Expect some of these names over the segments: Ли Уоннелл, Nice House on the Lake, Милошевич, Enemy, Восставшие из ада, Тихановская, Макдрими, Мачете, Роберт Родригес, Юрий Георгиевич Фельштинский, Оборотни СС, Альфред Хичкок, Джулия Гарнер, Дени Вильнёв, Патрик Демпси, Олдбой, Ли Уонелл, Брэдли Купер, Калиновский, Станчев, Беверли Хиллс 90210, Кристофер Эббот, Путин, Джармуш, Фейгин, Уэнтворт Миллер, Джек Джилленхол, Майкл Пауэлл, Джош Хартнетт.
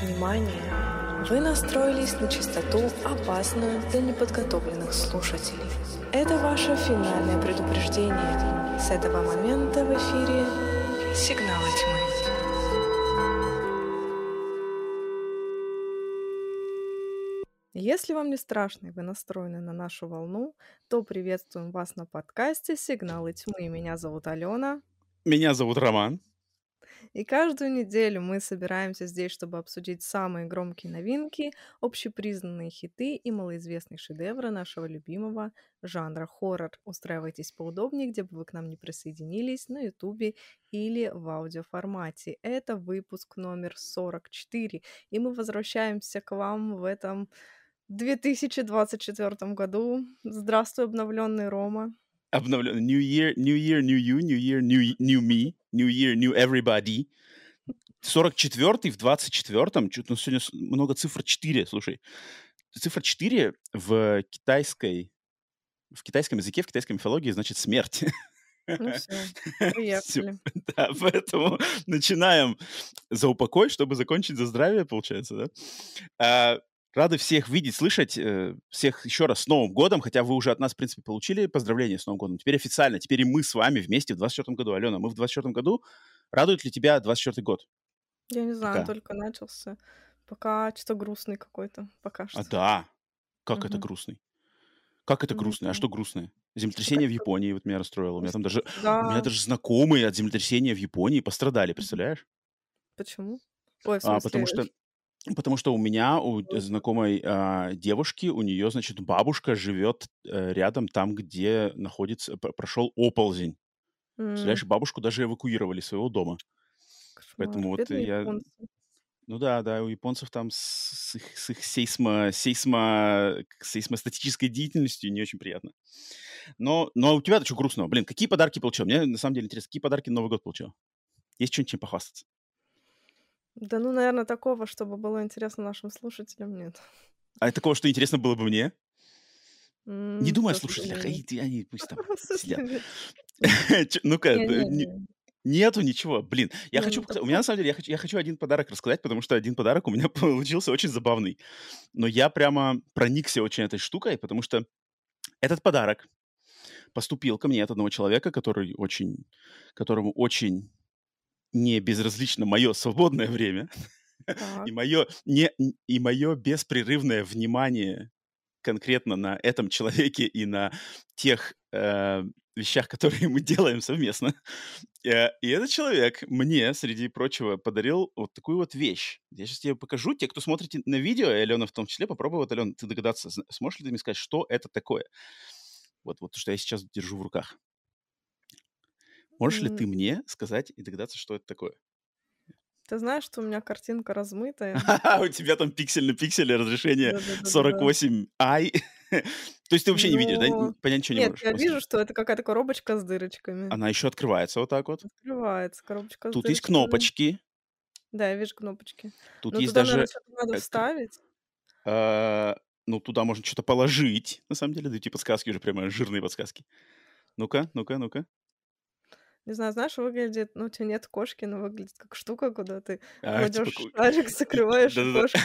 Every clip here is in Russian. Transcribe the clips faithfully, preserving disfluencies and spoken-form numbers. Внимание! Вы настроились на частоту, опасную для неподготовленных слушателей. Это ваше финальное предупреждение. С этого момента в эфире «Сигналы тьмы». Если вам не страшно и вы настроены на нашу волну, то приветствуем вас на подкасте «Сигналы тьмы». Меня зовут Алена. Меня зовут Роман. И каждую неделю мы собираемся здесь, чтобы обсудить самые громкие новинки, общепризнанные хиты и малоизвестные шедевры нашего любимого жанра хоррор. Устраивайтесь поудобнее, где бы вы к нам не присоединились, на Ютубе или в аудиоформате. Это выпуск номер сорок четыре, и мы возвращаемся к вам в этом две тысячи двадцать четвёртом году. Здравствуй, обновленный Рома. Обновлен. New year, new year, new you, new year, new, new me, new year, new everybody. сорок четвёртый в двадцать четвёртом. Чуть, ну, сегодня много цифр четыре, слушай. Цифра четыре в китайской, в китайском языке, в китайской мифологии значит смерть. Ну все, приехали. Да, поэтому начинаем за упокой, чтобы закончить за здравие, получается, да? Рады всех видеть, слышать, всех еще раз с Новым годом, хотя вы уже от нас, в принципе, получили поздравления с Новым годом. Теперь официально, теперь и мы с вами вместе в двадцать четвёртом году. Алена, мы в двадцать четвёртом году. Радует ли тебя двадцать четвёртый год? Я не знаю, пока. Только начался. Пока что-то грустный какой-то, пока что. А да, как mm-hmm. это грустный? Как это грустное? А что грустное? Землетрясение в Японии вот меня расстроило. У меня там даже, да. у меня даже знакомые от землетрясения в Японии пострадали, представляешь? Почему? Ой, в смысле... а, потому что... Потому что у меня, у знакомой э, девушки, у нее, значит, бабушка живет э, рядом там, где находится, прошел оползень. Mm. Представляешь, бабушку даже эвакуировали из своего дома. Кошмар. Поэтому вот я... Японцы. Ну да, да, у японцев там с их, с их сейсмо, сейсмо, сейсмостатической деятельностью не очень приятно. Но, но у тебя-то что грустного? Блин, какие подарки получил? Мне на самом деле интересно, какие подарки Новый год получил? Есть что-нибудь, чем похвастаться? Да ну, наверное, такого, чтобы было интересно нашим слушателям, нет. А такого, что интересно было бы мне? Mm, не думай о слушателях, они пусть там сидят. Ну-ка, нету ничего, блин. Я хочу показать, у меня на самом деле, я хочу один подарок рассказать, потому что один подарок у меня получился очень забавный. Но я прямо проникся очень этой штукой, потому что этот подарок поступил ко мне от одного человека, который очень, которому очень... не безразлично мое свободное время и, мое, не, и мое беспрерывное внимание конкретно на этом человеке и на тех э, вещах, которые мы делаем совместно. Э, и этот человек мне, среди прочего, подарил вот такую вот вещь. Я сейчас тебе покажу. Те, кто смотрите на видео, и Алена в том числе, попробуй, вот, Алена, ты догадаться, сможешь ли ты мне сказать, что это такое? Вот, вот то, что я сейчас держу в руках. Можешь ли ты мне сказать и догадаться, что это такое? Ты знаешь, что у меня картинка размытая. У тебя там пиксель на пикселе, разрешение сорок восемь ай. То есть ты вообще не видишь, да? Понять ничего не можешь? Нет, я вижу, что это какая-то коробочка с дырочками. Она еще открывается вот так вот. Открывается коробочка с дырочками. Тут есть кнопочки. Да, я вижу кнопочки. Тут есть даже... надо вставить. Ну, туда можно что-то положить, на самом деле. Да, эти подсказки уже прямо жирные подсказки. Ну-ка, ну-ка, ну-ка. Не знаю, знаешь, выглядит... Ну, у тебя нет кошки, но выглядит как штука, куда ты а, кладешь типа... шарик, закрываешь кошку.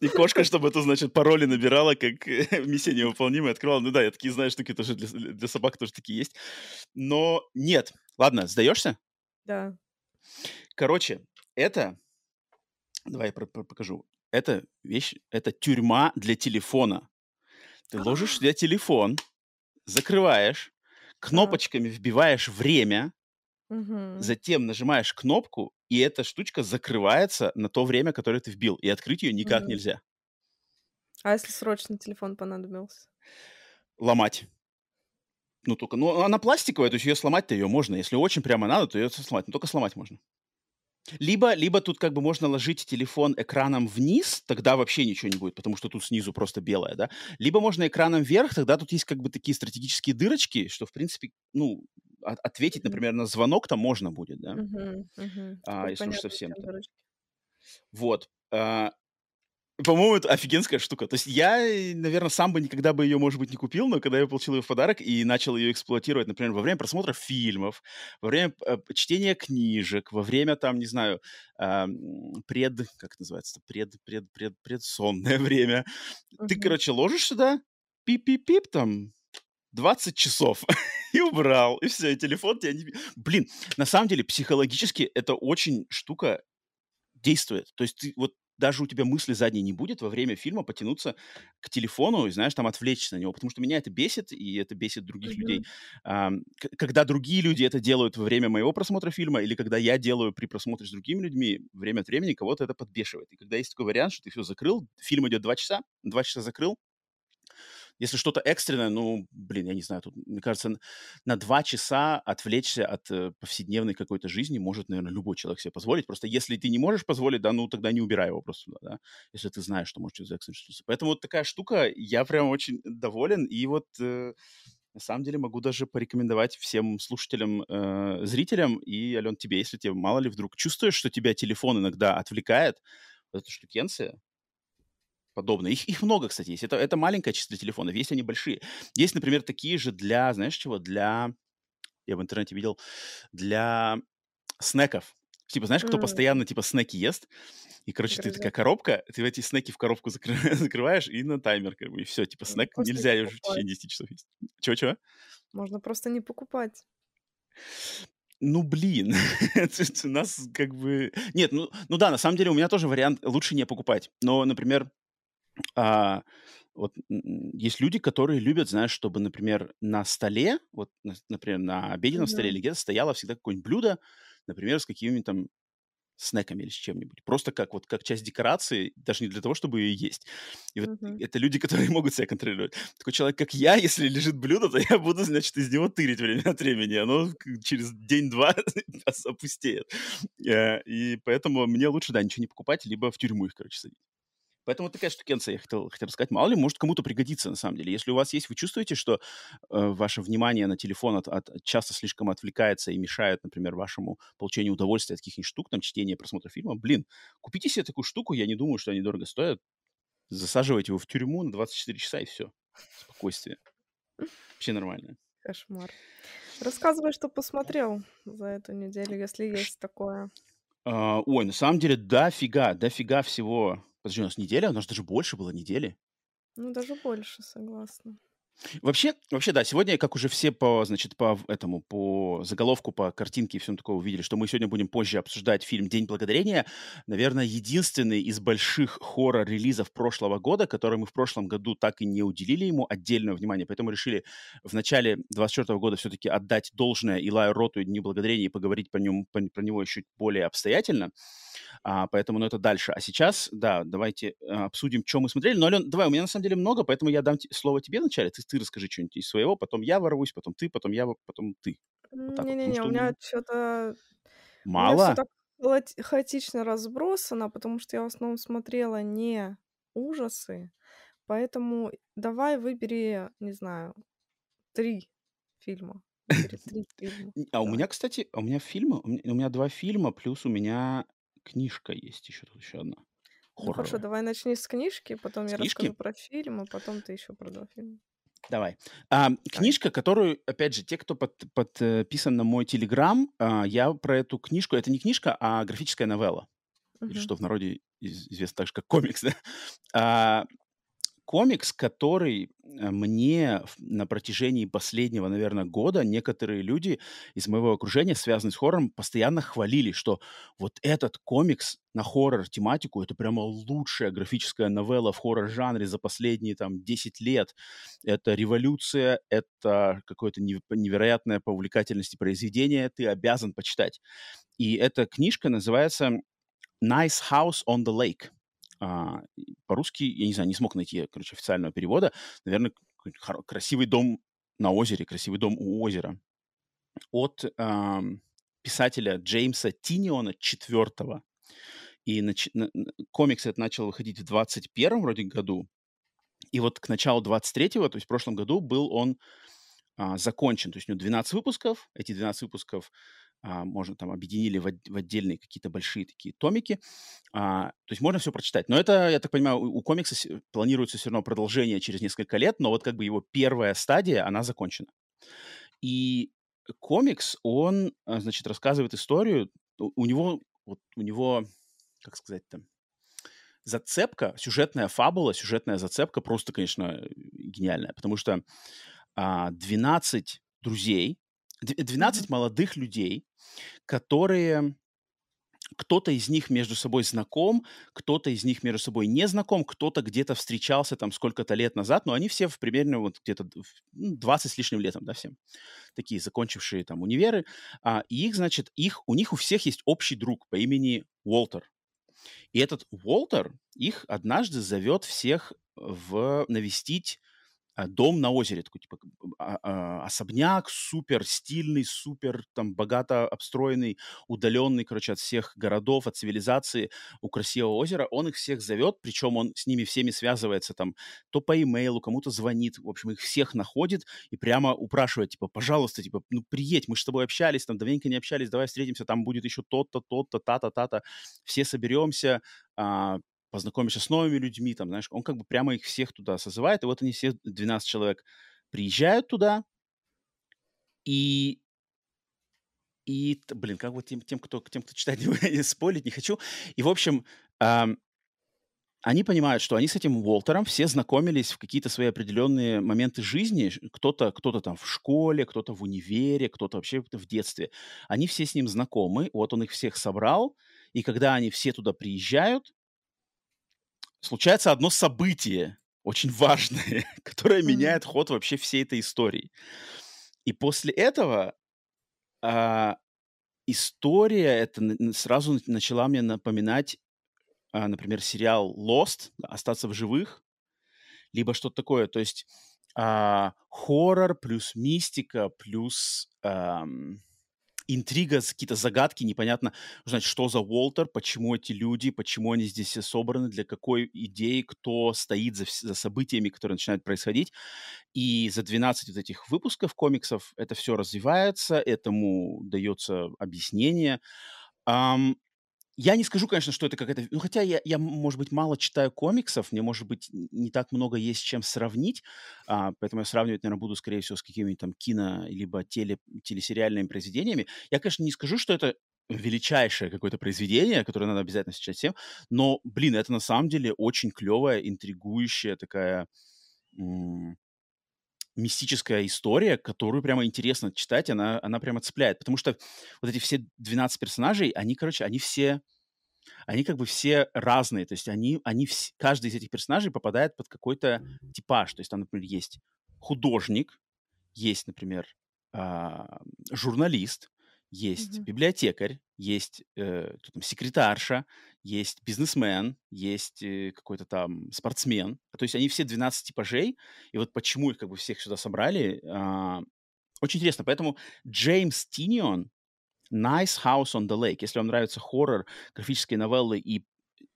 И кошка, чтобы это, значит, пароли набирала, как миссия невыполнимая, открывала. Ну да, я такие, знаешь, штуки тоже для собак тоже такие есть. Но нет. Ладно, сдаешься? Да. Короче, это... Давай я покажу. Это вещь, это тюрьма для телефона. Ты ложишь для телефон, закрываешь, кнопочками вбиваешь время, угу. затем нажимаешь кнопку, и эта штучка закрывается на то время, которое ты вбил, и открыть ее никак угу. нельзя. А если срочно телефон понадобился? Ломать. Ну, только... Ну, она пластиковая, то есть ее сломать-то ее можно. Если очень прямо надо, то ее сломать. Но только сломать можно. Либо, либо тут как бы можно ложить телефон экраном вниз, тогда вообще ничего не будет, потому что тут снизу просто белое, да. Либо можно экраном вверх, тогда тут есть как бы такие стратегические дырочки, что, в принципе, ну, ответить, например, на звонок-то можно будет, да. Угу, угу. А, если уж совсем. Вот. А, По-моему, это офигенская штука. То есть я, наверное, сам бы никогда бы ее, может быть, не купил, но когда я получил ее в подарок и начал ее эксплуатировать, например, во время просмотра фильмов, во время э, чтения книжек, во время, там, не знаю, э, пред... Как это называется? Пред, пред, пред, предсонное время. Mm-hmm. Ты, короче, ложишь сюда, пип-пип-пип, там, двадцать часов, и убрал, и все, и телефон тебя не... Блин, на самом деле, психологически это очень штука действует. То есть ты вот даже у тебя мысли задней не будет во время фильма потянуться к телефону и, знаешь, там отвлечься на него, потому что меня это бесит, и это бесит других mm-hmm. людей. А, когда другие люди это делают во время моего просмотра фильма или когда я делаю при просмотре с другими людьми, время от времени кого-то это подбешивает. И когда есть такой вариант, что ты все закрыл, фильм идет два часа, два часа закрыл, если что-то экстренное, ну, блин, я не знаю, тут, мне кажется, на два часа отвлечься от э, повседневной какой-то жизни может, наверное, любой человек себе позволить. Просто если ты не можешь позволить, да, ну, тогда не убирай его просто туда, да, если ты знаешь, что может через экстренное случиться. Поэтому вот такая штука, я прям очень доволен, и вот э, на самом деле могу даже порекомендовать всем слушателям, э, зрителям, и, Ален, тебе, если тебе, мало ли, вдруг чувствуешь, что тебя телефон иногда отвлекает, вот эта штукенция... подобные. Их, их много, кстати, есть. Это, это маленькое число телефонов, есть они большие. Есть, например, такие же для, знаешь чего, для, я в интернете видел, для снеков. Типа, знаешь, кто mm-hmm. постоянно, типа, снеки ест, и, короче, да, ты да. такая коробка, ты эти снеки в коробку закры... закрываешь и на таймер, как бы, и все, типа, снек Можно нельзя не уже в течение десяти часов есть. Чего-чего? Можно просто не покупать. Ну, блин, у нас как бы... Нет, ну, ну да, на самом деле у меня тоже вариант лучше не покупать. Но, например, а, вот есть люди, которые любят, знаешь, чтобы, например, на столе, вот, на, например, на обеденном mm-hmm. столе или где-то стояло всегда какое-нибудь блюдо, например, с какими-нибудь там снеками или с чем-нибудь. Просто как, вот, как часть декорации, даже не для того, чтобы ее есть. И вот uh-huh. это люди, которые могут себя контролировать. Такой человек, как я, если лежит блюдо, то я буду, значит, из него тырить время от времени. Оно через день-два опустеет. И поэтому мне лучше, да, ничего не покупать, либо в тюрьму их, короче, садить. Поэтому такая штукенция, я хотел, хотел рассказать. Мало ли, может кому-то пригодится, на самом деле. Если у вас есть, вы чувствуете, что э, ваше внимание на телефон от, от, часто слишком отвлекается и мешает, например, вашему получению удовольствия от каких-нибудь штук, там, чтения, просмотра фильма, блин, купите себе такую штуку, я не думаю, что они дорого стоят. Засаживайте его в тюрьму на двадцать четыре часа, и все. Спокойствие. Вообще нормально. Кошмар. Рассказывай, что посмотрел за эту неделю, если есть такое. А, ой, на самом деле, дофига, дофига всего... Подожди, у нас неделя, у нас даже больше было недели. Ну, даже больше, согласна. Вообще, вообще, да, сегодня, как уже все по, значит, по этому, по заголовку, по картинке и всем такого увидели, что мы сегодня будем позже обсуждать фильм «День благодарения». Наверное, единственный из больших хоррор-релизов прошлого года, который мы в прошлом году так и не уделили ему отдельного внимания. Поэтому решили в начале двадцать четвёртого года все-таки отдать должное Элаю Роту и «Дню благодарения» и поговорить про, нем, про него еще более обстоятельно. А, поэтому, ну, это дальше. А сейчас, да, давайте обсудим, что мы смотрели. Но, Ален, давай, у меня на самом деле много, поэтому я дам т- слово тебе вначале. Ты, ты расскажи что-нибудь из своего, потом я ворвусь, потом ты, потом я, потом ты. Вот Не-не-не, вот. ну, у, у меня что-то... Мало? У меня всё так ха- хаотично разбросано, потому что я в основном смотрела не ужасы, поэтому давай выбери, не знаю, три фильма. Три фильма. А у меня, кстати, у меня фильмы, у меня два фильма, плюс у меня... Книжка есть еще, тут еще одна. Ну, хорошо, давай начни с книжки, потом с я книжки? расскажу про фильм, а потом ты еще про два фильма. Давай. А, книжка, которую, опять же, те, кто под, подписан на мой телеграм, а, я про эту книжку... Это не книжка, а графическая новелла. Uh-huh. Или что в народе известно так же, как комикс. Да? А, комикс, который мне на протяжении последнего, наверное, года некоторые люди из моего окружения, связанные с хоррором, постоянно хвалили, что вот этот комикс на хоррор-тематику — это прямо лучшая графическая новелла в хоррор-жанре за последние там десять лет. Это революция, это какое-то невероятное по увлекательности произведение, ты обязан почитать. И эта книжка называется «Nice House on the Lake». Uh, по-русски, я не знаю, не смог найти, короче, официального перевода. Наверное, хор- «Красивый дом на озере», «Красивый дом у озера» от uh, писателя Джеймса Тиниона четвёртого. И нач- на- комикс этот начал выходить в двадцать первом вроде году. И вот к началу двадцать третьего, то есть в прошлом году, был он uh, закончен. То есть у него двенадцать выпусков. Эти двенадцать выпусков а, можно там объединили в, в отдельные какие-то большие такие томики. А, то есть можно все прочитать. Но это, я так понимаю, у, у комикса с, планируется все равно продолжение через несколько лет, но вот как бы его первая стадия, она закончена. И комикс, он, значит, рассказывает историю. У, у него, вот у него, как сказать-то, зацепка, сюжетная фабула, сюжетная зацепка просто, конечно, гениальная, потому что а, двенадцать друзей, двенадцать mm-hmm. молодых людей, которые... Кто-то из них между собой знаком, кто-то из них между собой не знаком, кто-то где-то встречался там сколько-то лет назад, но они все в примерно вот где-то двадцать с лишним летом, да, всем. Такие закончившие там универы. А, и их, значит, их, у них у всех есть общий друг по имени Уолтер. И этот Уолтер их однажды зовет всех в, навестить дом на озере, такой типа особняк, супер стильный, супер там богато обстроенный, удаленный, короче, от всех городов, от цивилизации, у красивого озера. Он их всех зовет, причем он с ними всеми связывается там, то по имейлу, кому-то звонит, в общем, их всех находит и прямо упрашивает, типа, пожалуйста, типа, ну, приедь, мы же с тобой общались, там, давненько не общались, давай встретимся, там будет еще тот-то, тот-то, та-то, та-то, все соберемся, познакомишься с новыми людьми, там, знаешь, он как бы прямо их всех туда созывает, и вот они все, двенадцать человек, приезжают туда, и, и блин, как бы тем, тем, кто, тем, кто читает, не спойлить не хочу, и, в общем, эм, они понимают, что они с этим Уолтером все знакомились в какие-то свои определенные моменты жизни, кто-то, кто-то там в школе, кто-то в универе, кто-то вообще в детстве, они все с ним знакомы, вот он их всех собрал, и когда они все туда приезжают, случается одно событие, очень важное, которое меняет ход вообще всей этой истории. И после этого э, история эта сразу начала мне напоминать, э, например, сериал Lost, «Остаться в живых», либо что-то такое. То есть э, хоррор плюс мистика плюс... Э, интрига, какие-то загадки, непонятно, значит, что за Уолтер, почему эти люди, почему они здесь все собраны, для какой идеи, кто стоит за, за событиями, которые начинают происходить. И за двенадцать вот этих выпусков комиксов это все развивается, этому дается объяснение. Um, я не скажу, конечно, что это какая-то... Ну, хотя я, я, может быть, мало читаю комиксов, мне, может быть, не так много есть с чем сравнить, а, поэтому я сравнивать, наверное, буду, скорее всего, с какими-нибудь там кино- либо теле, телесериальными произведениями. Я, конечно, не скажу, что это величайшее какое-то произведение, которое надо обязательно сейчас всем, но, блин, это на самом деле очень клевая, интригующая такая... М- мистическая история, которую прямо интересно читать, она, она прямо цепляет. Потому что вот эти все двенадцать персонажей, они, короче, они все, они как бы все разные. То есть они, они вс... каждый из этих персонажей попадает под какой-то типаж. То есть там, например, есть художник, есть, например, журналист, есть mm-hmm. библиотекарь, есть э, кто там, секретарша, есть бизнесмен, есть э, какой-то там спортсмен. То есть они все двенадцать типажей, и вот почему их как бы всех сюда собрали, э, очень интересно. Поэтому Джеймс Тинион, Nice House on the Lake, если вам нравится хоррор, графические новеллы и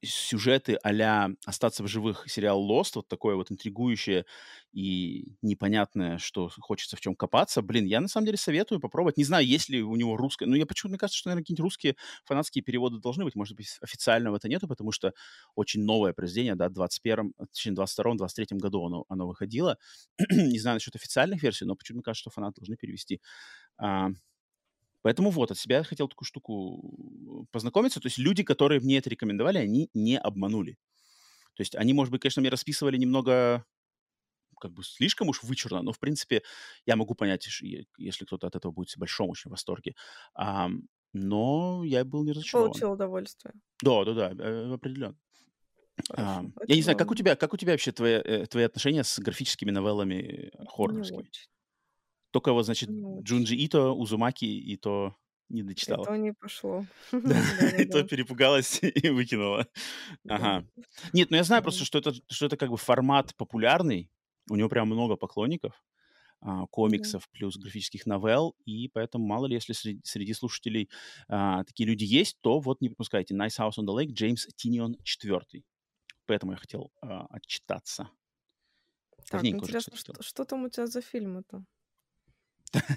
сюжеты а-ля «Остаться в живых», сериал Lost, вот такое вот интригующее и непонятное, что хочется в чем копаться. Блин, я на самом деле советую попробовать. Не знаю, есть ли у него русское... Ну, я почему-то, мне кажется, что, наверное, какие-нибудь русские фанатские переводы должны быть. Может быть, официального это нету, потому что очень новое произведение, да, в двадцать первом, точнее, в двадцать втором, двадцать третьем году оно, оно выходило. Не знаю насчет официальных версий, но почему-то, мне кажется, что фанаты должны перевести. А, поэтому вот, от себя я хотел такую штуку познакомиться. То есть люди, которые мне это рекомендовали, они не обманули. То есть они, может быть, конечно, мне расписывали немного, как бы слишком уж вычурно, но, в принципе, я могу понять, если кто-то от этого будет в большом очень восторге. А, но я был не разочарован. Получил удовольствие. Да, да, да, определенно. А, я не знаю, как у тебя, как у тебя вообще твои, твои отношения с графическими новеллами хоррорскими? Только вот, значит, ну, Джунджи Ито, Узумаки, и то не дочитала. И то не пошло. И то перепугалась и выкинула. Ага. Нет, ну я знаю просто, что это как бы формат популярный. У него прям много поклонников, комиксов плюс графических новелл. И поэтому, мало ли, если среди слушателей такие люди есть, то вот не пропускайте. Nice House on the Lake, Джеймс Тинион четвёртый. Поэтому я хотел отчитаться. Так, интересно, что там у тебя за фильмы-то?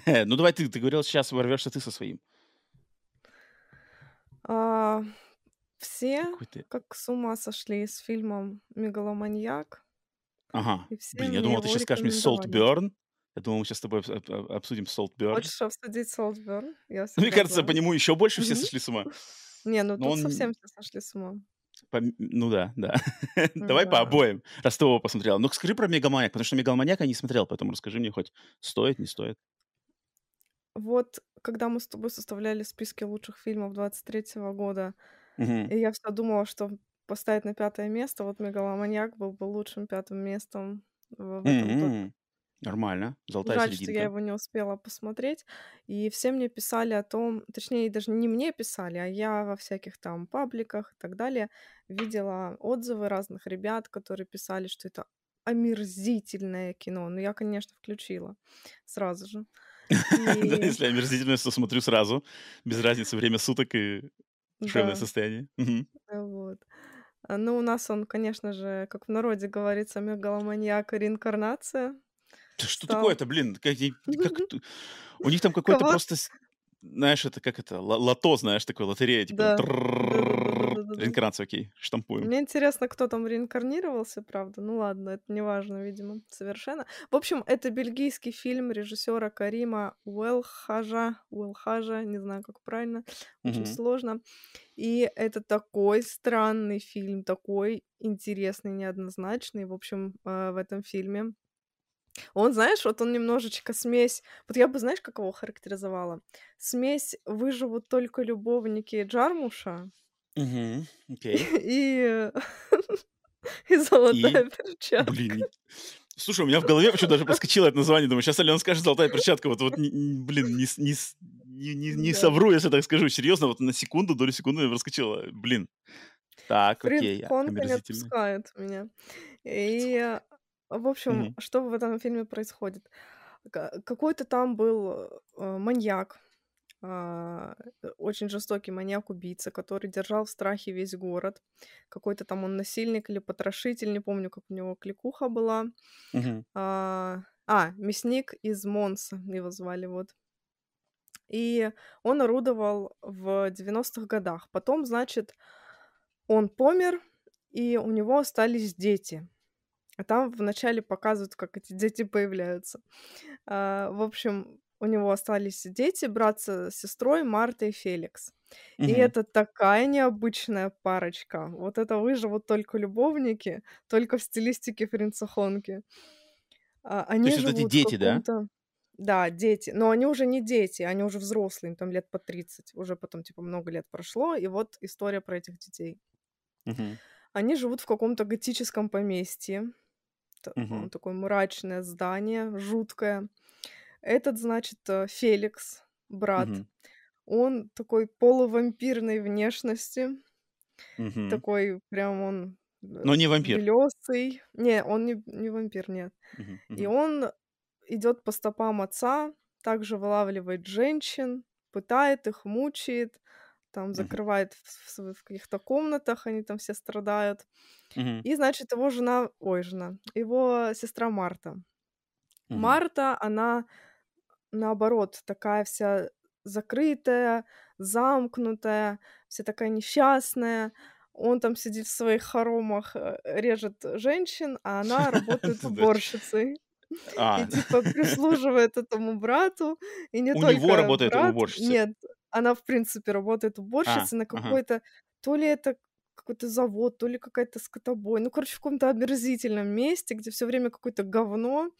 Ну, давай ты, ты говорил, сейчас ворвешься ты со своим. А, все Какой-то... как с ума сошли с фильмом «Мегаломаньяк». Ага. Блин, я думал, ты сейчас скажешь мне «Солтберн». Я думал, мы сейчас с тобой обсудим «Солтберн». Хочешь обсудить «Солтберн»? Я Мне кажется, знаю. По нему еще больше все сошли с ума. Не, ну Но тут он... совсем все сошли с ума. По... Ну да, да. Давай по обоим, раз ты его посмотрела. Ну, скажи про «Мегаломаньяк», потому что «Мегаломаньяк» я не смотрел, поэтому расскажи мне хоть, стоит, не стоит. Вот, когда мы с тобой составляли списки лучших фильмов двадцать третьего года, угу. и я всегда думала, что поставить на пятое место, вот «Мегаломаньяк» был бы лучшим пятым местом в, в этом топе. Нормально, золотая Жаль, серединка. Что я его не успела посмотреть. И все мне писали о том... Точнее, даже не мне писали, а я во всяких там пабликах и так далее видела отзывы разных ребят, которые писали, что это омерзительное кино. Ну, я, конечно, включила сразу же. Если омерзительное, то смотрю сразу. Без разницы время суток и душевное состояние. Вот. Ну, у нас он, конечно же, как в народе говорится, «Мегаломаньяк» и «Реинкарнация». Что там. Такое-то, блин? Как, как, у них там какой-то Кого? Просто, знаешь, это как это, лото, знаешь, такое, лотерея, типа, да. Реинкарнация, окей, штампуем. Мне интересно, кто там реинкарнировался, правда. Ну ладно, это не важно, видимо, совершенно. В общем, это бельгийский фильм режиссера Карима Уэлхажа, Уэлхажа, не знаю, как правильно, очень угу. сложно. И это такой странный фильм, такой интересный, неоднозначный, в общем, в этом фильме. Он, знаешь, вот он немножечко смесь... Вот я бы, знаешь, как его характеризовала? Смесь «Выживут только любовники» Джармуша mm-hmm. okay. и... и «Золотая и... перчатка». Блин. Слушай, у меня в голове почему-то даже проскочило это название. Думаю, сейчас Алена скажет «Золотая перчатка». Вот, вот блин, не, не, не, не yeah. совру, если так скажу. Серьезно, вот на секунду, долю секунды я проскочила. Блин. Так, окей. Фрид-конка не отпускает меня. И... В общем, mm-hmm. что в этом фильме происходит? Какой-то там был э, маньяк, э, очень жестокий маньяк-убийца, который держал в страхе весь город. Какой-то там он насильник или потрошитель, не помню, как у него кликуха была. Mm-hmm. А, а, мясник из Монса его звали, вот. И он орудовал в девяностых годах. Потом, значит, он помер, и у него остались дети. А там вначале показывают, как эти дети появляются. А, в общем, у него остались дети, брат с сестрой, Марта и Феликс. Mm-hmm. И это такая необычная парочка. Вот это выживут только любовники, только в стилистике Фринцехонки. А, они живут вот эти дети, в каком-то... да? Да, дети. Но они уже не дети, они уже взрослые, им там лет по тридцать. Уже потом, типа, много лет прошло, и вот история про этих детей. Mm-hmm. Они живут в каком-то готическом поместье. Uh-huh. Такое мрачное здание, жуткое. Этот, значит, Феликс, брат, uh-huh. он такой полувампирной внешности. Uh-huh. Такой прям он... Но не вампир. Белёсый. Не, он не, не вампир, нет. Uh-huh. Uh-huh. И он идет по стопам отца, также вылавливает женщин, пытает их, мучает, там uh-huh. закрывает в, в, в каких-то комнатах, они там все страдают. Mm-hmm. И, значит, его жена... Ой, жена. Его сестра Марта. Mm-hmm. Марта, она, наоборот, такая вся закрытая, замкнутая, вся такая несчастная. Он там сидит в своих хоромах, режет женщин, а она работает уборщицей. И, типа, прислуживает этому брату. У него работает уборщица? Нет, она, в принципе, работает уборщицей на какой-то... То ли это... какой-то завод, то ли какая-то скотобой. Ну, короче, в каком-то омерзительном месте, где все время какое-то говно.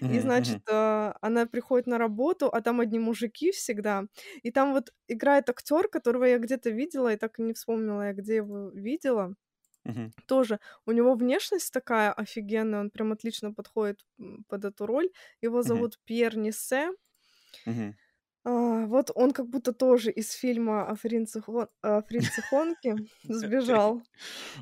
Mm-hmm. И, значит, э, она приходит на работу, а там одни мужики всегда. И там вот играет актер, которого я где-то видела, и так и не вспомнила я, где его видела. Mm-hmm. Тоже. У него внешность такая офигенная, он прям отлично подходит под эту роль. Его зовут mm-hmm. Пьер Ниссе. Mm-hmm. Uh, вот он как будто тоже из фильма о Фринцехонке сбежал.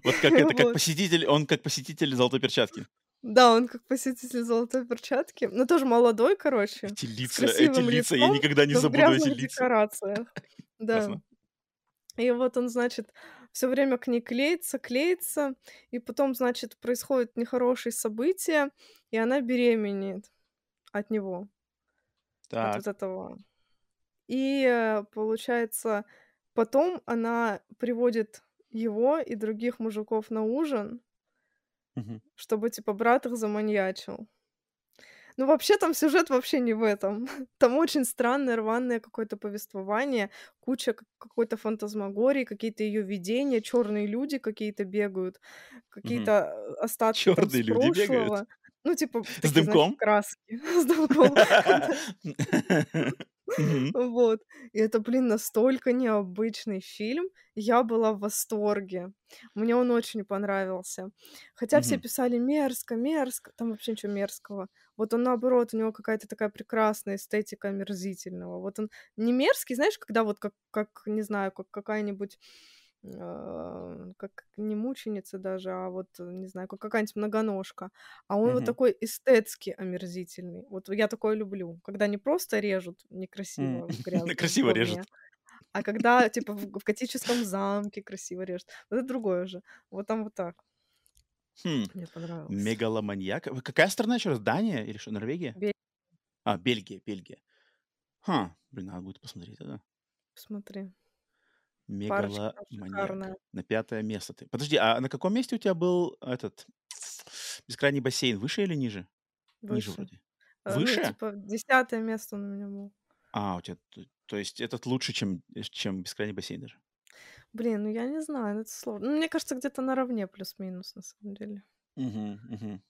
Вот как это, как посетитель, он как посетитель «Золотой перчатки». Да, он как посетитель «Золотой перчатки». Но тоже молодой, короче. Эти лица, эти лица, я никогда не забуду эти лица. Декорация. Да. И вот он, значит, все время к ней клеится, клеится, и потом, значит, происходят нехорошие события, и она беременеет от него. От вот этого... И, получается, Потом она приводит его и других мужиков на ужин, угу. чтобы, типа, брат их заманьячил. Ну, вообще, там сюжет вообще не в этом. Там очень странное, рваное какое-то повествование, куча какой-то фантазмагории, какие-то ее видения, черные люди какие-то бегают, какие-то угу. остатки чёрные там с прошлого. Бегают? Ну, типа, с такие, знаешь, краски. С дымком. Вот. И это, блин, настолько необычный фильм. Я была в восторге. Мне он очень понравился. Хотя все писали мерзко, мерзко. Там вообще ничего мерзкого. Вот он, наоборот, у него какая-то такая прекрасная эстетика омерзительного. Вот он не мерзкий, знаешь, когда вот как, как не знаю, как какая-нибудь... как не мученица даже, а вот, не знаю, как какая-нибудь многоножка. А он mm-hmm. вот такой эстетски омерзительный. Вот я такое люблю. Когда не просто режут некрасиво, mm-hmm. грязно. Красиво режут. А когда, типа, в готическом замке красиво режут. Вот это другое же. Вот там вот так. Хм. Мне понравилось. Мегаломаньяк. Какая страна еще раз? Дания или что? Норвегия? Бельгия. А, Бельгия, Бельгия. Ха, блин, надо будет посмотреть тогда. Посмотри. Мегаломаньяк. На пятое место ты. Подожди, а на каком месте у тебя был этот бескрайний бассейн? Выше или ниже? Выше. Ниже вроде. А, выше? Ну, типа, десятое место на меня было. А, у тебя... То есть этот лучше, чем, чем бескрайний бассейн даже? Блин, ну я не знаю, это сложно. Ну, мне кажется, где-то наравне плюс-минус, на самом деле. Угу, угу.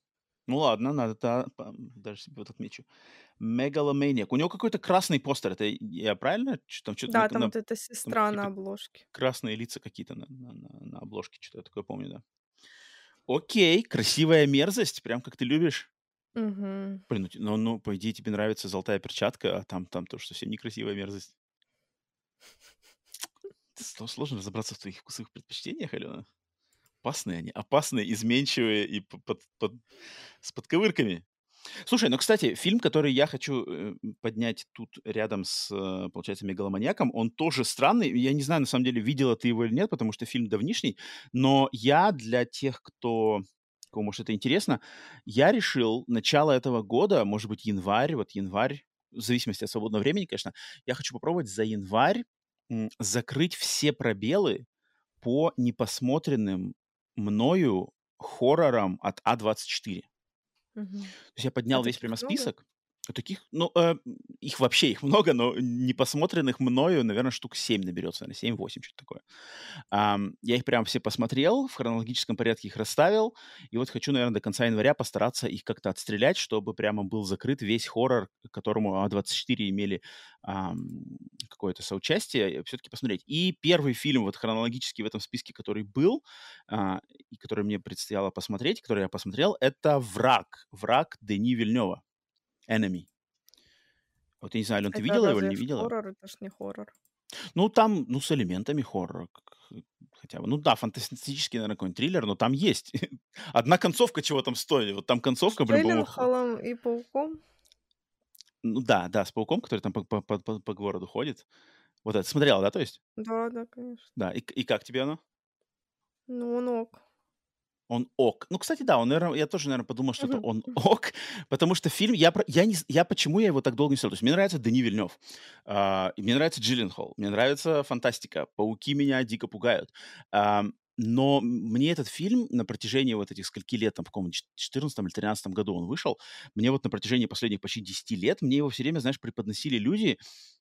Ну ладно, надо, да, даже себе вот отмечу. Мегаломаньяк. У него какой-то красный постер, это я правильно? Там, что-то, да, на, там на, вот эта сестра там, на обложке. Красные лица какие-то на, на, на, на обложке, что-то я такое помню, да. Окей, красивая мерзость, прям как ты любишь. Угу. Блин, ну, ну, по идее, тебе нравится золотая перчатка, а там, там тоже совсем некрасивая мерзость. Сложно разобраться в твоих вкусовых предпочтениях, Алена. Опасные они, опасные, изменчивые и под, под, с подковырками. Слушай, ну, кстати, фильм, который я хочу поднять тут рядом с, получается, «Мегаломаньяком», он тоже странный. Я не знаю, на самом деле, видела ты его или нет, потому что фильм давнишний. Но я для тех, кто, кому, может, это интересно, я решил начало этого года, может быть, январь, вот январь, в зависимости от свободного времени, конечно, я хочу попробовать за январь м- закрыть все пробелы по непосмотренным мною хоррором от А24. Угу. То есть я поднял а весь прямо список. Таких, ну, э, их вообще, их много, но непосмотренных мною, наверное, штук семь наберется, наверное, семь-восемь, что-то такое. Эм, я их прям все посмотрел, в хронологическом порядке их расставил, и вот хочу, наверное, до конца января постараться их как-то отстрелять, чтобы прямо был закрыт весь хоррор, к которому А24 имели эм, какое-то соучастие, все-таки посмотреть. И первый фильм вот хронологически в этом списке, который был, э, и который мне предстояло посмотреть, который я посмотрел, это «Враг», «Враг» Дени Вильнёва. Enemy. Вот я не знаю, Ален, ты видела его или не видела? Хоррор, это ж не хоррор. Ну, там, ну, с элементами хоррора хотя бы. Ну, да, фантастический, наверное, какой-нибудь триллер, но там есть. Одна концовка чего там стоит. Вот там концовка... С Челленхолом и Пауком? Ну, да, да, с Пауком, который там по, по, по, по городу ходит. Вот это смотрела, да, то есть? Да, да, конечно. Да, и, и как тебе оно? Ну, он ок. Он ок. Ну, кстати, да, он, наверное, я тоже, наверное, подумал, что это он ок, потому что фильм, я, я, не, я почему я его так долго не смотрел? То есть мне нравится Дени Вильнёв, э, мне нравится Джилленхол, мне нравится фантастика, пауки меня дико пугают. Э, но мне этот фильм на протяжении вот этих скольки лет, там, в каком-то четырнадцатом или тринадцатом году он вышел, мне вот на протяжении последних почти десяти лет, мне его все время, знаешь, преподносили люди,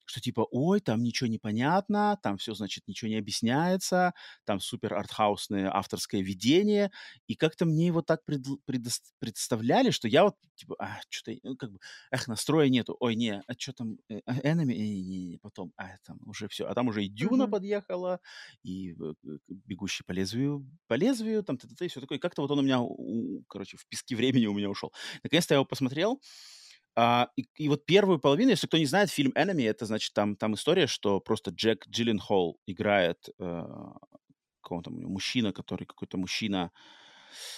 что типа, ой, там ничего не понятно, там все, значит, ничего не объясняется, там супер артхаусное авторское видение, и как-то мне его так пред, пред, представляли, что я вот, типа, а, что-то, ну, как бы, эх, настроя нету, ой, не, а что там, э, Enemy, э, э, потом, а, там уже все, а там уже и Дюна mm-hmm. подъехала, и э, Бегущий по лезвию, по лезвию, там, т-т-т, и все такое, как-то вот он у меня, у, короче, в песке времени у меня ушел. Наконец-то я его посмотрел. Uh, и, и вот первую половину, если кто не знает, фильм «Enemy», это, значит, там, там история, что просто Джек Джилленхол играет uh, какого-то мужчина, который какой-то мужчина,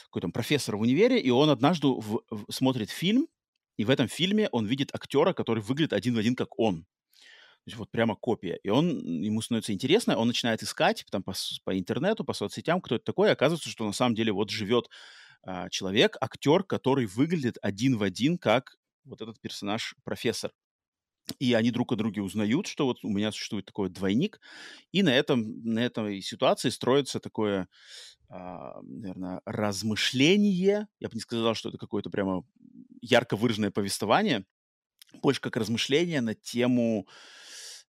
какой-то профессор в универе, и он однажды в, в, смотрит фильм, и в этом фильме он видит актера, который выглядит один в один, как он. То есть вот прямо копия. И он, ему становится интересно, он начинает искать там, по, по интернету, по соцсетям, кто это такой, и оказывается, что на самом деле вот живет uh, человек, актер, который выглядит один в один, как вот этот персонаж-профессор. И они друг о друге узнают, что вот у меня существует такой двойник. И на, этом, на этой ситуации строится такое, наверное, размышление. Я бы не сказал, что это какое-то прямо ярко выраженное повествование. Больше как размышление на тему,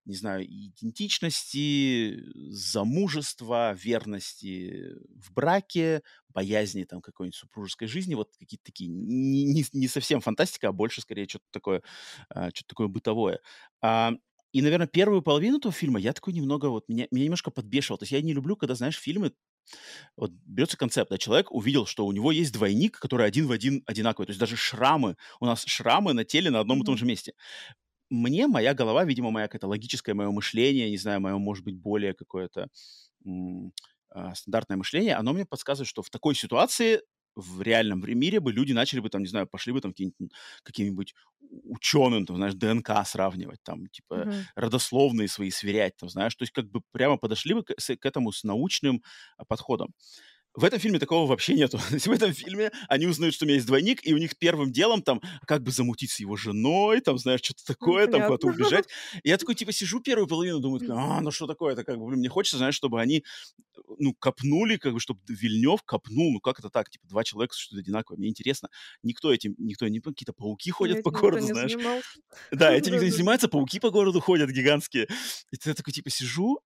не знаю, идентичности, замужества, верности в браке, боязни там какой-нибудь супружеской жизни, вот какие-то такие, не, не, не совсем фантастика, а больше, скорее, что-то такое, что-то такое бытовое. И, наверное, первую половину этого фильма я такой немного, вот, меня, меня немножко подбешивало. То есть я не люблю, когда, знаешь, фильмы, вот берется концепт, да, человек увидел, что у него есть двойник, который один в один одинаковый, то есть даже шрамы, у нас шрамы на теле на одном и том же месте. Мне моя голова, видимо, моя какая-то логическое мое мышление, не знаю, мое, может быть, более какое-то м- м- стандартное мышление, оно мне подсказывает, что в такой ситуации в реальном мире бы люди начали бы, там, не знаю, пошли бы там каким-нибудь ученым, там, знаешь, ДНК сравнивать, там, типа, mm-hmm. родословные свои сверять, там, знаешь, то есть как бы прямо подошли бы к, к этому с научным подходом. В этом фильме такого вообще нету. В этом фильме они узнают, что у меня есть двойник, и у них первым делом там как бы замутить с его женой, там, знаешь, что-то такое, там, куда-то убежать. И я такой, типа, сижу первую половину, думаю, а, ну что такое-то, как бы, блин, мне хочется, знаешь, чтобы они, ну, копнули, как бы, чтобы Вильнёв копнул, ну, как это так, типа, два человека, что-то одинаковое, мне интересно. Никто этим, никто, не какие-то пауки ходят по городу, знаешь. Да, этим никто не занимается, пауки по городу ходят гигантские. И я такой, типа, сижу,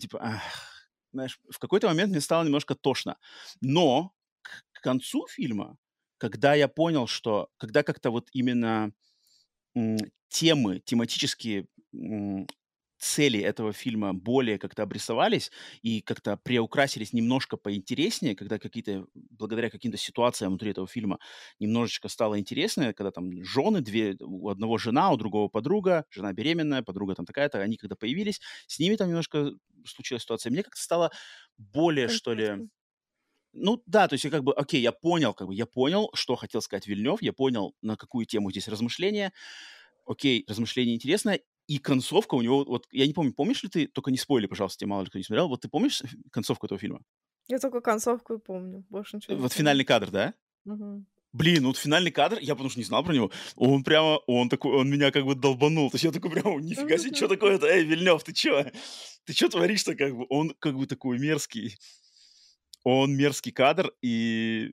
типа, ах. Знаешь, в какой-то момент мне стало немножко тошно. Но к концу фильма, когда я понял, что... Когда как-то вот именно м, темы, тематические м, цели этого фильма более как-то обрисовались и как-то приукрасились немножко поинтереснее, когда какие-то... Благодаря каким-то ситуациям внутри этого фильма немножечко стало интереснее, когда там жены, две, у одного жена, у другого подруга, жена беременная, подруга там такая-то, они когда появились, с ними там немножко... случилась ситуация, мне как-то стало более, интересно. Что ли... Ну да, то есть я как бы, окей, я понял, как бы, я понял, что хотел сказать Вильнёв, я понял, на какую тему здесь размышления, окей, размышление интересное, и концовка у него, вот, я не помню, помнишь ли ты, только не спойли, пожалуйста, тебе мало ли кто не смотрел, вот ты помнишь концовку этого фильма? Я только концовку и помню, больше ничего не вот помню. Финальный кадр, да? Угу. Блин, вот финальный кадр, я потому что не знал про него, он прямо, он такой, он меня как бы долбанул, то есть я такой прям, нифига себе, что такое-то, эй, Вильнёв, ты чё, ты чё творишь-то, как бы, он как бы такой мерзкий, он мерзкий кадр, и,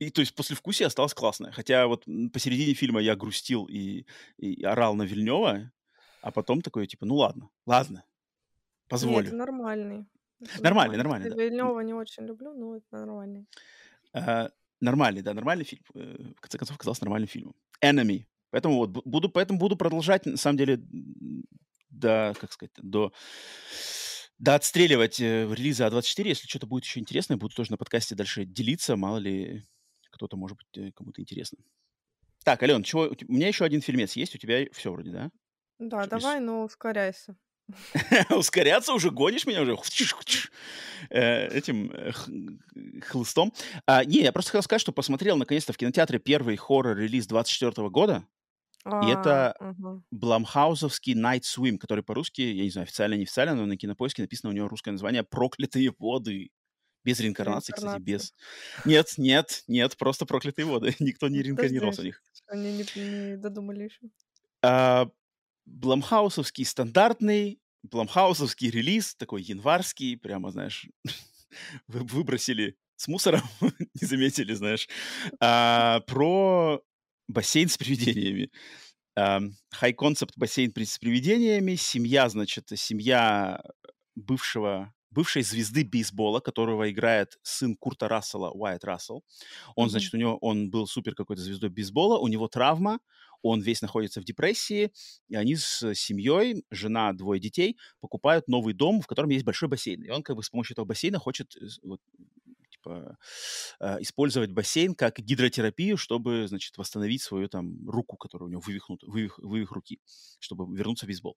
и то есть послевкусие осталось классное, хотя вот посередине фильма я грустил и, и орал на Вильнёва, а потом такой, типа, ну ладно, ладно, позволю. Нет, это нормальный. Это нормальный, нормальный, да. Вильнёва не очень люблю, но это нормальный. А, Нормальный, да, нормальный фильм. В конце концов, оказался нормальным фильмом. Enemy. Поэтому вот буду, поэтому буду продолжать, на самом деле, до, как сказать, до, до отстреливать релиза А24. Если что-то будет еще интересное, буду тоже на подкасте дальше делиться. Мало ли, кто-то, может быть, кому-то интересно. Так, Ален, чего, у меня еще один фильмец есть. У тебя все вроде, да? Да, что, давай, без... но ускоряйся. Ускоряться уже? Гонишь меня уже? Этим хлыстом. А, не, я просто хотел сказать, что посмотрел наконец-то в кинотеатре первый хоррор-релиз двадцать четвёртого года. А, и это угу. Blumhouse'овский Night Swim, который по-русски, я не знаю, официально, неофициально, но на Кинопоиске написано у него русское название «Проклятые воды». Без реинкарнации, кстати, без... Нет, нет, нет, просто «Проклятые воды». Никто не реинкарнировался у них. Они не, не додумали еще. А, Блумхаусовский стандартный, Блумхаусовский релиз, такой январский, прямо, знаешь, выбросили с мусором, не заметили, знаешь, а, про бассейн с привидениями. Хай-концепт бассейн с привидениями, семья, значит, семья бывшего, бывшей звезды бейсбола, которого играет сын Курта Рассела, Уайатт Расселл. Он, mm-hmm. значит, у него, он был супер какой-то звездой бейсбола, у него травма, он весь находится в депрессии, и они с семьей, жена, двое детей, покупают новый дом, в котором есть большой бассейн. И он как бы с помощью этого бассейна хочет вот, типа, использовать бассейн как гидротерапию, чтобы, значит, восстановить свою там руку, которая у него вывихнута, вывих, вывих руки, чтобы вернуться в бейсбол.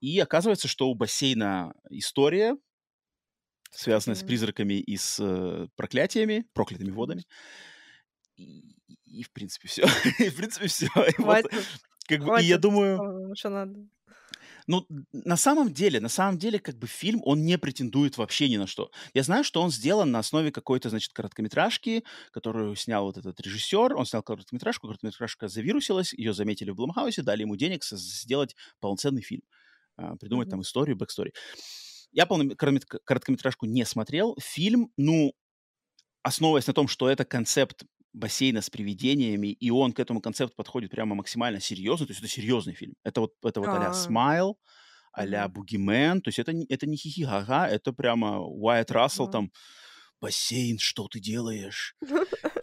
И оказывается, что у бассейна история, связанная с призраками и с проклятиями, проклятыми водами. И, и, и в принципе все. и в принципе все. Хватит, и вот, как бы, хватит, и я думаю, что надо. Ну, на самом деле, на самом деле, как бы фильм, он не претендует вообще ни на что. Я знаю, что он сделан на основе какой-то, значит, короткометражки, которую снял вот этот режиссер. Он снял короткометражку, короткометражка завирусилась, ее заметили в Blumhouse, дали ему денег сделать полноценный фильм, придумать mm-hmm. там историю, бэкстори. Я полную короткометражку не смотрел. Фильм, ну, основываясь на том, что это концепт бассейна с привидениями, и он к этому концепту подходит прямо максимально серьезно, то есть это серьезный фильм. Это вот, это вот а-ля Smile, а-ля Бугимен, то есть это, это не хихи-ха-ха, это прямо Уайатт Расселл, а-а-а. Там бассейн, что ты делаешь?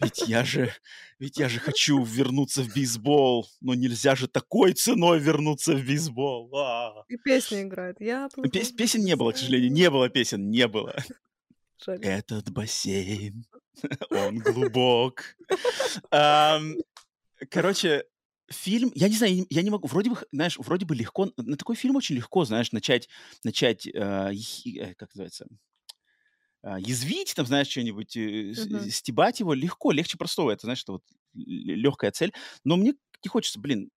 Ведь я же, ведь я же хочу вернуться в бейсбол, но нельзя же такой ценой вернуться в бейсбол. А-а-а. И песня играет. Я Пес- песен не было, к сожалению, не было песен, не было. Жаль. Этот бассейн, он глубок. Um, короче, фильм, я не знаю, я не могу, вроде бы, знаешь, вроде бы легко, на такой фильм очень легко, знаешь, начать, начать, э, э, как называется, э, язвить, там, знаешь, что-нибудь, э, uh-huh. стебать его легко, легче простого, это, знаешь, это вот легкая цель, но мне не хочется, блин,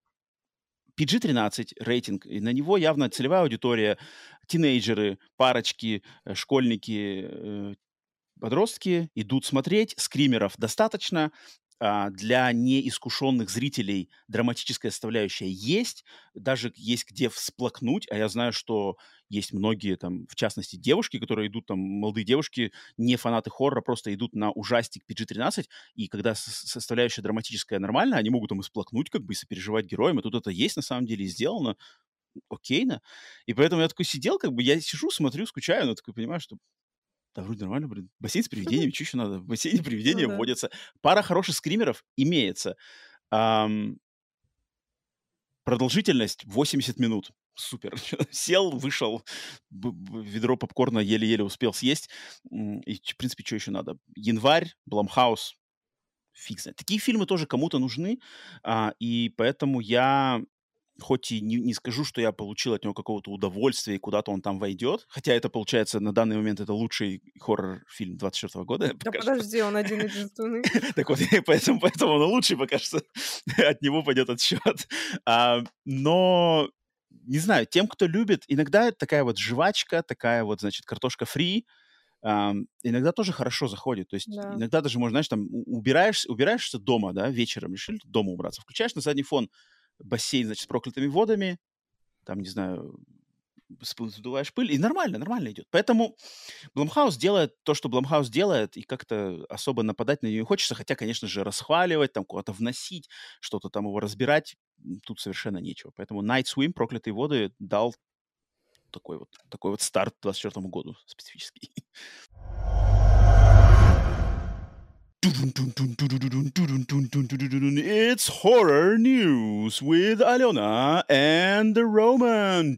пи джи тринадцать рейтинг, и на него явно целевая аудитория, тинейджеры, парочки, школьники, э, подростки идут смотреть, скримеров достаточно, а для неискушенных зрителей драматическая составляющая есть, даже есть где всплакнуть, а я знаю, что есть многие, там, в частности, девушки, которые идут, там, молодые девушки, не фанаты хоррора, просто идут на ужастик пи джи тринадцать, и когда составляющая драматическая нормальная, они могут там всплакнуть, как бы, и сопереживать героям, и тут это есть, на самом деле, и сделано окейно, и поэтому я такой сидел, как бы, я сижу, смотрю, скучаю, но такой понимаю, что да, вроде нормально, блин. Бассейн с привидениями, что еще надо? В бассейне привидения ну, вводятся. Да. Пара хороших скримеров имеется. Эм... Продолжительность восемьдесят минут. Супер. Сел, вышел, б- б- ведро попкорна еле-еле успел съесть. И, в принципе, что еще надо? Январь, Blumhouse, фиг знает. Такие фильмы тоже кому-то нужны. А, и поэтому я... Хоть и не, не скажу, что я получил от него какого-то удовольствия, и куда-то он там войдет. Хотя это, получается, на данный момент это лучший хоррор-фильм двадцать четвёртого года. Да подожди, он один-единственный. Так вот, поэтому он лучший, пока что от него пойдет отсчет. Но, не знаю, тем, кто любит, иногда такая вот жвачка, такая вот, значит, картошка фри, Um, иногда тоже хорошо заходит. То есть да. Иногда даже можно, знаешь, там убираешься, убираешься дома, да, вечером решили дома убраться. Включаешь на задний фон бассейн, значит, с проклятыми водами, там, не знаю, сдуваешь пыль, и нормально, нормально идет. Поэтому Blumhouse делает то, что Blumhouse делает, и как-то особо нападать на нее не хочется, хотя, конечно же, расхваливать, там, куда-то вносить, что-то там его разбирать, тут совершенно нечего. Поэтому Night Swim, проклятые воды, дал такой вот, такой вот старт к двадцать четвёртому году специфический. It's horror news with Alena and Roman.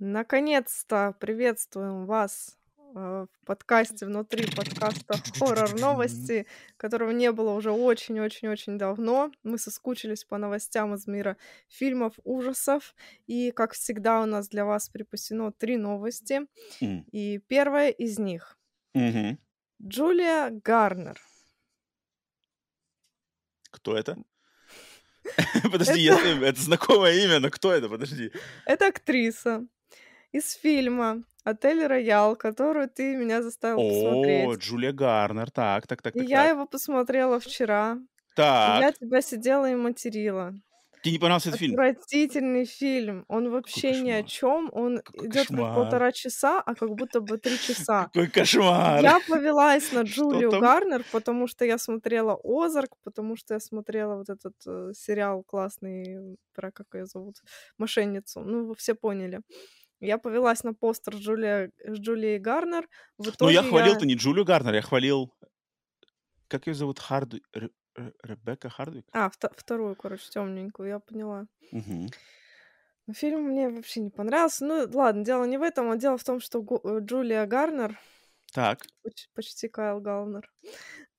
Наконец-то приветствуем вас в подкасте внутри подкаста «Хоррор-новости», которого не было уже очень-очень-очень давно. Мы соскучились по новостям из мира фильмов, ужасов. И, как всегда, у нас для вас припасено три новости. Mm. И первая из них. Mm-hmm. Джулия Гарнер. Кто это? Подожди, это знакомое имя, но кто это? Подожди. Это актриса из фильма «Отель Роял», которую ты меня заставил О, посмотреть. О, Джулия Гарнер, так, так, так. И так, я так. его посмотрела вчера. Так. Я тебя сидела и материла. Тебе не понравился этот фильм? Отвратительный фильм. Он вообще ни о чем. Он Какой идет кошмар. Как полтора часа, а как будто бы три часа. Какой кошмар! Я повелась на Джулию Гарнер, потому что я смотрела «Озарк», потому что я смотрела вот этот э, сериал классный про, как ее зовут, «Мошенницу». Ну, вы все поняли. Я повелась на постер с Джулией, с Джулией Гарнер. Ну, я хвалил-то я... не Джулию Гарнер, я хвалил... Как ее зовут? Харду... Р... Ребекка Хардвик? А, вто- вторую, короче, темненькую, я поняла. Угу. Фильм мне вообще не понравился. Ну, ладно, дело не в этом, а дело в том, что Гу- Джулия Гарнер... Так. Почти Кайл Галнер.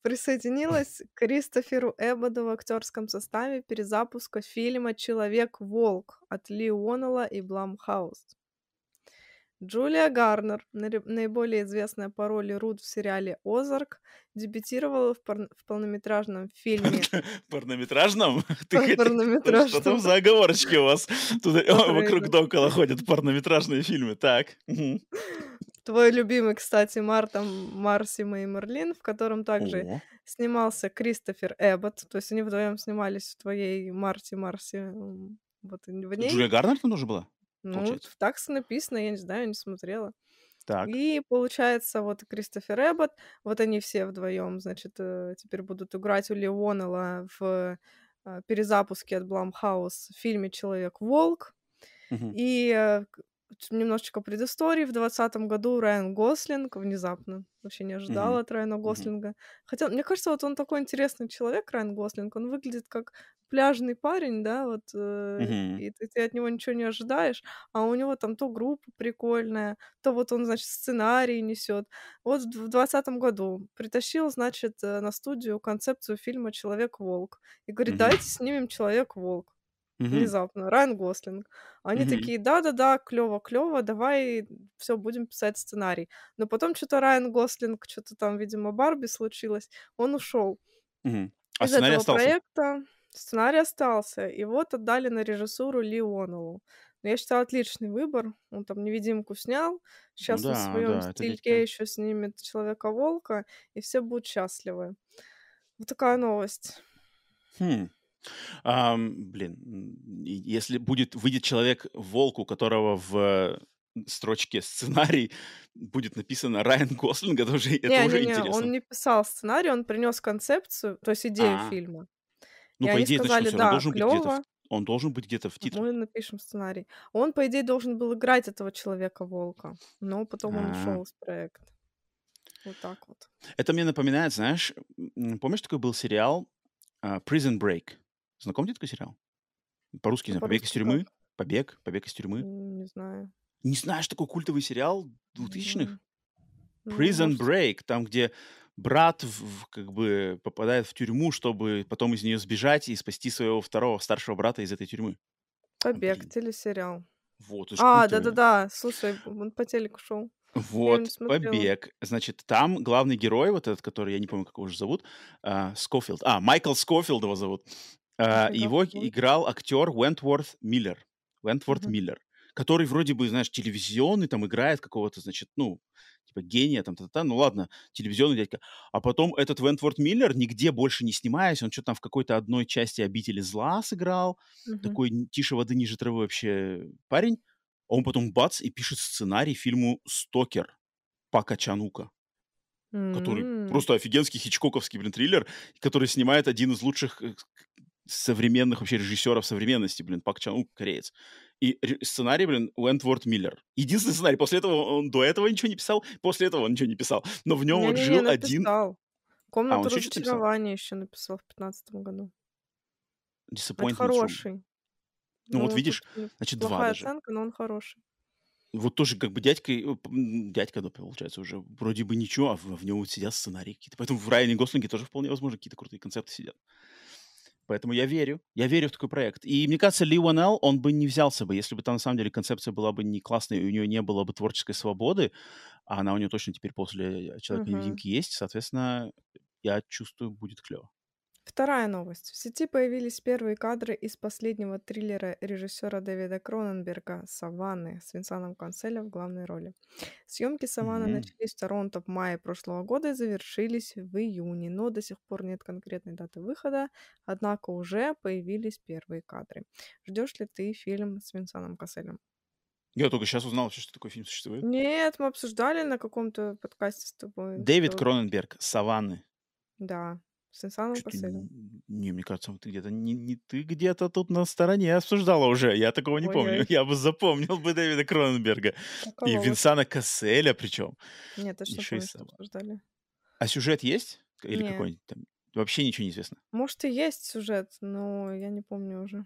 Присоединилась к Кристоферу Эбботу в актерском составе перезапуска фильма «Человек-волк» от Ли Уоннелла и Blumhouse. Джулия Гарнер, наиболее известная по роли Рут в сериале «Озарк», дебютировала в, пар... в полнометражном фильме. Порнометражном? Что там за оговорочки у вас? Вокруг да около ходят порнометражные фильмы. Так. Твой любимый, кстати, Марта, Марсима и Мерлин, в котором также О. снимался Кристофер Эббот. То есть они вдвоем снимались в твоей Марте, Марси. Вот, Джулия Гарнер там тоже была? Ну, получается. Так написано, я не знаю, не смотрела. Так. И получается, вот Кристофер Эббот, вот они все вдвоем, значит, теперь будут играть у Леонела в перезапуске от Blumhouse в фильме «Человек-волк». Угу. И немножечко предыстории. В двадцатом году Райан Гослинг внезапно, вообще не ожидала mm-hmm. от Райана Гослинга. Mm-hmm. Хотя, мне кажется, вот он такой интересный человек, Райан Гослинг. Он выглядит как пляжный парень, да, вот, mm-hmm. и, и ты от него ничего не ожидаешь, а у него там то группа прикольная, то вот он, значит, сценарий несет. Вот в двадцатом году притащил, значит, на студию концепцию фильма «Человек-волк». И говорит, mm-hmm. давайте снимем «Человек-волк». Mm-hmm. Внезапно, Райан Гослинг. Они mm-hmm. такие, да-да-да, клёво-клёво, давай все будем писать сценарий. Но потом что-то Райан Гослинг, что-то там, видимо, Барби случилось, он ушел mm-hmm. а из этого остался? Проекта. Сценарий остался, и вот отдали на режиссуру Леонелу. Но я считаю, отличный выбор. Он там «Невидимку» снял, сейчас да, на своем да, стильке еще снимет «Человека-волка», и все будут счастливы. Вот такая новость. Хм. Um, блин, если будет, выйдет человек-волк, у которого в строчке сценарий будет написано Райан Гослинг, это уже, не, это не, уже не, интересно. Он не писал сценарий, он принес концепцию, то есть идею А-а-а. фильма. Ну, и по идее, сказали, точно, да, он, должен быть где-то, он должен быть где-то в титрах. Мы напишем сценарий. Он, по идее, должен был играть этого человека-волка, но потом А-а-а. он ушел с проекта. Вот так вот. Это мне напоминает, знаешь, помнишь, такой был сериал uh, Prison Break? Знаком тебе такой сериал? По-русски, ну, не знаю, «Побег из тюрьмы». Как? «Побег», «Побег из тюрьмы». Не знаю. Не знаешь, такой культовый сериал двухтысячных? Mm-hmm. «Prison Break», там, где брат в, как бы попадает в тюрьму, чтобы потом из нее сбежать и спасти своего второго старшего брата из этой тюрьмы. «Побег», Блин. телесериал. Вот, а, культовый. Да-да-да, слушай, он по телеку шел. Вот, «Побег». Значит, там главный герой, вот этот, который, я не помню, как его уже зовут, э, Скофилд. А, Майкл Скофилд его зовут. Uh, его играл актер Уэнтворт Миллер, Уэнтворт uh-huh. Миллер, который вроде бы, знаешь, телевизионный, там играет какого-то, значит, ну, типа гения, там, та-та-та, ну ладно, телевизионный дядька. А потом этот Уэнтворт Миллер, нигде больше не снимаясь, он что-то там в какой-то одной части «Обители зла» сыграл, uh-huh. такой тише воды, ниже травы вообще парень, а он потом бац и пишет сценарий фильму «Стокер» Пака Чанука. Mm-hmm. Который просто офигенский хичкоковский, блин, триллер, который снимает один из лучших современных вообще режиссеров современности, блин, Пак Чан Ук, кореец. И сценарий, блин, Уэнтворт Миллер. Единственный сценарий. После этого он до этого ничего не писал, после этого он ничего не писал. Но в нем не, он не, жил не один... «Комнату а, разочарования» еще написал в пятнадцатом году. Disappointment. Это хороший. Ну, ну вот видишь, значит, два даже. Плохая оценка, но он хороший. Вот тоже как бы дядька, дядька, да, получается, уже вроде бы ничего, а в, в нем сидят сценарии какие-то. Поэтому в Райане Гослинге тоже вполне возможно какие-то крутые концепты сидят. Поэтому я верю. Я верю в такой проект. И мне кажется, Ли Уанелл, он бы не взялся бы, если бы там, на самом деле, концепция была бы не классной, и у нее не было бы творческой свободы, а она у нее точно теперь после «Человека-невидимки» uh-huh. есть. Соответственно, я чувствую, будет клево. Вторая новость. В сети появились первые кадры из последнего триллера режиссера Дэвида Кроненберга «Саванны» с Винсаном Канселя в главной роли. Съемки «Саванны» mm-hmm. начались в Торонто в мае прошлого года и завершились в июне, но до сих пор нет конкретной даты выхода, однако уже появились первые кадры. Ждешь ли ты фильм с Винсаном Канселем? Я только сейчас узнал, что такой фильм существует. Нет, мы обсуждали на каком-то подкасте с тобой. Дэвид что... Кроненберг, «Саванны». Да. Не, мне кажется, ты где-то не, не ты где-то тут на стороне обсуждала уже. Я такого не Ой, помню. Я. я бы запомнил бы Дэвида Кроненберга. Какого? И Винсана Касселя причем. Нет, это что мы обсуждали. А сюжет есть? Или Нет. какой-нибудь там? Вообще ничего не известно. Может, и есть сюжет, но я не помню уже.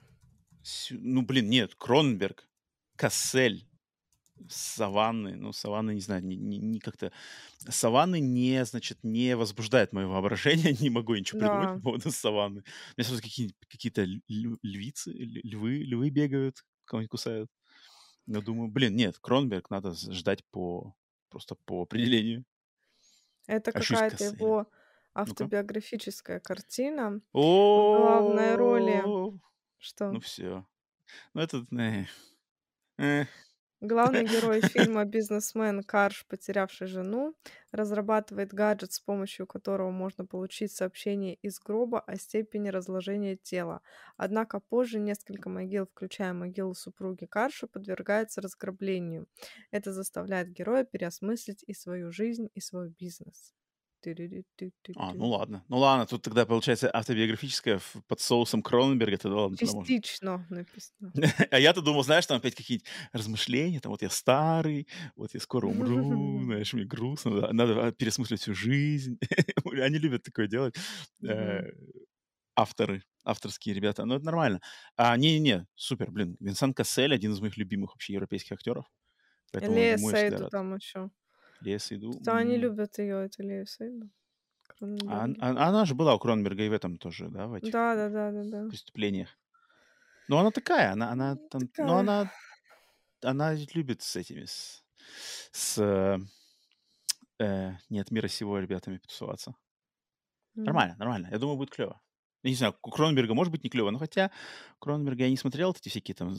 Сю... Ну, блин, нет. Кроненберг, Кассель, Саванны. Ну, Саванны, не знаю, не, не, не как-то... Саванны не, значит, не возбуждает мое воображение. Не могу ничего придумать да. по поводу Саванны. У меня сразу какие, какие-то львицы, львы, львы бегают, кого-нибудь кусают. Ну, думаю, блин, нет, Кроненберг надо ждать по просто по определению. Это а какая-то его автобиографическая ну-ка. картина. О, главной роли. Что? Ну все. Ну это... Главный герой фильма «Бизнесмен Карш, потерявший жену», разрабатывает гаджет, с помощью которого можно получить сообщение из гроба о степени разложения тела. Однако позже несколько могил, включая могилу супруги Карша, подвергаются разграблению. Это заставляет героя переосмыслить и свою жизнь, и свой бизнес. А, ну ладно. Ну ладно, тут тогда получается автобиографическая под соусом Кроненберга. Тогда, ладно, частично написано. А я-то думал, знаешь, там опять какие-нибудь размышления, там вот я старый, вот я скоро умру, знаешь, мне грустно, надо пересмыслить всю жизнь. Они любят такое делать. Авторы, авторские ребята. Ну это нормально. А, не-не-не, супер, блин. Винсан Кассель, один из моих любимых вообще европейских актеров. Лея Сейду там еще. Лея Сейду. Да, они любят ее, эту Лею Сейду. А, а, она же была у Кроненберга и в этом тоже, да, в этих да, да, да, да, да. преступлениях. Но она такая, она, она, там, такая. Но она, она любит с этими, с, с э, нет мира сего ребятами потусоваться. Mm. Нормально, нормально. Я думаю, будет клево. Я не знаю, у Кроненберга может быть не клево, но хотя у Кроненберга я не смотрел эти всякие там,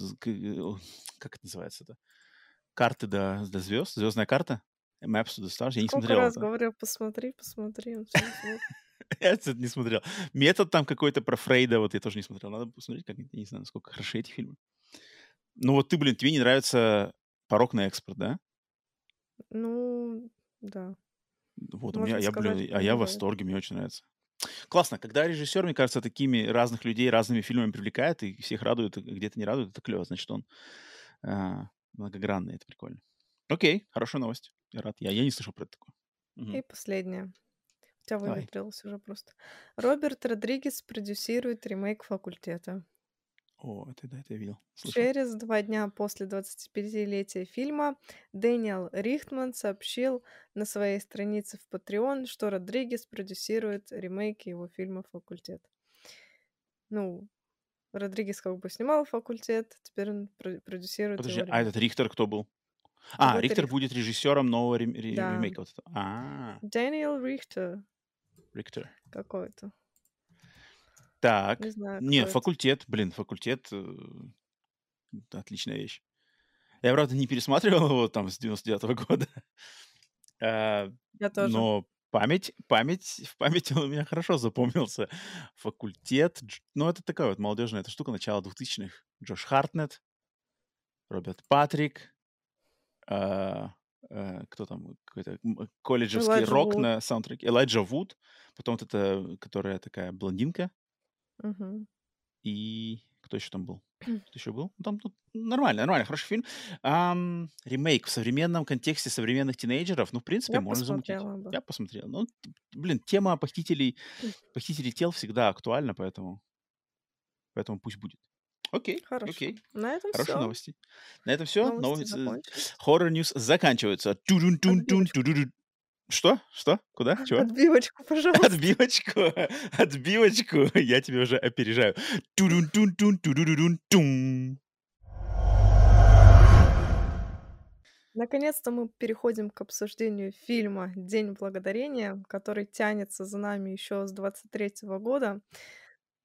как это называется-то, карты до, до звезд, звездная карта. Maps to the Stars, я не смотрел. Сколько раз говорил, посмотри, посмотри. Я это не смотрел. Метод там какой-то про Фрейда, вот я тоже не смотрел. Надо посмотреть, как, я не знаю, насколько хороши эти фильмы. Ну вот ты, блин, тебе не нравится «Порок на экспорт», да? Ну, да. Вот, у меня, я, блин, а я в восторге, мне очень нравится. Классно, когда режиссер, мне кажется, такими разных людей разными фильмами привлекает и всех радует, и где-то не радует, это клево, значит, он многогранный, это прикольно. Окей, хорошая новость. Я рад. Я, я не слышал про это такое. Угу. И последнее. У тебя выветрилось уже просто. Роберт Родригес продюсирует ремейк «Факультета». О, это да, это я видел. Слышал. Через два дня после двадцатипятилетия фильма Дэниел Рихтман сообщил на своей странице в Patreon, что Родригес продюсирует ремейки его фильма «Факультет». Ну, Родригес как бы снимал «Факультет», теперь он продюсирует. Подожди, его а этот Рихтер кто был? А, вот Рихтер Рих... будет режиссером нового рем... да. ремейка. Вот а-а-а. Дэниел Рихтер. Рихтер. Какой-то. Так. Не, знаю, не «Факультет». Блин, «Факультет». Это отличная вещь. Я, правда, не пересматривал его там с девяносто девятого года. Я но тоже. Но память, память, в памяти он у меня хорошо запомнился. «Факультет». Ну, это такая вот молодежная эта штука, начало двухтысячных. Джош Хартнетт, Роберт Патрик. Uh, uh, кто там, какой-то колледжевский Элайджа рок Вуд. На саундтреке. Элайджа Вуд, потом вот эта, которая такая блондинка. Uh-huh. И кто еще там был? Кто еще был? Ну, там тут нормально, нормально, хороший фильм. Um, ремейк в современном контексте современных тинейджеров, ну, в принципе, Я можно замутить. Да. Я посмотрел. Ну, блин, тема похитителей, похитителей тел всегда актуальна, поэтому, поэтому пусть будет. Окей, Хорошо. окей. На этом Хорошие все. новости. На этом все. Новости. Хоррор-ньюс заканчивается. Что? Что? Куда? Чего? Отбивочку, пожалуйста. Отбивочку. Отбивочку. Я тебя уже опережаю. Наконец-то мы переходим к обсуждению фильма «День благодарения», который тянется за нами еще с двадцать третьего года.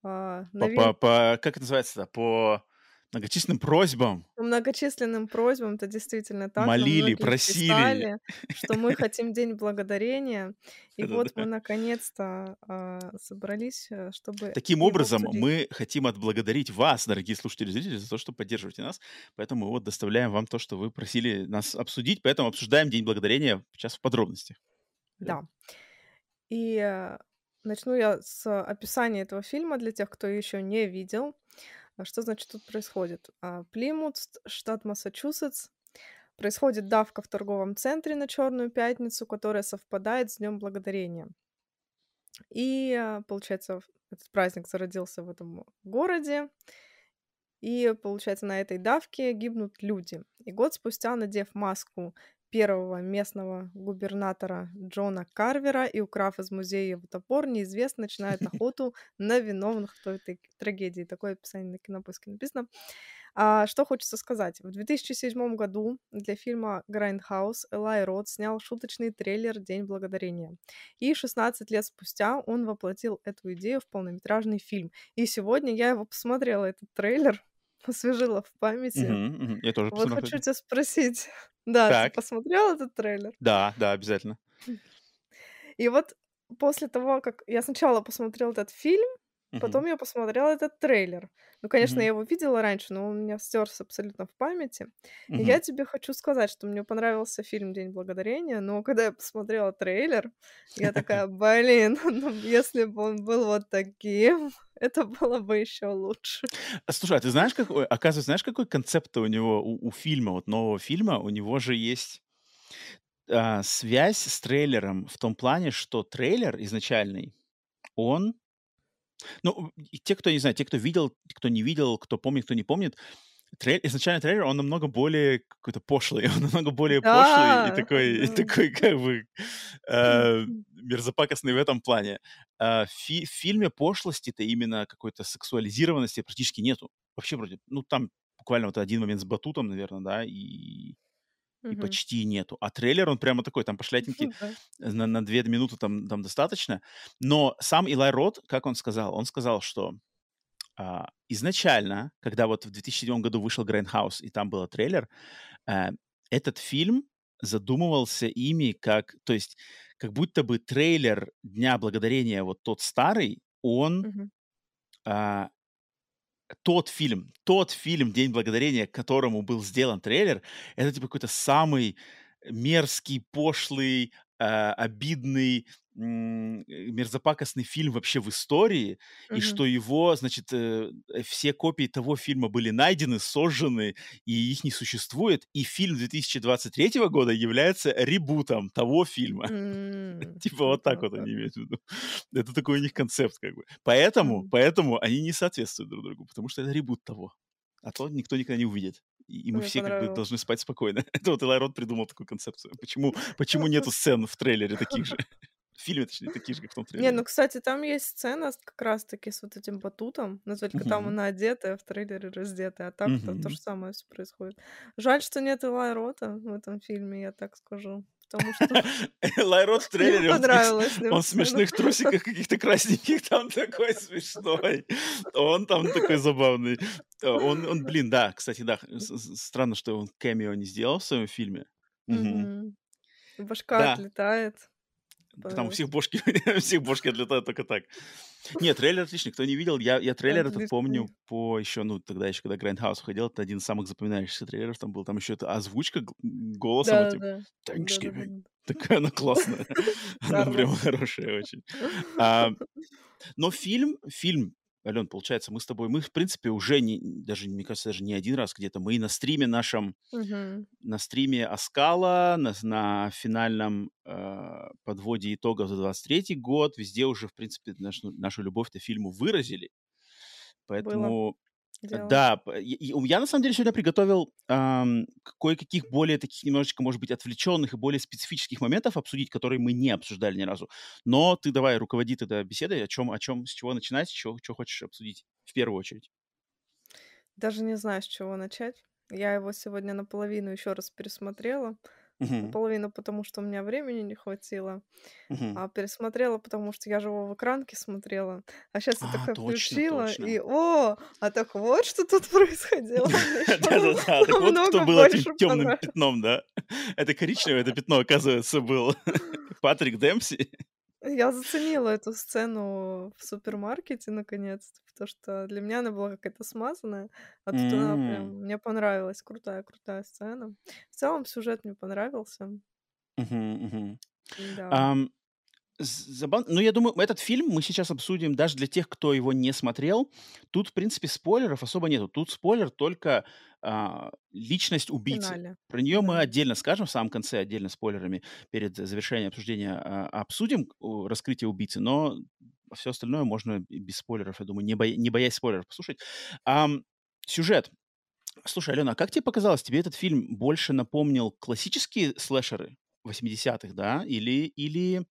По, по, по, как это называется-то? По многочисленным просьбам. По многочисленным просьбам, это действительно так. Молили, просили. Писали, что мы хотим День благодарения. И это вот да. мы наконец-то а, собрались, чтобы... Таким образом, обсудить. Мы хотим отблагодарить вас, дорогие слушатели и зрители, за то, что поддерживаете нас. Поэтому мы вот доставляем вам то, что вы просили нас обсудить. Поэтому обсуждаем День благодарения сейчас в подробностях. Да. И... Начну я с описания этого фильма для тех, кто еще не видел. Что значит тут происходит? Плимут, штат Массачусетс. Происходит давка в торговом центре на Черную пятницу, которая совпадает с Днем благодарения. И, получается, этот праздник зародился в этом городе. И, получается, на этой давке гибнут люди. И год спустя, надев маску первого местного губернатора Джона Карвера и, украв из музея его топор, неизвестный начинает охоту на виновных в той трагедии. Такое описание на Кинопоиске написано. А, что хочется сказать. В две тысячи седьмом году для фильма «Грайндхаус» Элай Рот снял шуточный трейлер «День благодарения». И шестнадцать лет спустя он воплотил эту идею в полнометражный фильм. И сегодня я его посмотрела, этот трейлер, освежила в памяти. Угу, угу. Я тоже посмотрела. Вот хочу тебя спросить. Да, так. Ты посмотрел этот трейлер? Да, да, обязательно. И вот после того, как я сначала посмотрела этот фильм, uh-huh. потом я посмотрела этот трейлер. Ну, конечно, uh-huh. я его видела раньше, но он у меня стёрся абсолютно в памяти. Uh-huh. И я тебе хочу сказать, что мне понравился фильм «День благодарения», но когда я посмотрела трейлер, я такая, блин, ну, если бы он был вот таким, это было бы еще лучше. Слушай, а ты знаешь, какой, оказывается, знаешь, какой концепт у него, у, у фильма, вот нового фильма, у него же есть... Uh, связь с трейлером в том плане, что трейлер изначальный, он... Ну, те, кто, не знаю, те, кто видел, кто не видел, кто помнит, кто не помнит, трейлер, изначальный трейлер, он намного более какой-то пошлый, он намного более да! пошлый и такой, и такой как бы э, мерзопакостный в этом плане. Э, в, фи- в фильме пошлости-то именно какой-то сексуализированности практически нету. Вообще вроде, ну, там буквально вот один момент с батутом, наверное, да, и... И mm-hmm. почти нету. А трейлер, он прямо такой, там пошлятинки mm-hmm. на, на две минуты там, там достаточно. Но сам Элай Рот, как он сказал? Он сказал, что а, изначально, когда вот в две тысячи седьмом году вышел «Грайндхаус», и там был трейлер, а, этот фильм задумывался ими как... То есть как будто бы трейлер «Дня благодарения», вот тот старый, он... Mm-hmm. А, Тот фильм, тот фильм «День благодарения», которому был сделан трейлер, это типа какой-то самый мерзкий, пошлый, э, обидный, э, мерзопакостный фильм вообще в истории. Mm-hmm. И что его, значит, э, все копии того фильма были найдены, сожжены, и их не существует. И фильм две тысячи двадцать третьего года является ребутом того фильма. Mm-hmm. Типа вот так mm-hmm. вот они имеют в виду. Это такой у них концепт как бы. Поэтому, mm-hmm. поэтому они не соответствуют друг другу, потому что это ребут того. А то никто никогда не увидит. И мы Мне все как бы должны спать спокойно. Это вот Элай Рот придумал такую концепцию. Почему, почему нету сцен в трейлере таких же? В фильме, точнее, таких же, как в том трейлере. Не, ну, кстати, там есть сцена как раз-таки с вот этим батутом. Но только uh-huh. там она одетая, в трейлере раздетая. А так-то uh-huh. то же самое все происходит. Жаль, что нет Элай Рота в этом фильме, я так скажу. Потому что... Элай Рот в трейлере, он, он в смешных трусиках каких-то красненьких, там такой смешной. Он там такой забавный. Он, он блин, да, кстати, да, странно, что он камео не сделал в своем фильме. Mm-hmm. Угу. Башка да. отлетает. Там у всех бошки, у всех бошки отлетают только так. Нет, трейлер отличный, кто не видел, я, я трейлер это помню по еще, ну, тогда еще, когда «Грайндхаус» выходил, это один из самых запоминающихся трейлеров, там был, там еще эта озвучка голосом, да, типа, да. «Танчики», да, да, да. такая она классная, она прям хорошая очень. А, но фильм, фильм, Ален, получается, мы с тобой, мы, в принципе, уже, не, даже, мне кажется, даже не один раз где-то, мы и на стриме нашем, угу. на стриме Аскала, на, на финальном э, подводе итогов за двадцать третий год, везде уже, в принципе, нашу, нашу любовь-то фильму выразили. Поэтому, Было. да, и, и, я, на самом деле, сегодня приготовил э, кое-каких более таких немножечко, может быть, отвлеченных и более специфических моментов обсудить, которые мы не обсуждали ни разу. Но ты давай руководи тогда беседой, о чем, о чем, с чего начинать, с чего, что хочешь обсудить в первую очередь. Даже не знаю, с чего начать. Я его сегодня наполовину еще раз пересмотрела. Uh-huh. Наполовину потому, что у меня времени не хватило. Uh-huh. А пересмотрела, потому что я же его в экранке смотрела. А сейчас а, я такая точно, включила, точно. и о, а так вот, что тут происходило. Да-да-да, так вот кто был этим темным пятном, да? Это коричневое, это пятно, оказывается, был Патрик Демпси. Я заценила эту сцену в супермаркете, наконец-то, потому что для меня она была какая-то смазанная, а тут mm. она прям... Мне понравилась, крутая-крутая сцена. В целом сюжет мне понравился. Mm-hmm, mm-hmm. Да. Um, забав... Ну, я думаю, этот фильм мы сейчас обсудим даже для тех, кто его не смотрел. Тут, в принципе, спойлеров особо нету. Тут спойлер только а, личность убийцы. Финале. Про нее да. мы отдельно скажем, в самом конце отдельно спойлерами перед завершением обсуждения а, обсудим раскрытие убийцы, но все остальное можно без спойлеров, я думаю, не, боя... не боясь спойлеров послушать. А, сюжет. Слушай, Алена, а как тебе показалось, тебе этот фильм больше напомнил классические слэшеры восьмидесятых, да, или... или...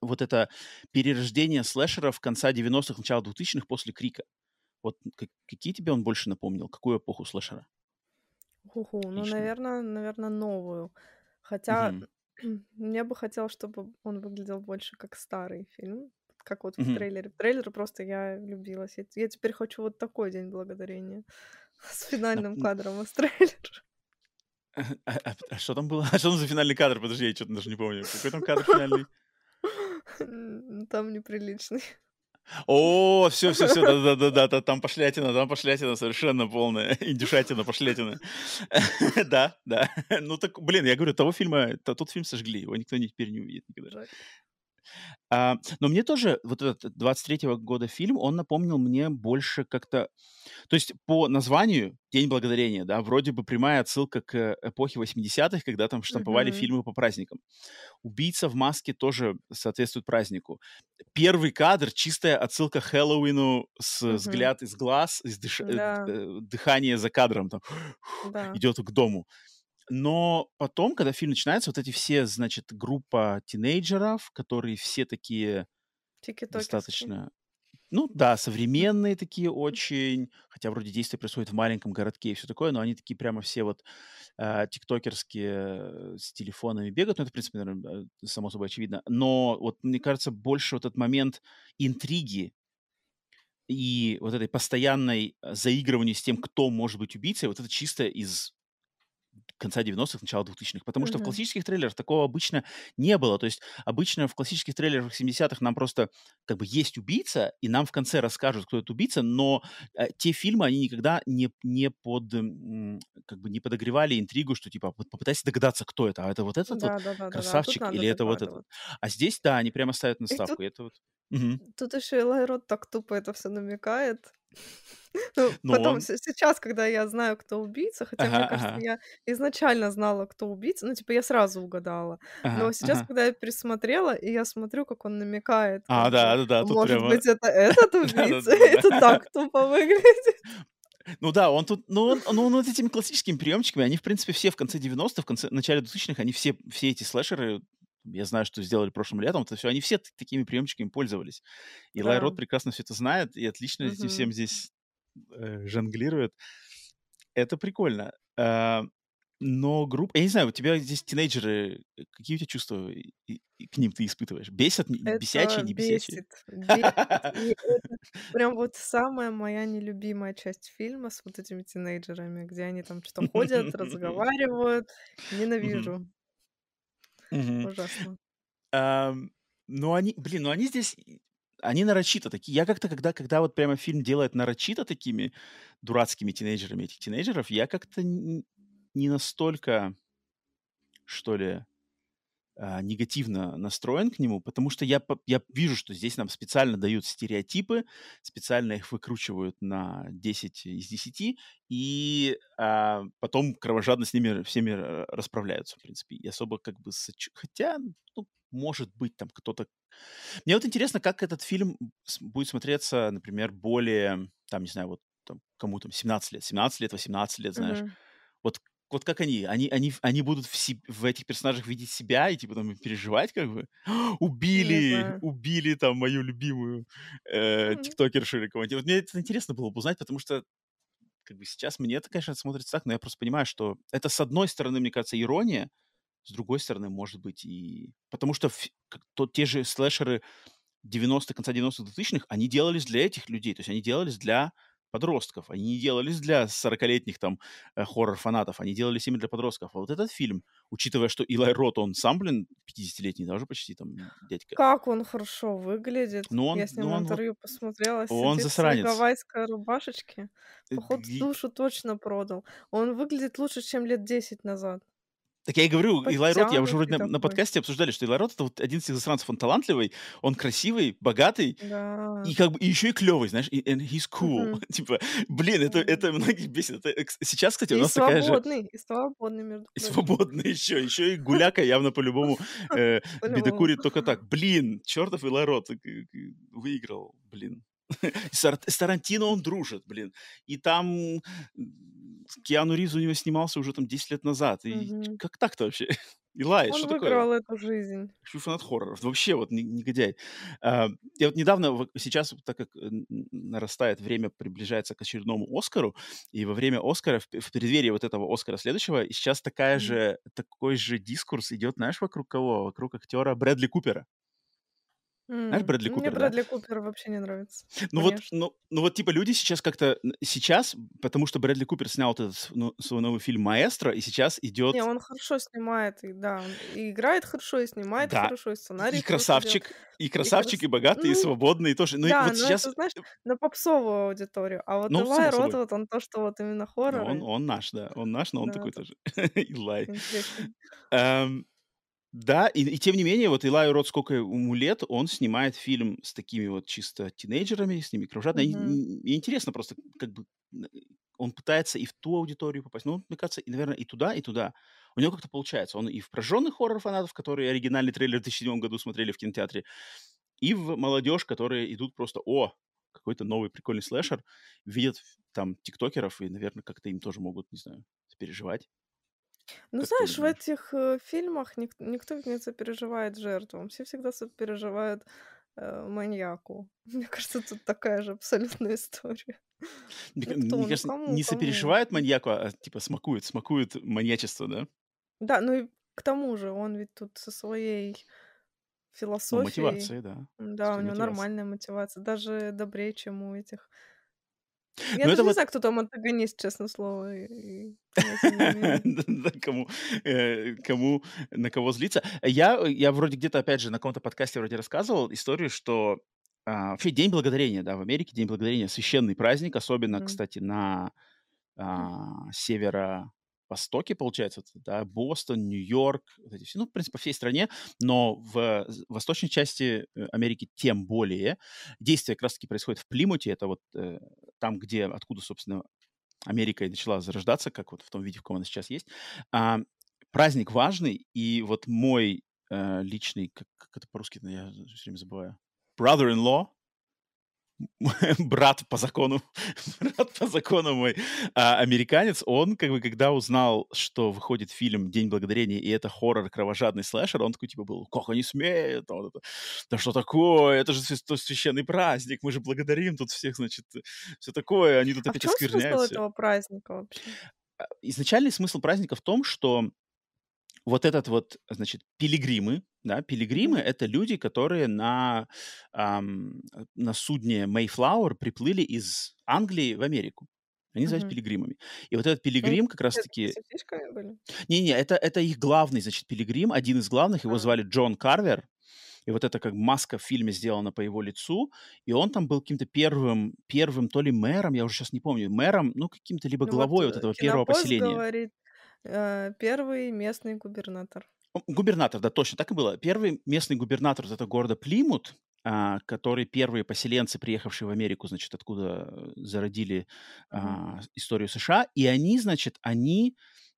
вот это перерождение слэшеров конца девяностых, начала двухтысячных после «Крика». Вот как, какие тебе он больше напомнил? Какую эпоху слэшера? Уху, ну, наверное, наверное, новую. Хотя угу. мне бы хотелось, чтобы он выглядел больше как старый фильм, как вот угу. в трейлере. В трейлере просто я влюбилась. Я, я теперь хочу вот такой День благодарения с финальным да. кадром из трейлера. А, а, а что там было? А что там за финальный кадр? Подожди, я что-то даже не помню. Какой там кадр финальный? Там неприличный. О, все, все, все, да, да, да, да, там пошлятина, там пошлятина совершенно полная, индюшатина, пошлятина. Да, да. Ну так, блин, я говорю, того фильма, тот фильм сожгли, его никто теперь не увидит никогда. А, но мне тоже вот этот двадцать третьего года фильм, он напомнил мне больше как-то... То есть по названию «День благодарения», да, вроде бы прямая отсылка к эпохе восьмидесятых, когда там штамповали mm-hmm. фильмы по праздникам. «Убийца в маске» тоже соответствует празднику. Первый кадр — чистая отсылка к Хэллоуину с mm-hmm. взгляд из глаз, из дыш... да. дыхание за кадром там, да. идет к дому. Но потом, когда фильм начинается, вот эти все, значит, группа тинейджеров, которые все такие достаточно... Ну да, современные такие очень, хотя вроде действие происходит в маленьком городке и все такое, но они такие прямо все вот э, тиктокерские с телефонами бегают, ну это, в принципе, наверное, само собой очевидно. Но вот, мне кажется, больше вот этот момент интриги и вот этой постоянной заигрывания с тем, кто может быть убийцей, вот это чисто из... конца девяностых, начала двухтысячных, потому mm-hmm. что в классических трейлерах такого обычно не было. То есть обычно в классических трейлерах семидесятых нам просто как бы есть убийца, и нам в конце расскажут, кто этот убийца, но э, те фильмы, они никогда не, не, под, м, как бы не подогревали интригу, что типа попытайся догадаться, кто это, а это вот этот да, вот да, да, красавчик да, да. или это вот этот. А здесь, да, они прямо ставят на ставку. И тут, это вот... угу. тут еще Элай Рот так тупо это все намекает. Ну, но потом, он... сейчас, когда я знаю, кто убийца, хотя, ага, мне кажется, ага. я изначально знала, кто убийца, ну, типа, я сразу угадала. Ага, но сейчас, ага. когда я пересмотрела, и я смотрю, как он намекает. А, да, да, да. Тут может прямо... быть, это этот убийца? Это так тупо выглядит. Ну да, он тут, ну, он, ну, ну, этими классическими приемчиками, они, в принципе, все в конце девяностых, в конце, начале двухтысячных, они все, все эти слэшеры, я знаю, что сделали прошлым летом, это все, они все такими приемчиками пользовались. И Элай Рот прекрасно все это знает, и отлично этим всем здесь жонглирует. Это прикольно. Но группа... Я не знаю, у тебя здесь тинейджеры... Какие у тебя чувства к ним ты испытываешь? Бесят? Это бесячие? Не бесячие? Бесит. Прям вот самая моя нелюбимая часть фильма с вот этими тинейджерами, где они там что-то ходят, разговаривают. Ненавижу. Ужасно. Ну они... Блин, ну они здесь... Они нарочито такие. Я как-то, когда, когда вот прямо фильм делает нарочито такими дурацкими тинейджерами этих тинейджеров, я как-то не настолько, что ли, негативно настроен к нему, потому что я, я вижу, что здесь нам специально дают стереотипы, специально их выкручивают на десять из десяти, и а, потом кровожадно с ними всеми расправляются, в принципе. И особо как бы... Соч... Хотя, ну, может быть, там кто-то... Мне вот интересно, как этот фильм будет смотреться, например, более, там, не знаю, вот там, кому там семнадцать лет, семнадцать лет, восемнадцать лет, знаешь. Mm-hmm. Вот, вот как они? Они, они, они будут в, си- в этих персонажах видеть себя и, типа, там, переживать, как бы. Убили! Убили, там, мою любимую э, mm-hmm. тиктокершу или кого-нибудь. Вот мне это интересно было бы узнать, потому что, как бы, сейчас мне это, конечно, смотрится так, но я просто понимаю, что это, с одной стороны, мне кажется, ирония, с другой стороны, может быть, и... Потому что в... то, те же слэшеры девяностых, конца девяностых, двухтысячных, они делались для этих людей. То есть они делались для подростков. Они не делались для сорокалетних там хоррор-фанатов. Они делались именно для подростков. А вот этот фильм, учитывая, что Элай Рот, он сам, блин, пятидесятилетний, даже почти там дядька. Как он хорошо выглядит. Ну, он, Я с ним ну, интервью он... посмотрела. Он засранец. В гавайской рубашечке. Походу, Г... душу точно продал. Он выглядит лучше, чем лет десять назад. Так я и говорю, Элай Рот, я уже вроде на, на подкасте обсуждали, что Элай Рот — это вот один из засранцев, он талантливый, он красивый, богатый, да. и как бы и еще и клевый, знаешь, и, and he's cool. Mm-hmm. типа, блин, это, это многих бесит. Это... Сейчас, кстати, у нас и такая же... И свободный, и свободный, между прочим. И свободный еще, еще и гуляка явно по-любому э, бедокурит только так. Блин, чертов Элай Рот выиграл, блин. С Тарантино он дружит, блин. И там Киану Ривз у него снимался уже там десять лет назад. И mm-hmm. как так-то вообще? Элай, что такое? Он выиграл эту жизнь. Хочу фанат хорроров. Вообще вот негодяй. Я вот недавно, сейчас, так как нарастает время, приближается к очередному Оскару, и во время Оскара, в преддверии вот этого Оскара следующего, и сейчас такая mm-hmm. же, такой же дискурс идет, знаешь, вокруг кого? Вокруг актера Брэдли Купера. Mm. Знаешь, Брэдли Купер, Мне да? Брэдли Купер вообще не нравится. Ну вот, ну, ну вот, типа, люди сейчас как-то... Сейчас, потому что Брэдли Купер снял вот этот ну, свой новый фильм «Маэстро», и сейчас идет... Не, он хорошо снимает, и, да, он и играет хорошо, и снимает да. хорошо, и сценарий... И красавчик, и красавчик, и, крас... и богатый, ну, и свободный, и тоже... Ну, да, и вот но сейчас... это, знаешь, на попсовую аудиторию. А вот ну, Элай Рот, вот он то, что вот именно хоррор. Он, он наш, да, он наш, но он да, такой тоже. Элай. Да, и, и тем не менее, вот Элаю Рот, сколько ему лет, он снимает фильм с такими вот чисто тинейджерами, с ними кружат. Mm-hmm. И, и интересно просто, как бы, он пытается и в ту аудиторию попасть. Ну, мне кажется, и, наверное, и туда, и туда. У него как-то получается. Он и в прожженных хоррор-фанатов, которые оригинальный трейлер в две тысячи седьмом году смотрели в кинотеатре, и в молодежь, которые идут просто, о, какой-то новый прикольный слэшер, видят там тиктокеров, и, наверное, как-то им тоже могут, не знаю, переживать. Ну, как знаешь, в этих э, фильмах ник- никто не сопереживает жертвам. Все всегда сопереживают э, маньяку. Мне кажется, тут такая же абсолютная история. Мне, ну, кто, мне кажется, ну, кому, не кому? Сопереживает маньяку, а типа смакует, смакует маньячество, да? Да, ну и к тому же он ведь тут со своей философией... Ну, мотивацией, да. Да, у него мотивация. Нормальная мотивация. Даже добрее, чем у этих... Я даже не вот... знаю, кто там антагонист, честное слово. И... кому, э, кому, на кого злиться. Я, я вроде где-то, опять же, на каком-то подкасте вроде рассказывал историю, что э, вообще День благодарения, да, в Америке День благодарения — священный праздник, особенно, mm-hmm. кстати, на э, северо-востоке, получается, да, Бостон, Нью-Йорк, вот эти все, ну, в принципе, по всей стране, но в восточной части Америки тем более. Действие как раз-таки происходит в Плимуте, это вот э, там, где, откуда, собственно, Америка и начала зарождаться, как вот в том виде, в каком она сейчас есть. А, праздник важный, и вот мой э, личный, как, как это по-русски, я все время забываю, brother-in-law, брат по закону, брат по закону мой, а, американец, он, как бы, когда узнал, что выходит фильм «День благодарения», и это хоррор, кровожадный слэшер, он такой, типа, был, как они смеют, вот это. Да что такое, это же священный праздник, мы же благодарим тут всех, значит, все такое, они тут а опять оскверняются. А в чем смысл этого праздника вообще? Изначальный смысл праздника в том, что вот этот вот, значит, пилигримы, да, пилигримы — это люди, которые на, эм, на судне Mayflower приплыли из Англии в Америку. Они называются mm-hmm. пилигримами. И вот этот пилигрим mm-hmm. как раз-таки... Не-не, это, это их главный, значит, пилигрим, один из главных, его mm-hmm. звали Джон Карвер. И вот это как маска в фильме сделана по его лицу. И он там был каким-то первым, первым то ли мэром, я уже сейчас не помню, мэром, ну, каким-то либо главой ну, вот, вот этого первого поселения. Говорит... Первый местный губернатор. Губернатор, да, точно, так и было. Первый местный губернатор из этого города Плимут, который первые поселенцы, приехавшие в Америку, значит, откуда зародили mm-hmm. историю США. И они, значит, они,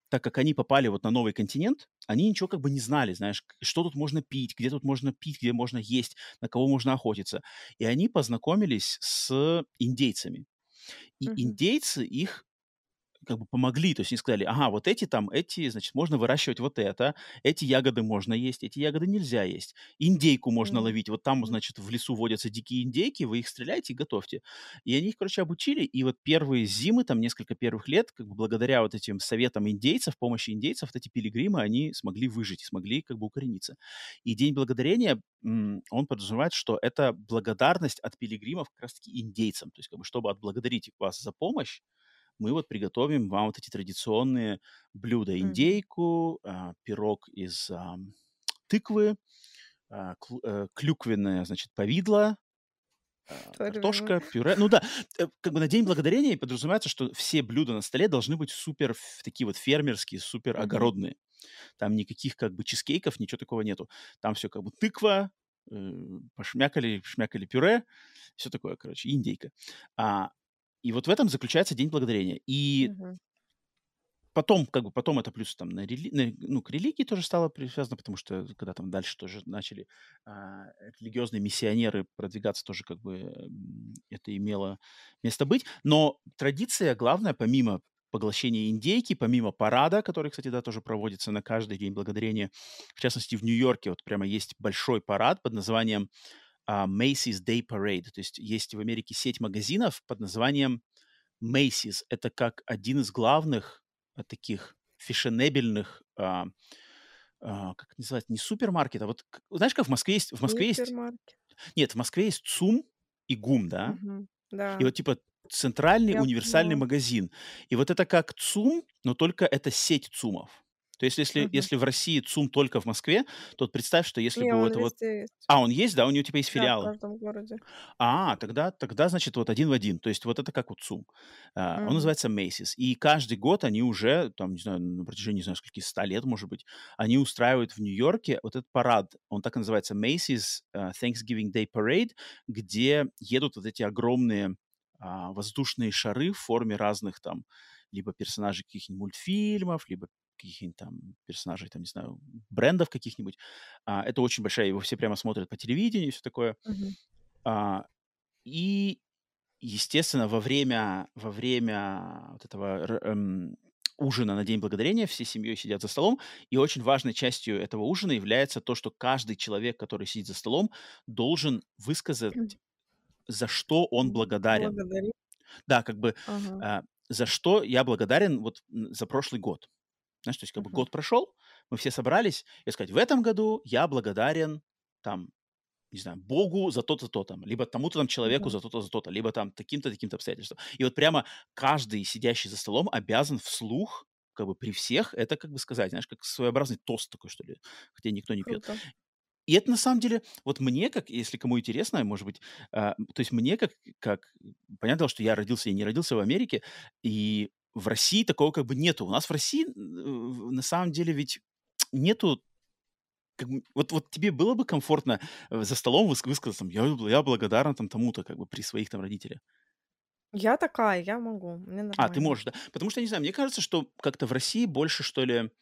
так как они попали вот на новый континент, они ничего как бы не знали, знаешь, что тут можно пить, где тут можно пить, где можно есть, на кого можно охотиться. И они познакомились с индейцами. И mm-hmm. индейцы их... как бы помогли, то есть они сказали, ага, вот эти там, эти, значит, можно выращивать вот это, эти ягоды можно есть, эти ягоды нельзя есть, индейку можно mm-hmm. ловить, вот там, значит, в лесу водятся дикие индейки, вы их стреляете и готовьте. И они их, короче, обучили, и вот первые зимы, там, несколько первых лет, как бы благодаря вот этим советам индейцев, помощи индейцев, вот эти пилигримы, они смогли выжить, смогли как бы укорениться. И День благодарения, он подразумевает, что это благодарность от пилигримов как раз-таки индейцам, то есть как бы чтобы отблагодарить вас за помощь, мы вот приготовим вам вот эти традиционные блюда. Индейку, э, пирог из э, тыквы, э, клюквенное, значит, повидло, э, картошка, пюре. Ну да, э, как бы на День благодарения подразумевается, что все блюда на столе должны быть супер такие вот фермерские, супер огородные. Там никаких как бы чизкейков, ничего такого нету. Там все как бы тыква, э, пошмякали, шмякали пюре, все такое, короче, индейка. А, И вот в этом заключается День благодарения. И угу. потом, как бы, потом это плюс там на рели... на, ну, к религии тоже стало привязано, потому что когда там дальше тоже начали а, религиозные миссионеры продвигаться, тоже как бы это имело место быть. Но традиция главная, помимо поглощение индейки, помимо парада, который, кстати, да, тоже проводится на каждый День благодарения. В частности, в Нью-Йорке вот прямо есть большой парад под названием uh, Macy's Day Parade. То есть есть в Америке сеть магазинов под названием Macy's. Это как один из главных uh, таких фешенебельных, uh, uh, как называется, не супермаркет, а вот, знаешь, как в Москве есть... В Москве есть... Нет, в Москве есть ЦУМ и ГУМ, да? Угу, да. И вот типа центральный Я универсальный понимаю. магазин. И вот это как ЦУМ, но только это сеть ЦУМов. То есть если, угу. если в России ЦУМ только в Москве, то представь, что если Не, бы вот... вот... А, он есть, да? У него типа есть да, филиалы? в каждом городе. А, тогда, тогда, значит, вот один в один. То есть вот это как вот ЦУМ. Uh, mm. Он называется Macy's. И каждый год они уже, там, не знаю, на протяжении, не знаю, скольких, ста лет, может быть, они устраивают в Нью-Йорке вот этот парад. Он так и называется Macy's uh, Thanksgiving Day Parade, где едут вот эти огромные uh, воздушные шары в форме разных там либо персонажей каких-нибудь мультфильмов, либо каких-нибудь там персонажей, там, не знаю, брендов каких-нибудь. А, это очень большая, его все прямо смотрят по телевидению и все такое. Uh-huh. А, и, естественно, во время, во время вот этого эм, ужина на День благодарения всей семьей сидят за столом, и очень важной частью этого ужина является то, что каждый человек, который сидит за столом, должен высказать, uh-huh. за что он благодарен. Благодарю. Да, как бы, uh-huh. а, за что я благодарен вот за прошлый год. Знаешь, то есть как бы год прошел, мы все собрались, и сказать, в этом году я благодарен, там, не знаю, Богу за то-то, то-то, либо тому-то там человеку за то-то, за то-то, либо там таким-то, таким-то обстоятельством. И вот прямо каждый, сидящий за столом, обязан вслух, как бы при всех, это как бы сказать, знаешь, как своеобразный тост такой, что ли, хотя никто не пьет. Круто. И это на самом деле, вот мне, как, если кому интересно, может быть, э, то есть мне, как, как, понятно, что я родился и не родился в Америке, и в России такого как бы нету. У нас в России на самом деле ведь нету... Как бы, вот, вот тебе было бы комфортно за столом высказаться, я, я благодарна там, тому-то как бы при своих там родителях? Я такая, я могу. Мне нормально. А, ты можешь, да. Потому что, я не знаю, мне кажется, что как-то в России больше, что ли...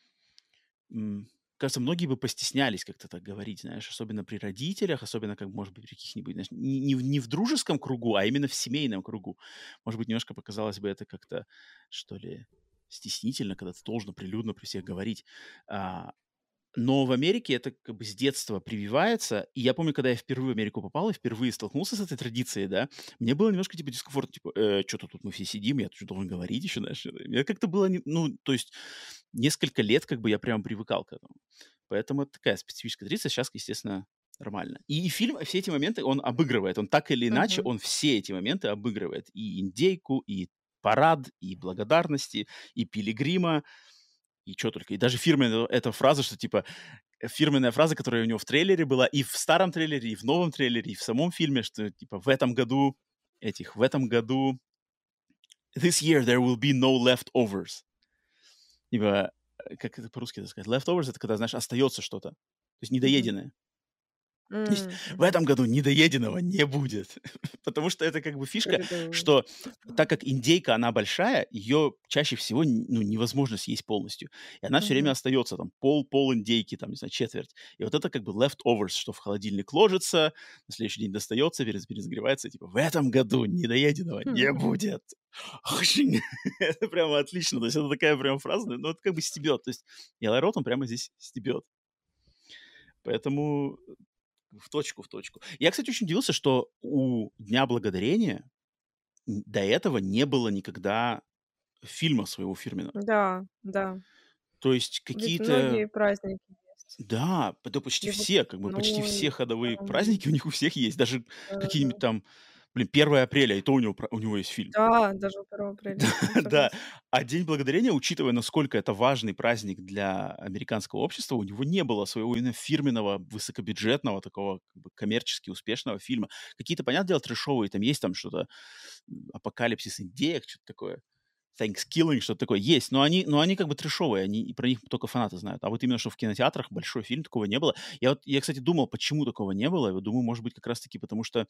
М- кажется, многие бы постеснялись как-то так говорить, знаешь, особенно при родителях, особенно, как, может быть, при каких-нибудь, знаешь, не, не, в, не в дружеском кругу, а именно в семейном кругу. Может быть, немножко показалось бы это как-то, что ли, стеснительно, когда ты должен прилюдно при всех говорить. А, но в Америке это как бы с детства прививается, и я помню, когда я впервые в Америку попал и впервые столкнулся с этой традицией, да, мне было немножко, типа, дискомфортно, типа, э, что-то тут мы все сидим, я тут должен говорить еще, знаешь, мне как-то было, ну, то есть... Несколько лет как бы я прям привыкал к этому. Поэтому это такая специфическая традиция. Сейчас, естественно, нормально. И, и фильм все эти моменты он обыгрывает. Он так или иначе, uh-huh. он все эти моменты обыгрывает. И индейку, и парад, и благодарности, и пилигрима, и что только. И даже фирменная эта фраза, что типа... Фирменная фраза, которая у него в трейлере была и в старом трейлере, и в новом трейлере, и в самом фильме, что типа в этом году этих, в этом году this year there will be no leftovers. Либо, как это по-русски сказать, leftovers — это когда, знаешь, остается что-то, то есть недоеденное. Mm-hmm. То есть в этом году недоеденного не будет, потому что это как бы фишка, что так как индейка, она большая, ее чаще всего ну, невозможно съесть полностью, и она mm-hmm. все время остается, там, пол-пол индейки, там, не знаю, четверть. И вот это как бы leftovers, что в холодильник ложится, на следующий день достается, перезагревается, типа, в этом году недоеденного mm-hmm. не будет. Это прямо отлично, то есть это такая прям фраза, но это как бы стебет, то есть Элай Рот, он прямо здесь стебет. Поэтому в точку, в точку. Я, кстати, очень удивился, что у Дня благодарения до этого не было никогда фильма своего фирменного. Да, да. То есть какие-то... Ведь многие праздники есть. Да, да почти Ведь... все, как бы ну, почти все ходовые да. праздники у них у всех есть, даже да, какие-нибудь там... Блин, первое апреля, и то у него, у него есть фильм. Да, даже первое апреля. Да, а День благодарения, учитывая, насколько это важный праздник для американского общества, у него не было своего именно фирменного, высокобюджетного, такого как бы коммерчески успешного фильма. Какие-то, понятное дело, трэшовые, там есть там что-то, апокалипсис индеек, что-то такое, Thanksgiving, что-то такое есть, но они, но они как бы трэшовые, они, про них только фанаты знают. А вот именно, что в кинотеатрах большой фильм, такого не было. Я, вот, я кстати, думал, почему такого не было. Я думаю, может быть, как раз-таки потому что